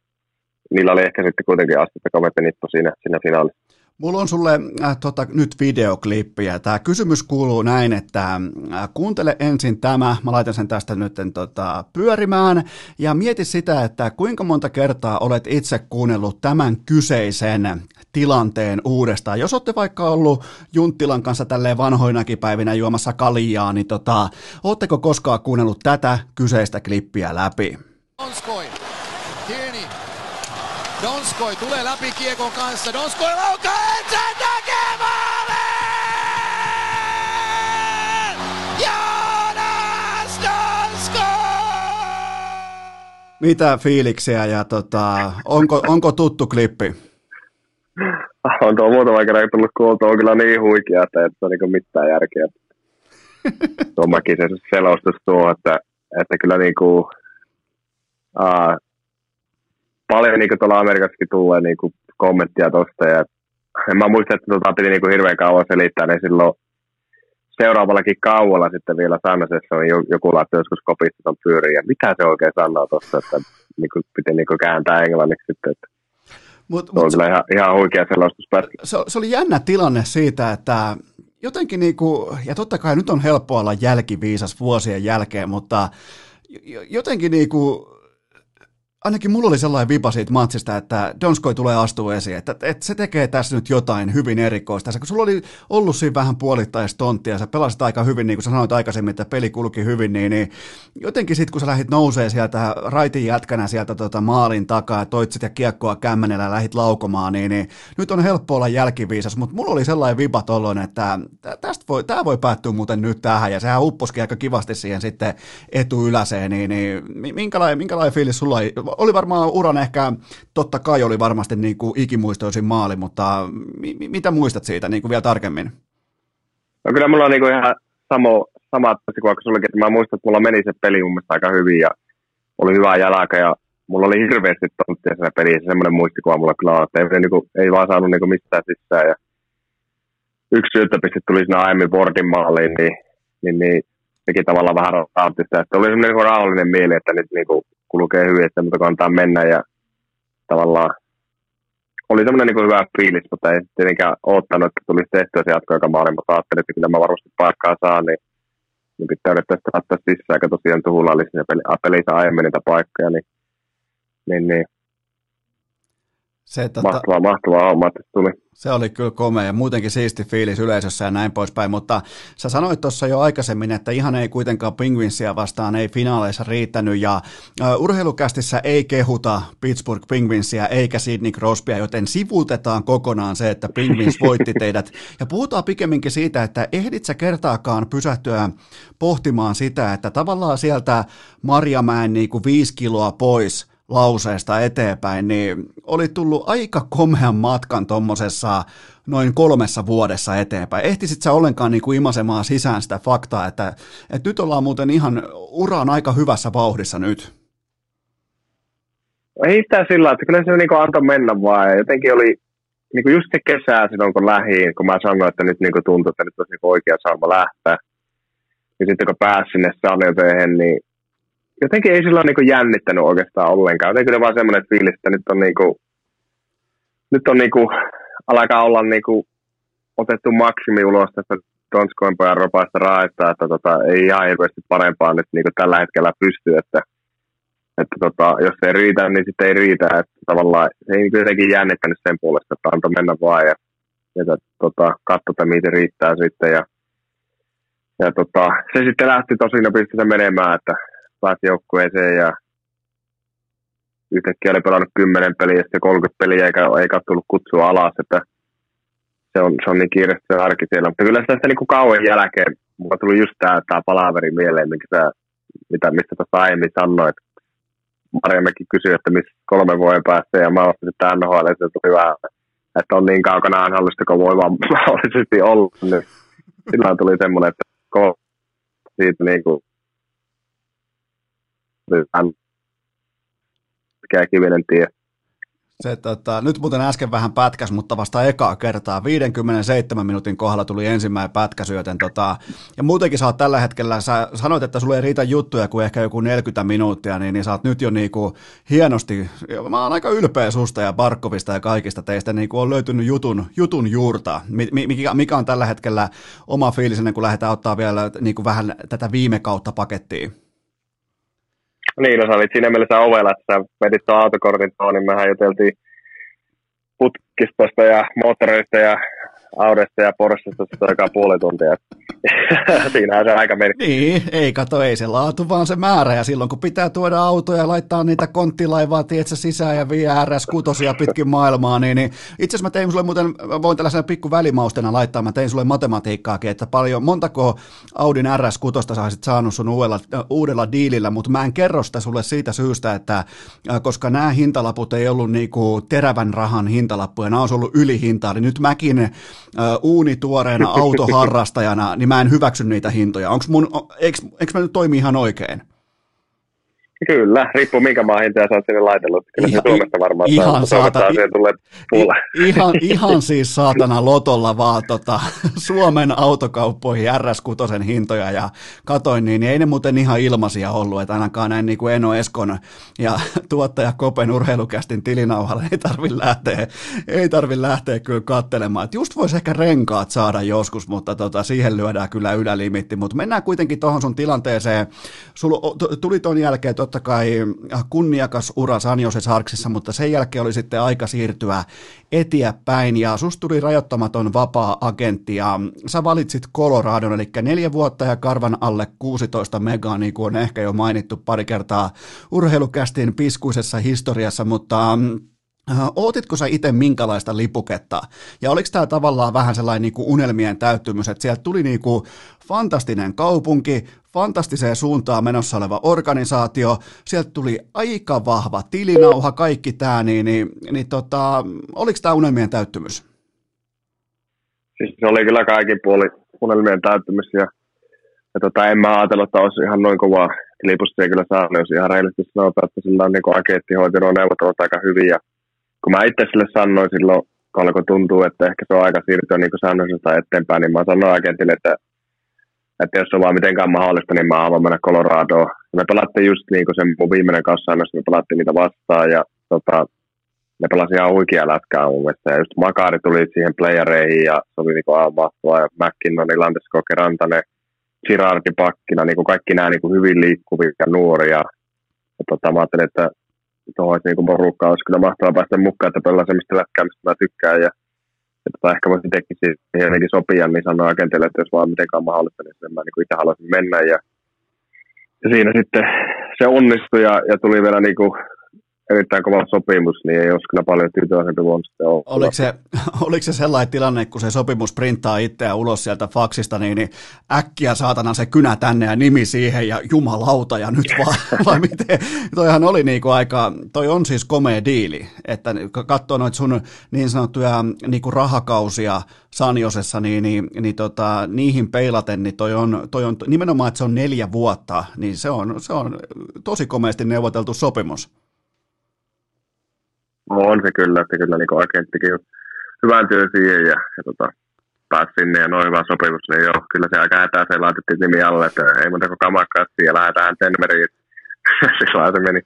niillä oli ehkä sitten kuitenkin astetta kovempi nippu siinä, siinä finaalissa. Mulla on sulle äh, tota, nyt videoklippiä. Tämä kysymys kuuluu näin, että äh, kuuntele ensin tämä, mä laitan sen tästä nyt tota, pyörimään, ja mieti sitä, että kuinka monta kertaa olet itse kuunnellut tämän kyseisen tilanteen uudestaan. Jos olette vaikka ollut Junttilan kanssa tälleen vanhoinakin päivinä juomassa kaljaa, niin tota, ootteko koskaan kuunnellut tätä kyseistä klippiä läpi? Donskoi, Tierney. Donskoi tulee läpi kiekon kanssa. Donskoi laukaa ensin tekee maalin! Joonas Donskoi! Mitä fiiliksiä ja tota, onko, onko tuttu klippi? On tuo muutama kerran tullut kuultua. On kyllä niin huikea, että ei ole niin mitään järkeä. Tuomakin se selostus tuo, että, että kyllä niin kuin... Uh, Paljon niin kuin tuolla Amerikassakin tulee niin kuin kommenttia tuosta. En mä muista, että tota piti niin kuin hirveän kauan selittää, niin silloin seuraavallakin kaualla sitten vielä sanasessa on joku laittoi joskus kopista tuon pyöriin. Ja mitä se oikein sanoo tuossa, että niin kuin piti niin kuin kääntää englanniksi sitten. Että mut, se on kyllä ihan, ihan huikea selostuspätkä. Se, se oli jännä tilanne siitä, että... Jotenkin niin kuin, ja totta kai nyt on helppo olla jälkiviisas vuosien jälkeen, mutta jotenkin niin kuin... Ainakin mulla oli sellainen vipa siitä matsista, että Donskoi tulee astua esiin, että, että se tekee tässä nyt jotain hyvin erikoista. Kun sulla oli ollut siinä vähän puolittaistonttia ja sä pelasit aika hyvin, niin kuin sä sanoit aikaisemmin, että peli kulki hyvin, niin, niin jotenkin sitten kun sä lähdit nousee sieltä raitin jätkänä sieltä tuota maalin takaa, toit sitä kiekkoa kämmenellä ja lähdit laukomaan, niin, niin nyt on helppo olla jälkiviisas, mutta mulla oli sellainen vipa tollon, että tästä voi, tää voi päättyä muuten nyt tähän, ja sehän upposikin aika kivasti siihen sitten etuyläseen, niin, niin minkälainen, minkälainen fiilis sulla ei? Oli varmaan uran ehkä, totta kai oli varmasti niin kuin ikimuistoisin maali, mutta mi- mitä muistat siitä niin kuin vielä tarkemmin? No kyllä mulla on niin kuin ihan samo, sama kuin sullekin, että mä muistan, että mulla meni se peli mun mielestä aika hyvin ja oli hyvä jalka ja mulla oli hirveästi tonttia siinä pelissä, semmoinen muistikuva mulla kyllä on, että ei, niin kuin, ei vaan saanut niin kuin mistään sisään ja yksi syöttöpiste tuli siinä aiemmin Bordin maaliin, niin, niin, niin sekin tavallaan vähän rauhallista, että oli semmoinen niin kuin rauhallinen mieli, että nyt niin kuin kulkee hyvin, että mitä kantaa mennä ja tavallaan oli semmoinen niin hyvä fiilis, mutta ei tietenkään odottanut, että tulisi tehtyä se jatkoaikamaali, mutta ajattelin, että kyllä mä varmasti paikkaa saan, niin, niin pitää yrittää sitä laittaa sisään, eikä tosiaan Tuhula oli siinä pelissä aiemmin niitä paikkoja, niin, niin, niin. Se, tota, mahtavaa, mahtavaa homma, että tuli. Se oli kyllä komea ja muutenkin siisti fiilis yleisössä ja näin poispäin, mutta sä sanoit tuossa jo aikaisemmin, että ihan ei kuitenkaan Penguinsia vastaan ei finaaleissa riittänyt ja uh, urheilukästissä ei kehuta Pittsburgh Penguinsia eikä Sidney Crosbya, joten sivutetaan kokonaan se, että Penguins voitti teidät ja puhutaan pikemminkin siitä, että ehdit sä kertaakaan pysähtyä pohtimaan sitä, että tavallaan sieltä Marjamäen niin kuin viisi kiloa pois lauseesta eteenpäin, niin oli tullut aika komean matkan tuommoisessa noin kolmessa vuodessa eteenpäin. Ehtisit sä ollenkaan niin kuin imasemaan sisään sitä faktaa, että, että nyt ollaan muuten ihan uraan aika hyvässä vauhdissa nyt? Ei sitä sillä, että kyllä se niin kuin antoi mennä vaan. Jotenkin oli niinku just se kesää silloin, kun lähdin, kun mä sanoin, että nyt niinku tuntuu, että nyt olisi niinku oikea saama lähteä. Ja sitten kun pääsin sinne saliotöihin, niin jotenkin ei silloin niinku jännittänyt oikeastaan ollenkaan. Jotenkin oli vaan semmoinen fiilis, että nyt on niinku, nyt on niinku, alkaa olla niinku otettu maksimi ulos tästä Tonskoin pojan ropaista raasta, että tota, ei ihan hirveästi parempaa nyt niinku tällä hetkellä pysty, että että tota, jos ei riitä, niin sitten ei riitä. Että tavallaan se ei jotenkin jännittänyt sen puolesta, että antoi mennä vaan ja, ja tota, katsoa, miten riittää sitten. Ja, ja tota, se sitten lähti tosi nopeasti menemään, että pääsi joukkueeseen ja yhtäkkiä oli pelannut kymmenen peliä ja sitten kolmekymmentä peliä eikä, eikä tullut kutsua alas. Että se on, se on niin kiireistä se arki siellä. Mutta kyllä sitä niin kuin kauan jälkeen mulla tuli just tämä, tämä palaveri mieleen, minkä sä, mitä, mistä tuossa aiemmin sanoit. Marjamäki kysyi, että missä kolme vuoden päästä, ja mä vastasin, että N H L, että se tuli vähän, että on niin kaukana N H L:stä, kun voi vaan mahdollisesti olla. Niin silloin tuli semmoinen, että kolme siitä niin kuin pitkää kivinen tie. Se, tota, nyt muuten äsken vähän pätkäs, mutta vasta ekaa kertaa. viidenkymmenenseitsemän minuutin kohdalla tuli ensimmäinen pätkäsy, joten tota, ja muutenkin sä oot tällä hetkellä, sä sanoit, että sulle ei riitä juttuja kuin ehkä joku neljäkymmentä minuuttia, niin, niin sä oot nyt jo niinku hienosti, mä oon aika ylpeä susta ja Barkovista ja kaikista teistä, niinku on löytynyt jutun, jutun juurta. Mikä, mikä on tällä hetkellä oma fiilisenne, kun lähdetään ottaa vielä niinku vähän tätä viime kautta pakettiin? Niin, no sä olit siinä mielessä ovella, että sä vedit tuon autokortin tuon, niin mehän juteltiin putkistosta ja moottoreista ja Audesta ja Porschesta joka puoli tuntia. Siinähän se aika meni. Niin, ei kato, ei se laatu, vaan se määrä. Ja silloin kun pitää tuoda autoja ja laittaa niitä konttilaivaa, tietsä, sisään ja vie R S kuusi pitkin maailmaa, niin, niin itse asiassa mä tein sulle muuten, voin tällaisena pikku välimaustena laittaa, mä tein sulle matematiikkaakin, että paljon, montako Audin R S kuusi sä olisit saanut sun uudella, uudella diilillä, mutta mä en kerro sitä sulle siitä syystä, että koska nämä hintalaput ei ollut niinku terävän rahan hintalappuja, nämä olisi ollut ylihintaa, niin nyt mäkin uunituoreena autoharrastajana, niin mä en hyväksy niitä hintoja. Onks mun, eiks, eiks mä nyt toimi ihan oikein? Kyllä, riippuu minkä maan hintoja sä oot sinne laitellut. Kyllä ihan, se Suomesta varmaan ihan, saata, i, ihan, ihan siis saatana lotolla vaan tota, Suomen autokauppoihin R S kuusi hintoja ja katoin niin, niin ei ne muuten ihan ilmaisia ollut, että ainakaan näin niin kuin Eno Eskon ja tuottaja Kopen urheilukästin tilinauhalle ei tarvi lähteä, ei tarvi lähteä kyllä katselemaan. Et just voisi ehkä renkaat saada joskus, mutta tota, siihen lyödään kyllä ylälimitti, mutta mennään kuitenkin tuohon sun tilanteeseen. Sul tuli ton jälkeen totta kai kunniakas ura San Jose Sharksissa, mutta sen jälkeen oli sitten aika siirtyä eteenpäin ja susta tuli rajoittamaton vapaa-agentti ja sä valitsit Coloradon, eli neljä vuotta ja karvan alle kuusitoista megaa, niin kuin on ehkä jo mainittu pari kertaa urheilukästin piskuisessa historiassa, mutta ootitko sä itse minkälaista lipuketta? Ja oliko tämä tavallaan vähän sellainen niinku unelmien täyttymys, että sieltä tuli niinku fantastinen kaupunki, fantastiseen suuntaan menossa oleva organisaatio, sieltä tuli aika vahva tilinauha, kaikki tämä, niin, niin, niin tota, oliko tämä unelmien täyttymys? Siis se oli kyllä kaikin puolin unelmien täyttymys, ja, ja tota, en mä ajatellut, että olisi ihan noin kovaa lipusta, ei kyllä saanut, jos ihan reilisti sanotaan, että sillä on niin agentti hoitunut neuvottelut aika hyvin, ja kun mä itse sille sanoin silloin, kun alkoi tuntua, että ehkä se on aika siirtyä niin säännöisestä eteenpäin, niin mä sanoin agentille, että, että jos on vaan mitenkään mahdollista, niin mä haluan mennä Coloradoon. Ja me pelattiin just niin kuin sen mun viimeinen kanssäännössä, me pelattiin niitä vastaan ja tota, ne pelasi ihan huikea lätkää mun mielestä. Ja just Makari tuli siihen playereihin ja se oli niin aivan mahtavaa ja McKinnon, Landeskoke, Rantanen, Girardi pakkina, niin kaikki nämä niin hyvin liikkuvia nuoria. Ja tota, mä ajattelin, että tuohon olisi niin porukkaa, olisi kyllä mahtavaa päästä mukaan, että pelaa semmoista lätkää, mistä mä tykkään. Ja, ja tota, ehkä voisi itsekin siihen jotenkin sopia, niin sanoin agentille, että jos vaan mitenkään mahdollista, niin sen mä niin itse haluaisin mennä. Ja, ja siinä sitten se onnistui ja, ja tuli vielä niin kuin erittäin kova sopimus, niin ei olisi kyllä paljon tyytyväisempi voinut sitten olla. Oliko se, oliko se sellainen tilanne, kun se sopimus printtaa itseä ulos sieltä faksista, niin, niin äkkiä saatana se kynä tänne ja nimi siihen ja jumalauta ja nyt vaan, vai miten? Toihan oli niinku aika, toi on siis komea diili, että katsoo noita sun niin sanottuja niinku rahakausia San Josessa, niin, niin, niin tota, niihin peilaten, niin toi on, toi on nimenomaan, että se on neljä vuotta, niin se on, se on tosi komeasti neuvoteltu sopimus. No on se kyllä, että kyllä niin agenttikin hyvän työn siihen ja, ja tota, pääsi sinne ja noin hyvä sopimus, niin joo, kyllä se aika hätäiseen laitettiin nimi alle, että ei muuta kuin kamakassi ja lähdetään Denveriin. Sillä se meni.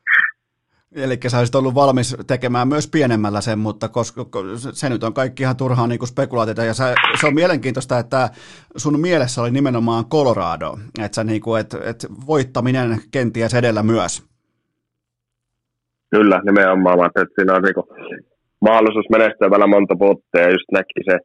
Eli sä olisit ollut valmis tekemään myös pienemmällä sen, mutta koska se nyt on kaikki ihan turhaa niin kuin spekulaatiota. Ja sä, se on mielenkiintoista, että sun mielessä oli nimenomaan Colorado, että sä niin kuin, et, et voittaminen kenties edellä myös. Kyllä, nimenomaan. Että siinä on niin kuin mahdollisuus menestyä vielä monta vuotta ja just näki se.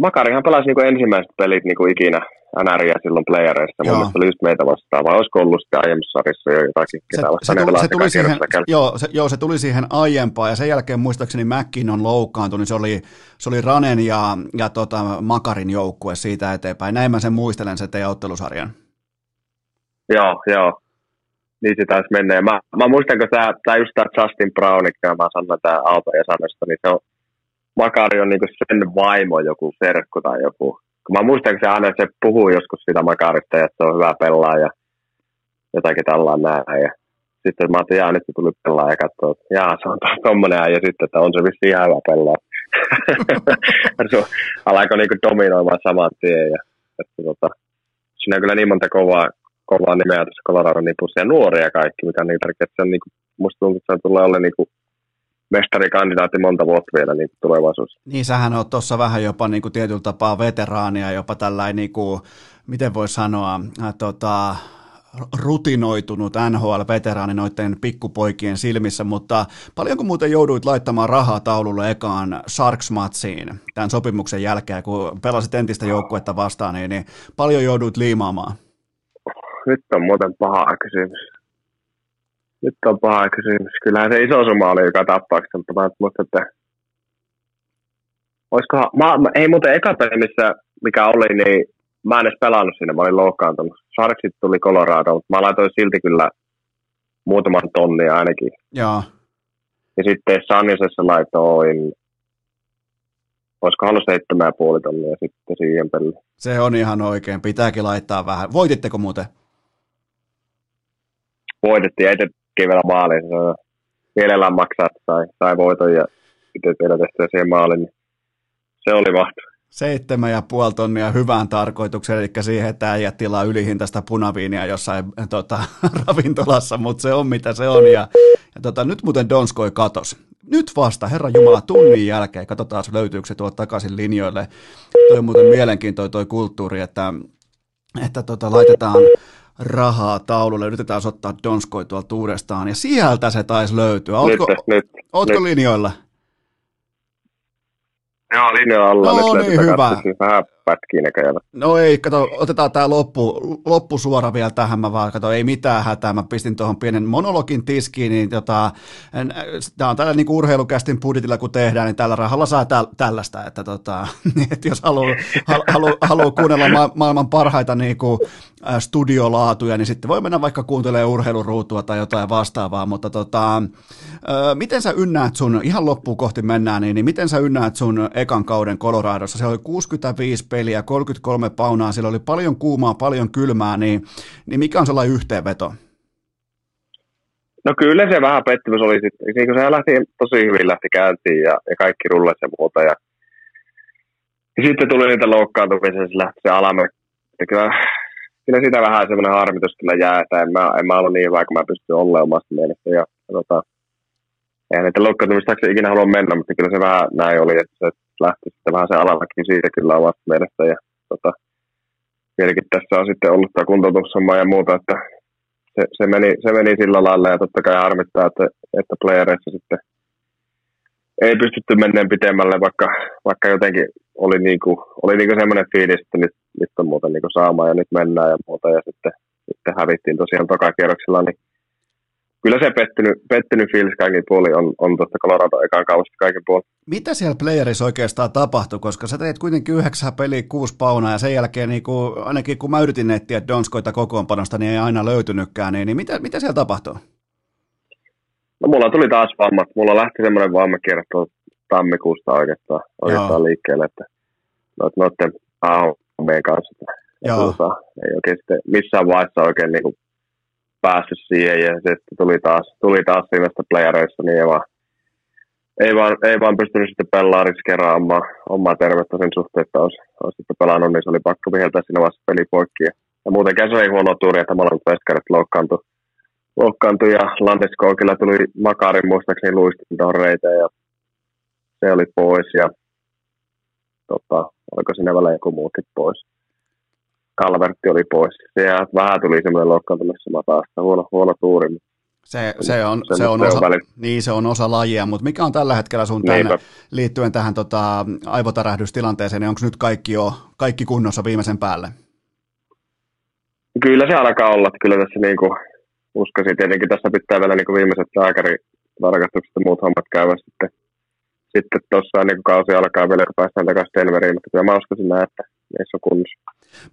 Makarihan pelasi niin kuin ensimmäiset pelit niin kuin ikinä N R:ää silloin playereista, mutta se oli just meitä vastaan, vai olisiko ollut sitten aiemmassa sarjassa jo jotakin ketään vastaan? Se, se, tuli, se, tuli siihen, joo, se, joo, se tuli siihen aiempaan, ja sen jälkeen muistaakseni Mäkin on loukkaantunut, se oli, se oli Ranen ja, ja tota, Makarin joukkue siitä eteenpäin. Näin mä sen muistelen, se teidän ottelusarjan. Joo, joo. Niin se taisi mennä. Mä, mä muistanko tämä just tämä Justin Brown, mikä mä sanoin tämä Aalto ja Sanosta, niin se on, Makari on niinku sen vaimo joku serkku tai joku. Mä muistan, että se aina se puhuu joskus sitä Makarista, ja se on hyvä pelaaja ja jotakin tällainen näin. Ja sitten mä ajattelin, jaa, nyt se tuli pelaaja ja katsoin, että jaa, se on taas tommonen ja sitten, että on se vissiin ihan hyvä pelaaja. Alaiko niinku dominoimaan saman tien. Ja, että, tota, siinä on kyllä niin monta kovaa, kovaa nimeä tässä Coloradon nipussa ja nuoria kaikki, mikä on niin tärkeää. Että se on niinku, musta tuntuu, että se tulee olla niinku mestarikandidaatti monta vuotta vielä niin tulevaisuus. Niin, sähän oot tuossa vähän jopa niin kuin tietyllä tapaa veteraania, jopa tällainen, niin kuin, miten voi sanoa, äh, tota, rutinoitunut N H L-veteraani noiden pikkupoikien silmissä, mutta paljonko muuten jouduit laittamaan rahaa taululle ekaan Sharks-matsiin tämän sopimuksen jälkeen, kun pelasit entistä joukkuetta vastaan, niin, niin paljon jouduit liimaamaan? Nyt on muuten paha kysymys. Nyt on paha kysymys. Kyllähän se iso summa oli joka tapauksessa, mutta mä muistan, että olisikohan, mä, ei muuten eka peli, missä mikä oli, niin mä en edes pelannut siinä, mä olin loukkaantunut. Sharksit tuli Colorado, mutta mä laitoin silti kyllä muutaman tonnia ainakin. Joo. Ja sitten Sannisessa laitoin, olisiko ollut seitsemän ja puoli tonnia sitten siihen peliin. Se on ihan oikein, pitääkin laittaa vähän. Voititteko muuten? Voitettiin ja itse teki vielä maaliin. Mielellään maksaa, sai, sai voiton ja itse vielä tehtyä siihen maaliin. Niin se oli mahtavaa. Seitsemän ja puoli tonnia hyvään tarkoitukseen, eli siihen, että äijät tilaa ylihintaista punaviinia jossain tota, ravintolassa, mutta se on mitä se on. Ja, ja tota, nyt muuten Donskoi katosi. Nyt vasta, herra Jumala, tunnin jälkeen. Katsotaan, löytyykö se tuolta takaisin linjoille. Toi on muuten mielenkiintoinen toi kulttuuri, että, että tota, laitetaan rahaa taululle. Yritetään ottaa Donskoi tuolta uudestaan, ja sieltä se taisi löytyä. Ootko, nyt, nyt, ootko nyt linjoilla? Joo, linjoilla ollaan. No, nyt niin hyvä. Vähän pätkiä näköjään. No ei, kato, otetaan tämä loppu, loppusuora vielä tähän. Mä vaan, kato, ei mitään hätää. Mä pistin tuohon pienen monologin tiskiin. Niin tota, tämä on tällä niin kuin urheilukästin budjetilla, kun tehdään, niin tällä rahalla saa täl, tällaista. Että tota, et jos haluaa halu, halu, halu kuunnella ma- maailman parhaita niin kuin studiolaatuja, niin sitten voi mennä vaikka kuuntelemaan urheiluruutua tai jotain vastaavaa, mutta tota, miten sä ynnäät sun, ihan loppuun kohti mennään, niin, niin miten sä ynnäät sun ekan kauden Coloradossa? Se oli kuusikymmentäviisi peliä, kolmekymmentäkolme paunaa, siellä oli paljon kuumaa, paljon kylmää, niin, niin mikä on sellainen yhteenveto? No kyllä se vähän pettymys oli sitten, niin kun se lähti tosi hyvin, lähti käyntiin ja, ja kaikki rullasi ja muuta, ja, ja sitten tuli niitä loukkaantumisia, se lähti se alamökki, kyllä sitä vähän semmoinen harmitus kyllä jää, että en mä, en mä ollut niin hyvä, kun mä pystyn olemaan omasta mielestä. Ja, tota, eihän niitä loukkaantumistaksi ikinä halua mennä, mutta kyllä se vähän näin oli, että se lähti sitten vähän se alallakin siitä kyllä omasta mielestä. Ja tota, vieläkin tässä on sitten ollut tämä kuntoutussommaa ja muuta, että se, se, meni, se meni sillä lailla ja totta kai harmittaa, että, että playereissa sitten ei pystytty menneen pitemmälle, vaikka, vaikka jotenkin oli, niinku, oli niinku semmoinen fiilis, että nyt, nyt on muuten niinku saamaan ja nyt mennään ja muuta. Ja sitten, sitten hävittiin tosiaan takakierroksella. Niin kyllä se pettynyt, pettynyt fiilis kaikin puolin on, on tuosta Coloradon ekaan kaudesta kaikin puolin. Mitä siellä playerissa oikeastaan tapahtui? Koska sä teit kuitenkin yhdeksän peliä, kuusi paunaa ja sen jälkeen niinku, ainakin kun mä yritin etsiä Donskoita kokoonpanosta, niin ei aina löytynytkään. Niin, niin mitä, mitä siellä tapahtui? No mulla tuli taas vammat. Mulla lähti semmoinen vammakierre tuolta tammikuusta oikeastaan, oikeastaan liikkeelle, että noit, noitten A O M:n kanssa tuota, ei oikein sitten missään vaiheessa oikein niin kuin päässyt siihen ja sitten tuli taas, tuli taas viimeistä playereissa niin ja vaan ei vaan, ei vaan pystynyt sitten pellariksi keräämään omaa tervettä sen suhteen, että olisi, olisi sitten pelannut, niin se oli pakko viheltää siinä vaiheessa peli poikki. Ja, ja muutenkin se oli huono tuuri, että molemmat veskarit loukkaantui. loukkaantui ja Landeskoukilla tuli makarin muistaakseni luistin tuohon reiteen ja se oli pois. Ja tota, oliko siinä välillä joku muukin pois. Calvertti oli pois. Se vähän tuli semmoinen loukkaantumissama taas. Huono, huono tuuri. Se, se, on, se, on osa, niin, se on osa lajia, mutta mikä on tällä hetkellä sun tämän, liittyen tähän tota, aivotärähdystilanteeseen, niin onko nyt kaikki jo kaikki kunnossa viimeisen päälle? Kyllä se alkaa olla, että kyllä tässä niin kuin uskoisin, tietenkin tässä pitää vielä niin kuin viimeiset lääkäritarkastukset ja muut hommat käydä sitten sitten tuossa niin kausi alkaa vielä, kun päästään takaisin Denveriin, mutta kyllä mä uskoisin näin, että meissä on kunnossa.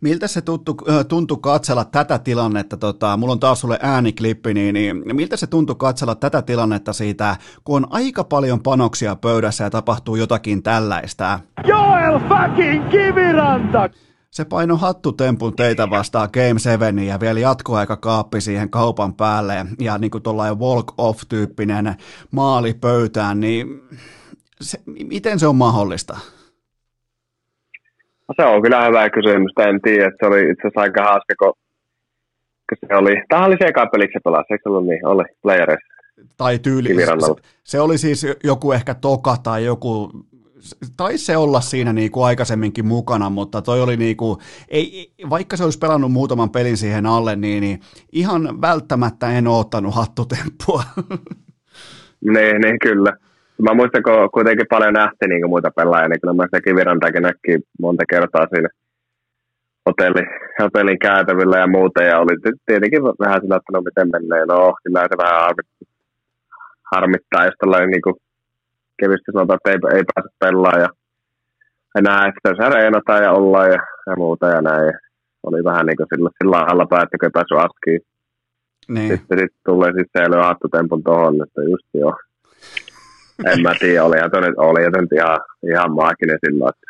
Miltä se tuntu, tuntui katsella tätä tilannetta, tota, mulla on taas sulle ääniklippi, niin, niin miltä se tuntui katsella tätä tilannetta siitä, kun on aika paljon panoksia pöydässä ja tapahtuu jotakin tällaista? Joel fucking Kiviranta! Se paino hattutempun teitä vastaan Game Seveniin ja vielä jatkoaika kaappi siihen kaupan päälle ja niin kuin tuollainen walk-off-tyyppinen maali pöytään, niin se, miten se on mahdollista? Se on kyllä hyvä kysymys, en tiedä, että se oli itse asiassa aika hauska, kun se oli, tämähän oli se eka peliksi se pelasi, eikö se ollut niin, oli playereissa. Tai tyyli, se, se oli siis joku ehkä toka tai joku, taisi se olla siinä niinku aikaisemminkin mukana, mutta toi oli niinku, ei, vaikka se olisi pelannut muutaman pelin siihen alle, niin, niin ihan välttämättä en ottanut hattutemppua. Niin, niin kyllä. Mä muistan, kun kuitenkin paljon nähtiin niin muita pelaajia, niin kyllä mä sitä Kivirantaakin näki monta kertaa siinä hotelli, hotellin käytävillä ja muuten, ja oli tietenkin vähän sillä, että no miten menee, no kyllä se vähän harmittaa, harmittaa jos tällainen niin kevysti sanotaan, että ei, ei pääse pelaamaan, ja enää sitä se reenataan ja ollaan ja, ja muuta ja näin, ja oli vähän niin kuin sillä, sillä lailla päätti, kun ei päässyt askiin. Niin. Sitten sit tulee siis seilöön hattutempun tohon, että just joo. En mä tiedä, olihan toi nyt, oli jotenkin ihan, ihan maaginen silloin, että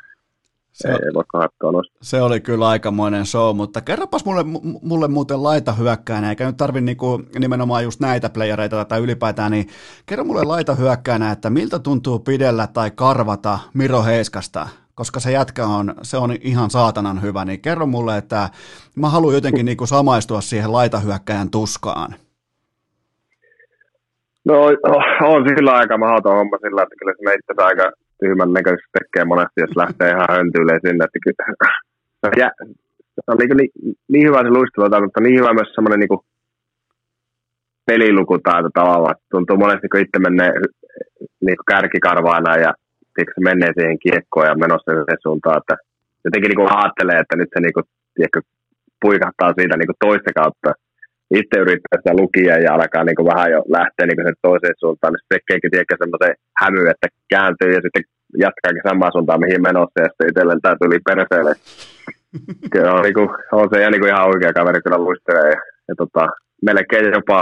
se, ei voi kahdettua noista. Se oli kyllä aikamoinen show, mutta kerropas mulle, mulle muuten laita hyökkäänä, eikä nyt tarvi niinku nimenomaan just näitä playereita tai ylipäätään, niin kerro mulle laita hyökkäänä, että miltä tuntuu pidellä tai karvata Miro Heiskasta, koska se jätkä on, se on ihan saatanan hyvä, niin kerro mulle, että mä haluan jotenkin niinku samaistua siihen laita hyökkääjän tuskaan. No on sillä aika mahdoton homma sillä, että kyllä se itse aika tyhmän näköisesti tekee monesti, jos lähtee ihan höntyyleen sinne. Että kyllä, ja, se on niin, niin, niin hyvä se luistelu, mutta niin hyvä myös semmoinen niin pelilukutaito tavallaan. Tuntuu monesti, kun itse menee niin kärkikarvaana ja se menee siihen kiekkoon ja menossa sen suuntaan. Että jotenkin niin ajattelee, että nyt se niin tiedätkö, puikahtaa siitä niin toista kautta. Itse yrittää sitä lukia ja alkaa niin kuin vähän jo lähteä niin kuin sen toiseen suuntaan, niin se tekeekin tietenkin semmoisen hämy, että kääntyy ja sitten jatkaakin samaan suuntaan, mihin menossa, ja sitten itselleen täytyy yli perseelle. Kyllä on, niin kuin, on se ja niin kuin ihan oikea kaveri kyllä luistelee, ja, ja tota, melkein jopa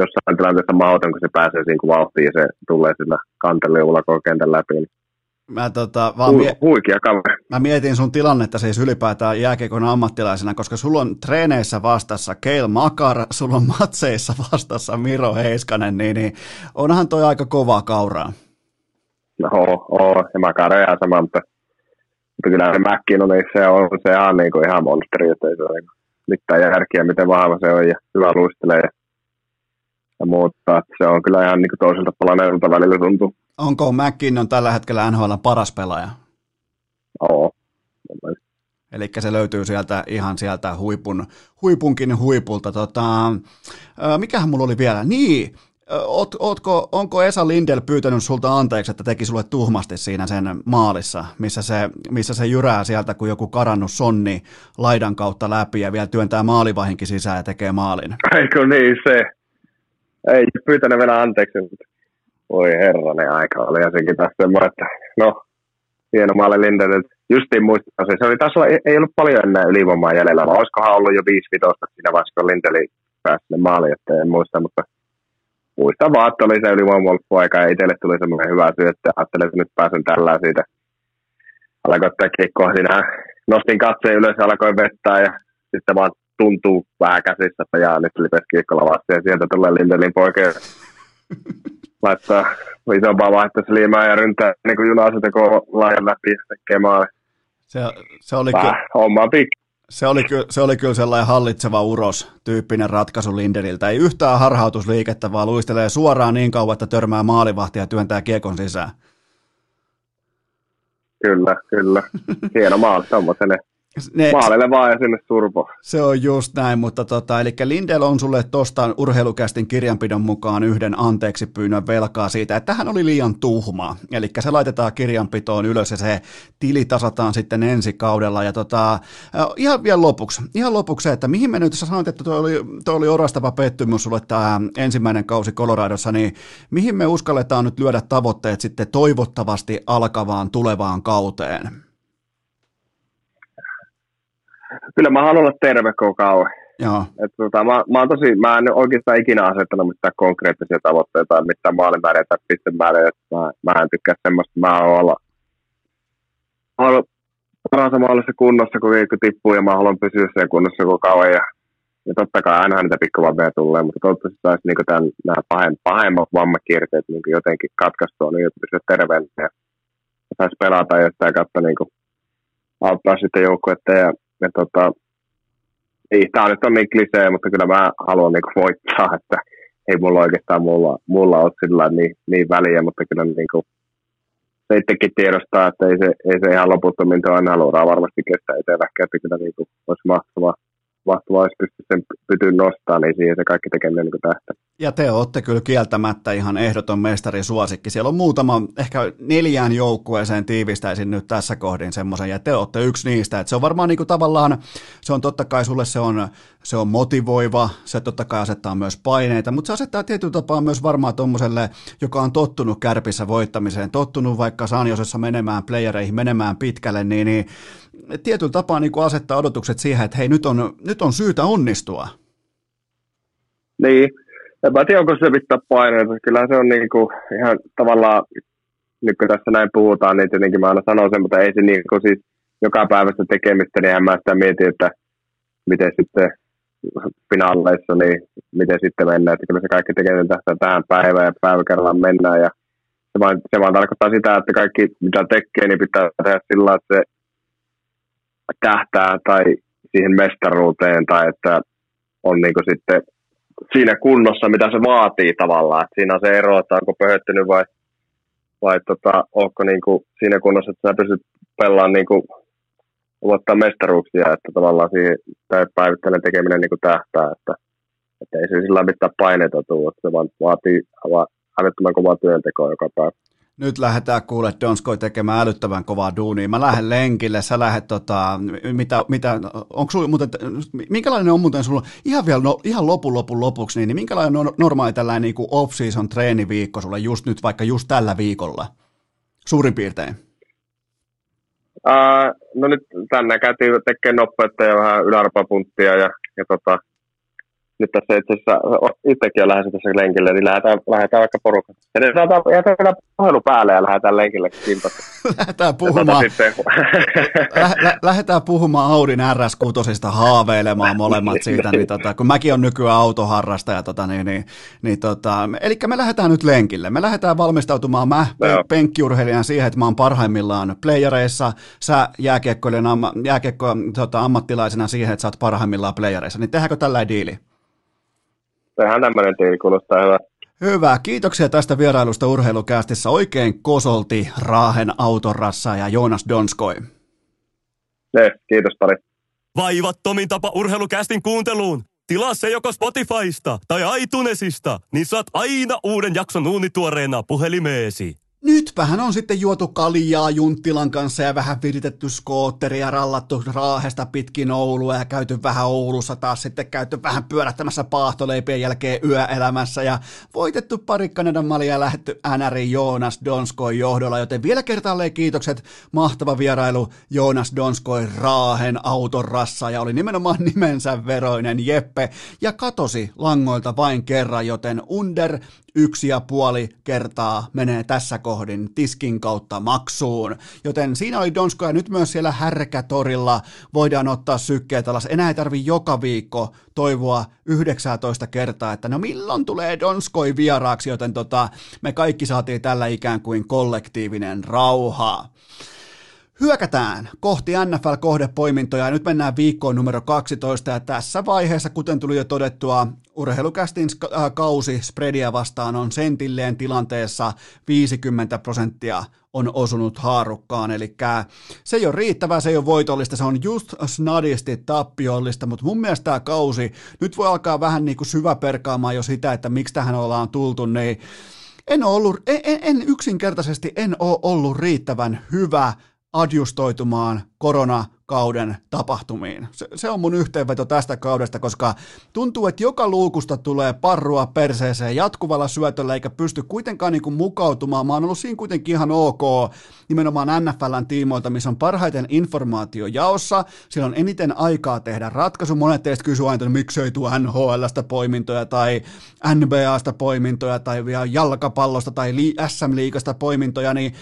jossain tilanteessa mahdoton, kun se pääsee siihen vauhtiin ja se tulee sillä kantelin ulkokentän läpi. Mä, tota, vaan mie- Huikia, mä mietin sun tilannetta siis ylipäätään jääkiekon ammattilaisena, koska sulla on treeneissä vastassa Cale Makar, sulla on matseissa vastassa Miro Heiskanen, niin, niin onhan toi aika kovaa kauraa. No, oo, ja Makar on ihan sama, mutta kyllä se Mäkkinen, niin se on se ihan, niin kuin, ihan monsteri, että ei se ole mitään järkiä, miten vahva se on ja hyvä luistelee ja, ja muuta. Se on kyllä ihan niin kuin toiselta palaneelta välillä tuntuu. Onko McKinnon tällä hetkellä N H L:n paras pelaaja? Joo. Eli se löytyy sieltä ihan sieltä huipun, huipunkin huipulta. Tota, mikähän mulla oli vielä? Niin, oot, ootko, onko Esa Lindell pyytänyt sulta anteeksi, että teki sulle tuhmasti siinä sen maalissa, missä se, missä se jyrää sieltä, kun joku karannut sonni laidan kautta läpi ja vielä työntää maalivahinkin sisään ja tekee maalin? Eikö niin se? Ei pyytänyt vielä anteeksi. Voi herranen aika, oli jotenkin taas semmoinen, että no, hieno maali Lindelle, justiin muistaisin, se oli taas, ei ollut paljon enää ylivoimaa jäljellä, vaan olisikohan ollut jo viisi-vitosta siinä vaiheessa, kun Lindeli pääsi sinne maaliin, että en muista, mutta muistan vaan, että oli se ylivoimaolppuaika ja itselle tuli semmoinen hyvä syöttö, ja ajattelin, että nyt pääsen tällään siitä, alkoi ottaa kiekkoa siinä, nostin katseen ylös, alkoin vettää ja sitten vaan tuntuu vähän käsissä, että jaa, nyt oli pes kiekko lavasti ja sieltä tulee Lindelin poikeen. laittaa isompaa vaihtoehtoa liimaa ja ryntää niin kuin juna-asetekoon laajan läpi ja tekee maali. Se, se oli kyllä... Homma on pikki. Se oli, se oli kyllä sellainen hallitseva uros tyyppinen ratkaisu Lindeniltä. Ei yhtään harhautusliikettä, vaan luistelee suoraan niin kauan, että törmää maalivahtia ja työntää kiekon sisään. Kyllä, kyllä. Hieno maali, semmoiselle maalille vaan ja sinne surpo. Se on just näin, mutta tota, eli Lindel on sulle tuosta urheilukästin kirjanpidon mukaan yhden anteeksi pyynnön velkaa siitä, että hän oli liian tuhmaa. Eli se laitetaan kirjanpitoon ylös ja se tili tasataan sitten ensi kaudella. Ja tota, ihan vielä lopuksi, ihan lopuksi se, että mihin me nyt, sä sanoit, että toi oli, toi oli orastava pettymys sulle tämä ensimmäinen kausi Coloradossa, niin mihin me uskalletaan nyt lyödä tavoitteet sitten toivottavasti alkavaan tulevaan kauteen? Kyllä mä haluan olla terve koko kauan. Tota, mä, mä, mä en oikeastaan ikinä asettanut mitään konkreettisia tavoitteita, mitään maalimääriä tai pistemääriä. Mä, mä en tykkää semmoista. Mä haluan olla, olla parhaassa mahdollisessa kunnossa, kun viikko tippuu, ja mä haluan pysyä sen kunnossa koko kauan. Ja, ja totta kai aina niitä pikkuvampia tulee, mutta toivottavasti saisi niin tämän, nämä pahemmat, pahemmat vammakierteet niin jotenkin katkaistua, niin että pysyä terveellä ja saisi pelata ja sitä kautta niin auttaa sitten joukkuetta ja Ja tota, ei, tämä nyt on niin klisee, mutta kyllä mä haluan niin voittaa, että ei mulla oikeastaan mulla, mulla ole sillä niin, niin väliä, mutta kyllä niin kuin, se itsekin tiedostaa, että ei se, ei se ihan loputtomin aina haluaa varmasti kestää itselläkin, että kyllä niin kuin, olisi mahtavaa. Vahtavaa, jos pystyt sen pytyn nostamaan, niin siihen se kaikki tekeminen niin tähtää. Ja te olette kyllä kieltämättä ihan ehdoton mestarisuosikki. Siellä on muutama, ehkä neljään joukkueeseen tiivistäisin nyt tässä kohdin semmoisen, ja te olette yksi niistä. Et se on varmaan niin kuin tavallaan, se on totta kai sulle se on, se on motivoiva, se totta kai asettaa myös paineita, mutta se asettaa tietyllä tapaa myös varmaan tuommoiselle, joka on tottunut Kärpissä voittamiseen, tottunut vaikka Sanjosessa menemään playereihin, menemään pitkälle, niin, niin tietyllä tapaa niin kuin asettaa odotukset siihen, että hei, nyt on, nyt on syytä onnistua. Niin, en mä tiedä, onko se pitää paineita. Kyllä se on niin kuin ihan tavallaan, nyt kun tässä näin puhutaan, niin tietenkin mä aina sanon sen, mutta ei se niin kuin siis joka päivästä tekemistä, niin mä sitä mietin, että miten sitten finaaleissa, niin miten sitten mennään. Että kyllä se kaikki tekeminen tähtää tähän päivään ja päivä kerrallaan mennään. Ja se, vaan, se vaan tarkoittaa sitä, että kaikki mitä tekee, niin pitää tehdä sillä, että se tähtää tai siihen mestaruuteen tai että on niinku sitten siinä kunnossa, mitä se vaatii tavallaan. Et siinä on se ero, että onko pöhöttynyt vai, vai tota, onko niinku siinä kunnossa, että sä pystyt pelaamaan niinku, luottaa mestaruuksia, että tavallaan siihen päivittäinen tekeminen niinku tähtää, että, että ei se sillä mitään paineita tule, että se vaan vaatii älyttömän kovaa työntekoa joka päivä. Nyt lähdetään kuule Donskoi tekemään älyttävän kovaa duunia. Mä lähden lenkille, sä lähdet tota, mitä, mitä, onko sulla muuten, minkälainen on muuten sulla, ihan vielä no, ihan lopun lopun lopuksi, niin, niin minkälainen on normaali tällainen niin kuin off-season treeniviikko sulla just nyt, vaikka just tällä viikolla, suurin piirtein? Ää, no nyt tänne käytiin tekemään nopeutta ja vähän yläarpapunttia ja, ja tota, nyt tässä itse asiassa itsekin on lähdössä tässä lenkille, niin lähdetään, lähdetään vaikka porukkaan. Ja jätetään vielä puhelu päälle ja lähdetään lenkille kimpassa. Lähdetään puhumaan, lä- lä- lähdetään puhumaan Audin R S kuusi haaveilemaan molemmat siitä, niin tota, kun mäkin on nykyään autoharrastaja. Tota, niin, niin, niin, tota, eli me lähdetään nyt lenkille. Me lähdetään valmistautumaan mä no. penkkiurheilijan siihen, että mä oon parhaimmillaan playereissa. Sä jääkiekkoilun amma, jääkiekko, tota, ammattilaisena siihen, että sä oot parhaimmillaan playereissa. Niin tehdäänkö tällainen diili? Tähän tämmöinen tiili kuulostaa hyvä. Hyvä. Kiitoksia tästä vierailusta Urheilucastissa. Oikein kosolti Raahen autorassa ja Joonas Donskoi. Ne, kiitos paljon. Vaivattomin tapa Urheilucastin kuunteluun. Tilaa se joko Spotifysta tai iTunesista, niin saat aina uuden jakson uunituoreena puhelimeesi. Nytpähän on sitten juotu kaljaa Junttilan kanssa ja vähän viritetty skootteria, rallattu Raahesta pitkin Oulua ja käyty vähän Oulussa taas sitten käyty vähän pyörättämässä paahtoleipien jälkeen yöelämässä ja voitettu pari Kanadan malia ja lähdetty N R:n Joonas Donskoin johdolla, joten vielä kertaalleen kiitokset, mahtava vierailu Joonas Donskoin Raahen autorassa ja oli nimenomaan nimensä veroinen Jeppe ja katosi langoilta vain kerran, joten under yksi ja puoli kertaa menee tässä kohdin tiskin kautta maksuun. Joten siinä oli Donskoja, nyt myös siellä Härkätorilla voidaan ottaa sykkeet alas. Enää ei tarvitse joka viikko toivoa yhdeksäntoista kertaa, että no milloin tulee Donskoi vieraaksi, joten tota, me kaikki saatiin tällä ikään kuin kollektiivinen rauha. Hyökätään kohti N F L-kohdepoimintoja ja nyt mennään viikkoon numero kaksitoista ja tässä vaiheessa, kuten tuli jo todettua, Urheilukästin kausi spreadia vastaan on sentilleen tilanteessa viisikymmentä prosenttia on osunut haarukkaan, eli se ei ole riittävää, se ei ole voitollista, se on just snadisti tappiollista, mutta mun mielestä tämä kausi, nyt voi alkaa vähän niin kuin syvä perkaamaan jo sitä, että miksi tähän ollaan tultu, niin en, ollut, en, en yksinkertaisesti en ole ollut riittävän hyvä adjustoitumaan koronakauden tapahtumiin. Se, se on mun yhteenveto tästä kaudesta, koska tuntuu, että joka luukusta tulee parrua perseeseen jatkuvalla syötöllä, eikä pysty kuitenkaan niin kuin mukautumaan. Mä oon ollut siinä kuitenkin ihan ok, nimenomaan N F L:n tiimoilta, missä on parhaiten informaatio jaossa, siellä on eniten aikaa tehdä ratkaisu. Monet teistä kysyvät aina, että miksei tuo N H L:stä poimintoja tai N B A:sta poimintoja tai vielä jalkapallosta tai S M-liigasta poimintoja, niin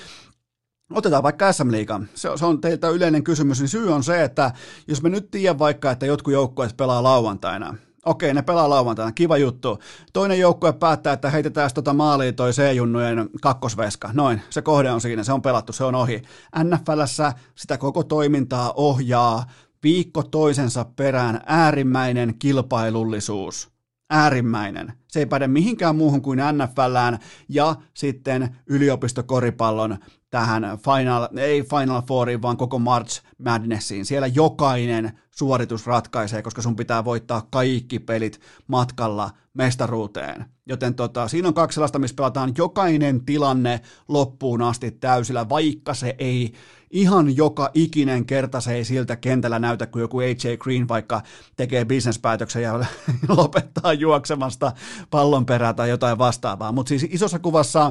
otetaan vaikka S M-liiga. Se on teiltä yleinen kysymys, niin syy on se, että jos me nyt tiedän vaikka, että jotkut joukkueet pelaa lauantaina. Okei, ne pelaa lauantaina, kiva juttu. Toinen joukkue päättää, että heitetään tota maaliin toi C-junnujen kakkosveska. Noin, se kohde on siinä, se on pelattu, se on ohi. N F L:ssä sitä koko toimintaa ohjaa viikko toisensa perään äärimmäinen kilpailullisuus. Äärimmäinen. Se ei päde mihinkään muuhun kuin N F L:ään ja sitten yliopistokoripallon tähän final, ei Final Fouriin, vaan koko March Madnessiin. Siellä jokainen suoritus ratkaisee, koska sun pitää voittaa kaikki pelit matkalla mestaruuteen. Joten tota, siinä on kaksi sellaista, missä pelataan jokainen tilanne loppuun asti täysillä, vaikka se ei ihan joka ikinen kerta se ei siltä kentällä näytä, kun joku A J Green vaikka tekee bisnespäätöksen ja lopettaa juoksemasta pallon perään tai jotain vastaavaa. Mutta siis isossa kuvassa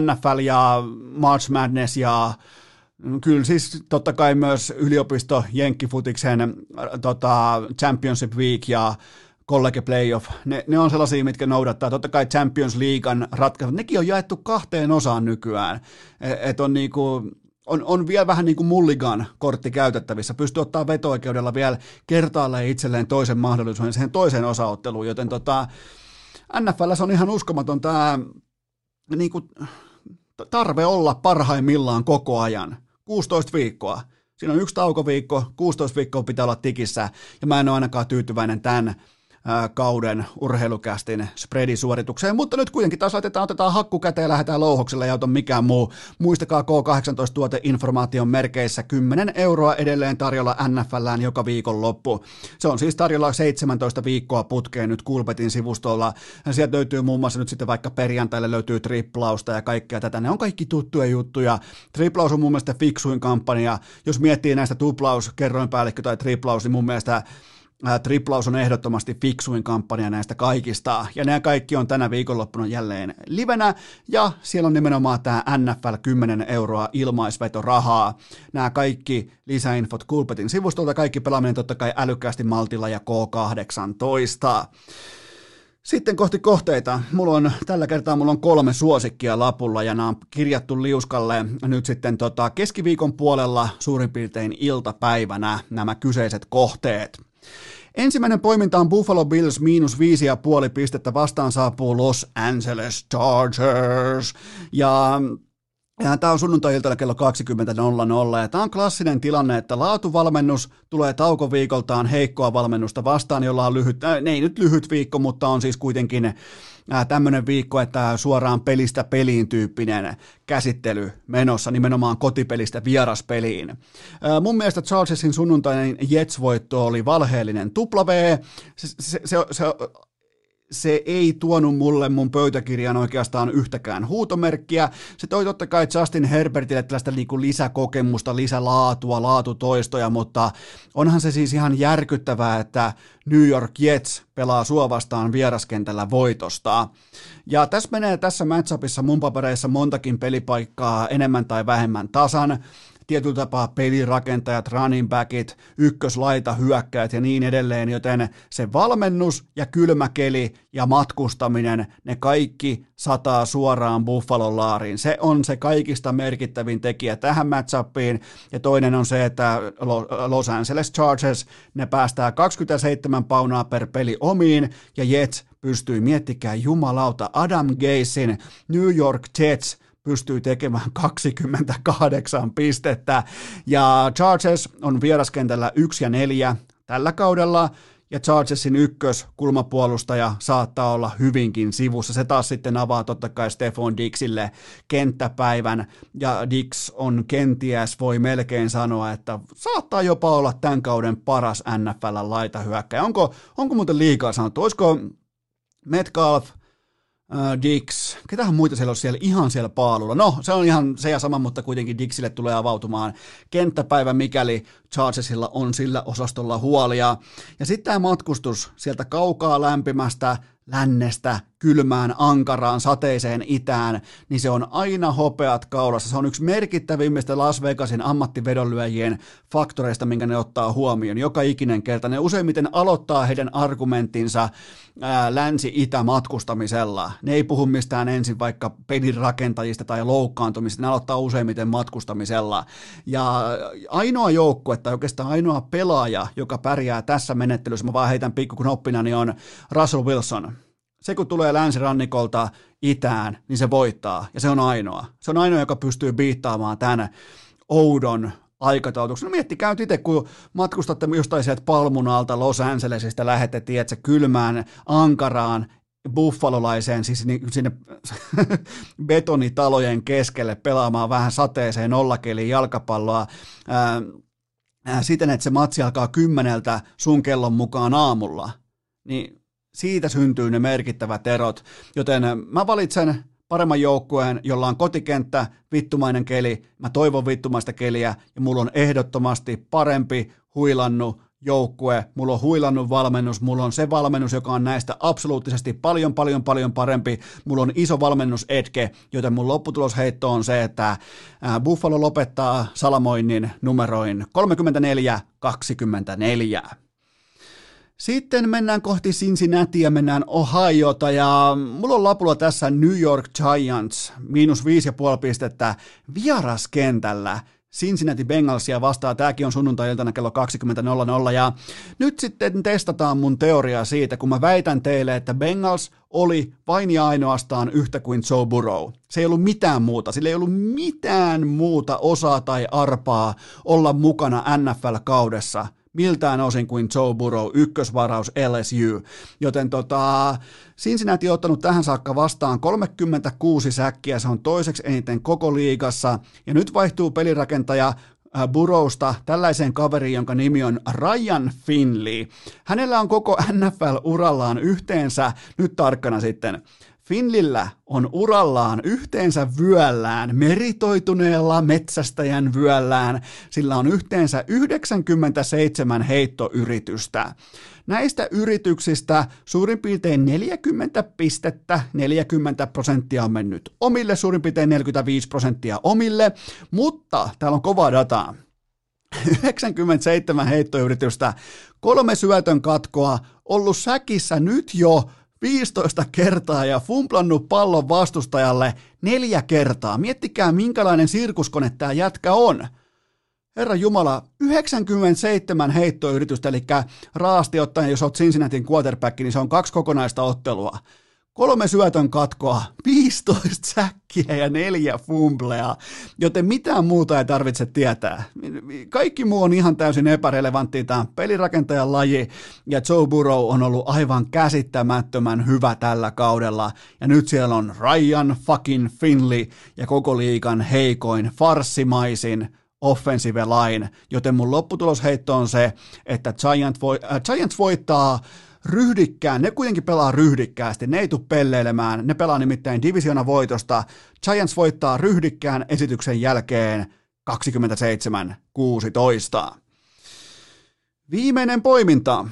N F L ja March Madness ja kyllä siis totta kai myös yliopisto jenkkifutiksen tota, Championship Week ja College Playoff, ne, ne on sellaisia, mitkä noudattaa. Totta kai Champions Leaguean ratkaisut, nekin on jaettu kahteen osaan nykyään, että on niinku On, on vielä vähän niin kuin mulligan-kortti käytettävissä. Pystyy ottaa veto-oikeudella vielä kertaalleen itselleen toisen mahdollisuuden siihen toiseen osaotteluun, joten tota, N F L:ssä on ihan uskomaton tämä niin kuin tarve olla parhaimmillaan koko ajan. kuusitoista viikkoa. Siinä on yksi taukoviikko, kuusitoista viikkoa pitää olla tikissä, ja mä en ole ainakaan tyytyväinen tämän kauden urheilukästin spreadisuoritukseen, mutta nyt kuitenkin taas laitetaan, otetaan hakku käteen ja lähdetään louhokselle, ja auta mikään muu. Muistakaa K kahdeksantoista-tuoteinformaation merkeissä kymmenen euroa edelleen tarjolla N F L:ään joka viikonloppu. Se on siis tarjolla seitsemäntoista viikkoa putkeen nyt Coolbetin sivustolla. Sieltä löytyy muun muassa nyt sitten vaikka perjantaille löytyy triplausta ja kaikkea tätä. Ne on kaikki tuttuja juttuja. Triplaus on mun mielestä fiksuin kampanja. Jos miettii näistä tuplaus, kerroinpäällikkö tai triplaus, niin mun mielestä triplaus on ehdottomasti fiksuin kampanja näistä kaikista, ja nämä kaikki on tänä viikonloppuna jälleen livenä, ja siellä on nimenomaan tämä N F L kymmenen euroa ilmaisvetorahaa. Nämä kaikki lisäinfot Coolbetin sivustolta, kaikki pelaaminen totta kai älykkäästi maltilla ja K kahdeksantoista. Sitten kohti kohteita. Mulla on, tällä kertaa mulla on kolme suosikkia lapulla ja nämä on kirjattu liuskalle nyt sitten tota keskiviikon puolella suurin piirtein iltapäivänä nämä kyseiset kohteet. Ensimmäinen poiminta on Buffalo Bills miinus viisi ja puoli pistettä vastaan saapuu Los Angeles Chargers ja tämä on sunnuntai-iltana kello kaksikymmentä nolla nolla ja tämä on klassinen tilanne, että laatuvalmennus tulee taukoviikoltaan heikkoa valmennusta vastaan, jolla on lyhyt, äh, ei nyt lyhyt viikko, mutta on siis kuitenkin tämmöinen viikko, että suoraan pelistä peliin tyyppinen käsittely menossa, nimenomaan kotipelistä vieraspeliin. Mun mielestä Charlesin sunnuntainen Jets-voitto oli valheellinen tupla V. Se, se, se, se, se ei tuonut mulle mun pöytäkirjaan oikeastaan yhtäkään huutomerkkiä. Se toi totta kai Justin Herbertille tällaista niinku lisäkokemusta, lisälaatua, laatutoistoja, mutta onhan se siis ihan järkyttävää, että New York Jets pelaa sua vastaan vieraskentällä voitosta. Ja tässä menee tässä matchupissa mun papereissa montakin pelipaikkaa enemmän tai vähemmän tasan. tietyllä tapaa pelirakentajat, running backit, ykköslaita, hyökkäät ja niin edelleen, joten se valmennus ja kylmäkeli ja matkustaminen, ne kaikki sataa suoraan Buffalon laariin. Se on se kaikista merkittävin tekijä tähän matchupiin, ja toinen on se, että Los Angeles Chargers, ne päästää kaksikymmentäseitsemän paunaa per peli omiin, ja Jets pystyy, miettikää jumalauta, Adam Gazein New York Jets pystyy tekemään kaksikymmentäkahdeksan pistettä, ja Chargers on vieraskentällä yksi ja neljä tällä kaudella, ja Chargersin ykkös kulmapuolustaja saattaa olla hyvinkin sivussa. Se taas sitten avaa totta kai Stephon Dixille kenttäpäivän, ja Dix on kenties, voi melkein sanoa, että saattaa jopa olla tämän kauden paras N F L-laitahyökkäjä. Onko, onko muuten liikaa sanottu? Olisiko Metcalf, Dix, ketähän muita siellä on siellä ihan siellä paalulla? No, se on ihan se ja sama, mutta kuitenkin Dixille tulee avautumaan kenttäpäivä, mikäli Chargersilla on sillä osastolla huolia. Ja sitten tämä matkustus sieltä kaukaa lämpimästä lännestä kylmään, ankaraan, sateiseen itään, niin se on aina hopeat kaulassa. Se on yksi merkittävimmistä Las Vegasin ammattivedonlyöjien faktoreista, minkä ne ottaa huomioon joka ikinen kerta. Ne useimmiten aloittaa heidän argumenttinsa ää, länsi-itä matkustamisella. Ne ei puhu mistään ensin vaikka pelin rakentajista tai loukkaantumista, ne aloittaa useimmiten matkustamisella. Ja ainoa joukkue, tai oikeastaan ainoa pelaaja, joka pärjää tässä menettelyssä, mä vaan heitän pikkuknoppina, niin on Russell Wilson. Se kun tulee länsirannikolta itään, niin se voittaa, ja se on ainoa. Se on ainoa, joka pystyy biittaamaan tämän oudon aikataulutuksen. No miettikää nyt itse, kun matkustatte jostain sieltä Palmunalta Los Angelesista, lähette, tiedätkö, kylmään, ankaraan, buffalolaiseen, siis sinne betonitalojen keskelle pelaamaan vähän sateeseen nollakeliin jalkapalloa, siten, että se matsi alkaa kymmeneltä sun kellon mukaan aamulla, niin siitä syntyy ne merkittävät erot, joten mä valitsen paremman joukkueen, jolla on kotikenttä, vittumainen keli, mä toivon vittumaista keliä, ja mulla on ehdottomasti parempi huilannut joukkue, mulla on huilannut valmennus, mulla on se valmennus, joka on näistä absoluuttisesti paljon, paljon, paljon parempi, mulla on iso valmennusetke, joten mun lopputulosheitto on se, että Buffalo lopettaa salamoinnin numeroin kolmekymmentäneljä kaksikymmentäneljä. Sitten mennään kohti Cincinnatiä, mennään Ohioota, ja mulla on lapulla tässä New York Giants, miinus viisi ja puoli pistettä vieraskentällä. Cincinnati Bengalsia vastaan, tämäkin on sunnuntai-iltana kello kaksikymmentä nolla nolla, ja nyt sitten testataan mun teoriaa siitä, kun mä väitän teille, että Bengals oli vain ja ainoastaan yhtä kuin Joe Burrow. Se ei ollut mitään muuta, sillä ei ollut mitään muuta osaa tai arpaa olla mukana N F L-kaudessa. Miltään osin kuin Joe Burrow, ykkösvaraus L S U. Joten tota, Cincinnati on ottanut tähän saakka vastaan kolmekymmentäkuusi säkkiä, se on toiseksi eniten koko liigassa, ja nyt vaihtuu pelirakentaja Burrowsta tällaiseen kaveriin, jonka nimi on Ryan Finley. Hänellä on koko N F L-urallaan yhteensä, nyt tarkkana sitten, Finlillä on urallaan yhteensä vyöllään, meritoituneella metsästäjän vyöllään, sillä on yhteensä yhdeksänkymmentäseitsemän heittoyritystä. Näistä yrityksistä suurin piirtein neljäkymmentä pistettä, neljäkymmentä prosenttia on mennyt omille, suurin piirtein neljäkymmentäviisi prosenttia omille, mutta täällä on kovaa dataa. yhdeksänkymmentäseitsemän heittoyritystä, kolme syötön katkoa, ollut säkissä nyt jo viisitoista kertaa ja fumplannut pallon vastustajalle neljä kertaa. Miettikää, minkälainen sirkuskone tämä jätkä on. Herra Jumala, yhdeksänkymmentäseitsemän heittoyritystä, eli raasti ottaen, jos olet Cincinnatin quarterback, niin se on kaksi kokonaista ottelua. Kolme syötön katkoa, viisitoista säkkiä ja neljä fumblea, joten mitään muuta ei tarvitse tietää. Kaikki muu on ihan täysin epärelevanttia, tämä on pelirakentajan laji, ja Joe Burrow on ollut aivan käsittämättömän hyvä tällä kaudella, ja nyt siellä on Ryan fucking Finley ja koko liigan heikoin, farssimaisin offensive line, joten mun lopputulosheitto on se, että Giant voi, äh, Giants voittaa ryhdikkään, ne kuitenkin pelaa ryhdikkäästi, ne ei tule pelleilemään, ne pelaa nimittäin divisiona voitosta. Giants voittaa ryhdikkään esityksen jälkeen kaksikymmentäseitsemän kuusitoista. Viimeinen poiminta,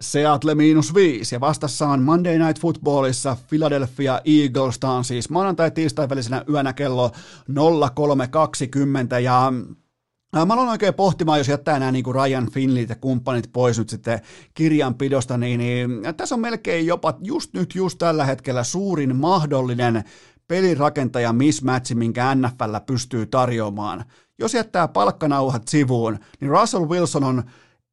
Seattle miinus viisi, ja vastassa on Monday Night Footballissa Philadelphia Eagles, on siis maanantai-tiistai välisenä yönä kello nolla kolme kaksikymmentä, ja Mä aloin oikein pohtimaan, jos jättää nämä niin kuin Ryan Finleyt ja kumppanit pois nyt sitten kirjanpidosta, niin, niin tässä on melkein jopa just nyt, just tällä hetkellä suurin mahdollinen pelirakentaja mismatch, minkä N F L pystyy tarjoamaan. Jos jättää palkkanauhat sivuun, niin Russell Wilson on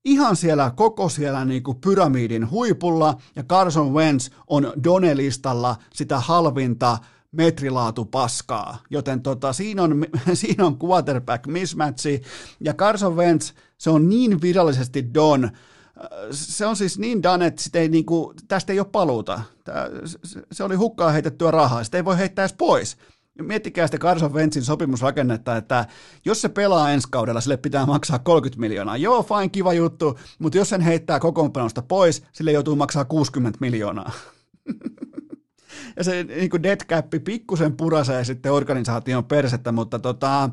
ihan siellä koko siellä niin kuin pyramidin huipulla ja Carson Wentz on Donelistalla sitä halvinta metrilaatu paskaa, joten tota, siinä, on, siinä on quarterback mismatchi, ja Carson Wentz, se on niin virallisesti Don, se on siis niin done, että sitä ei niinku, tästä ei ole paluuta, Tää, se oli hukkaan heitettyä rahaa, sitä ei voi heittää edes pois. Miettikää sitä Carson Wentzin sopimusrakennetta, että jos se pelaa ensi kaudella, sille pitää maksaa kolmekymmentä miljoonaa. Joo, fine, kiva juttu, mutta jos sen heittää kokoonpanosta pois, sille joutuu maksaa kuusikymmentä miljoonaa. Ja se niin kuin dead cap pikkusen purasee sitten organisaation persettä, mutta tota,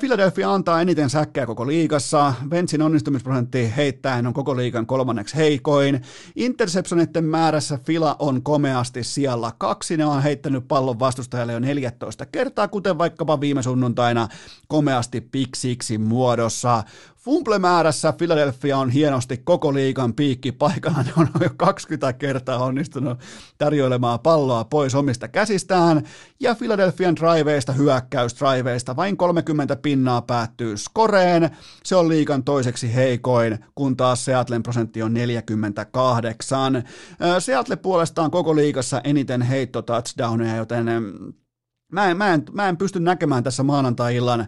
Philadelphia antaa eniten säkkää koko liigassa. Wentzin onnistumisprosentti heittäen on koko liigan kolmanneksi heikoin. Interceptioneiden määrässä Fila on komeasti siellä kaksi. Ne on heittänyt pallon vastustajalle jo neljätoista kertaa, kuten vaikkapa viime sunnuntaina komeasti piksiksi muodossa. Fumblemäärässä Philadelphia on hienosti koko liigan piikki paikalla. Ne on jo kaksikymmentä kertaa onnistunut tarjoilemaan palloa pois omista käsistään. Ja Philadelphian driveista, hyökkäysdriveista vain kolmekymmentä pinnaa päättyy skoreen. Se on liigan toiseksi heikoin, kun taas Seattlen prosentti on neljäkymmentäkahdeksan. Seattle puolestaan koko liigassa eniten heitto touchdowneja, joten mä en, mä en, mä en pysty näkemään tässä maanantai-illan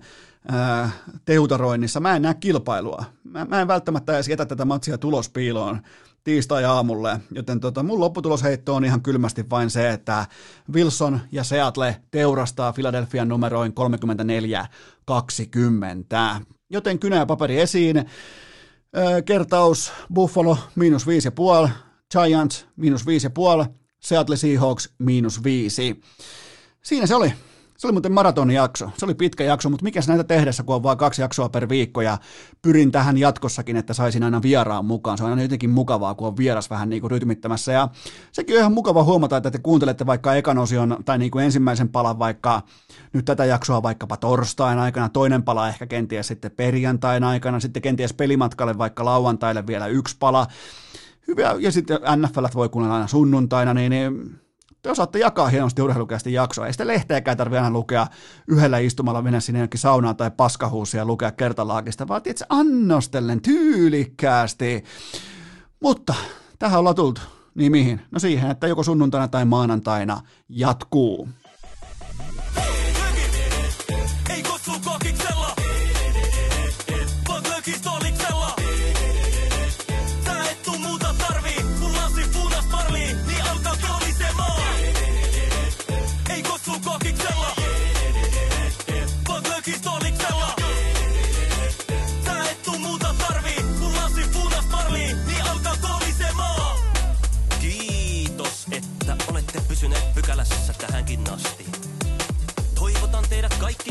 teutaroinnissa. Mä en näe kilpailua. Mä, mä en välttämättä edes jätä tätä matsia tulospiiloon tiistai-aamulle, joten tota, mun lopputulosheitto on ihan kylmästi vain se, että Wilson ja Seattle teurastaa Philadelphian numeroin kolmekymmentäneljä kaksikymmentä. Joten kynä ja paperi esiin. Kertaus Buffalo miinus viisi ja puoli, Giants miinus viisi ja puoli, Seattle Seahawks miinus viisi. Siinä se oli. Se oli muuten maratonjakso. Se oli pitkä jakso, mutta mikäs näitä tehdessä, kun on vaan kaksi jaksoa per viikko, ja pyrin tähän jatkossakin, että saisin aina vieraan mukaan. Se on aina jotenkin mukavaa, kun on vieras vähän niin kuin rytmittämässä, ja sekin on ihan mukava huomata, että te kuuntelette vaikka ekan osion tai niin kuin ensimmäisen palan vaikka nyt tätä jaksoa vaikkapa torstain aikana, toinen pala ehkä kenties sitten perjantain aikana, sitten kenties pelimatkalle vaikka lauantaille vielä yksi pala. Hyvä, ja sitten N F L:t voi kuunnella aina sunnuntaina, niin te osaatte jakaa hienosti urheilukästi jaksoa. Ei sitä lehteäkään tarvitse aina lukea yhdellä istumalla, mennä sinne jonkin saunaan tai paskahuusia ja lukea kertalaakista, vaan tietysti annostellen tyylikkäästi. Mutta tähän ollaan tultu. Niin mihin? No siihen, että joko sunnuntaina tai maanantaina jatkuu. Tähänkin asti. Toivotan teidät kaikki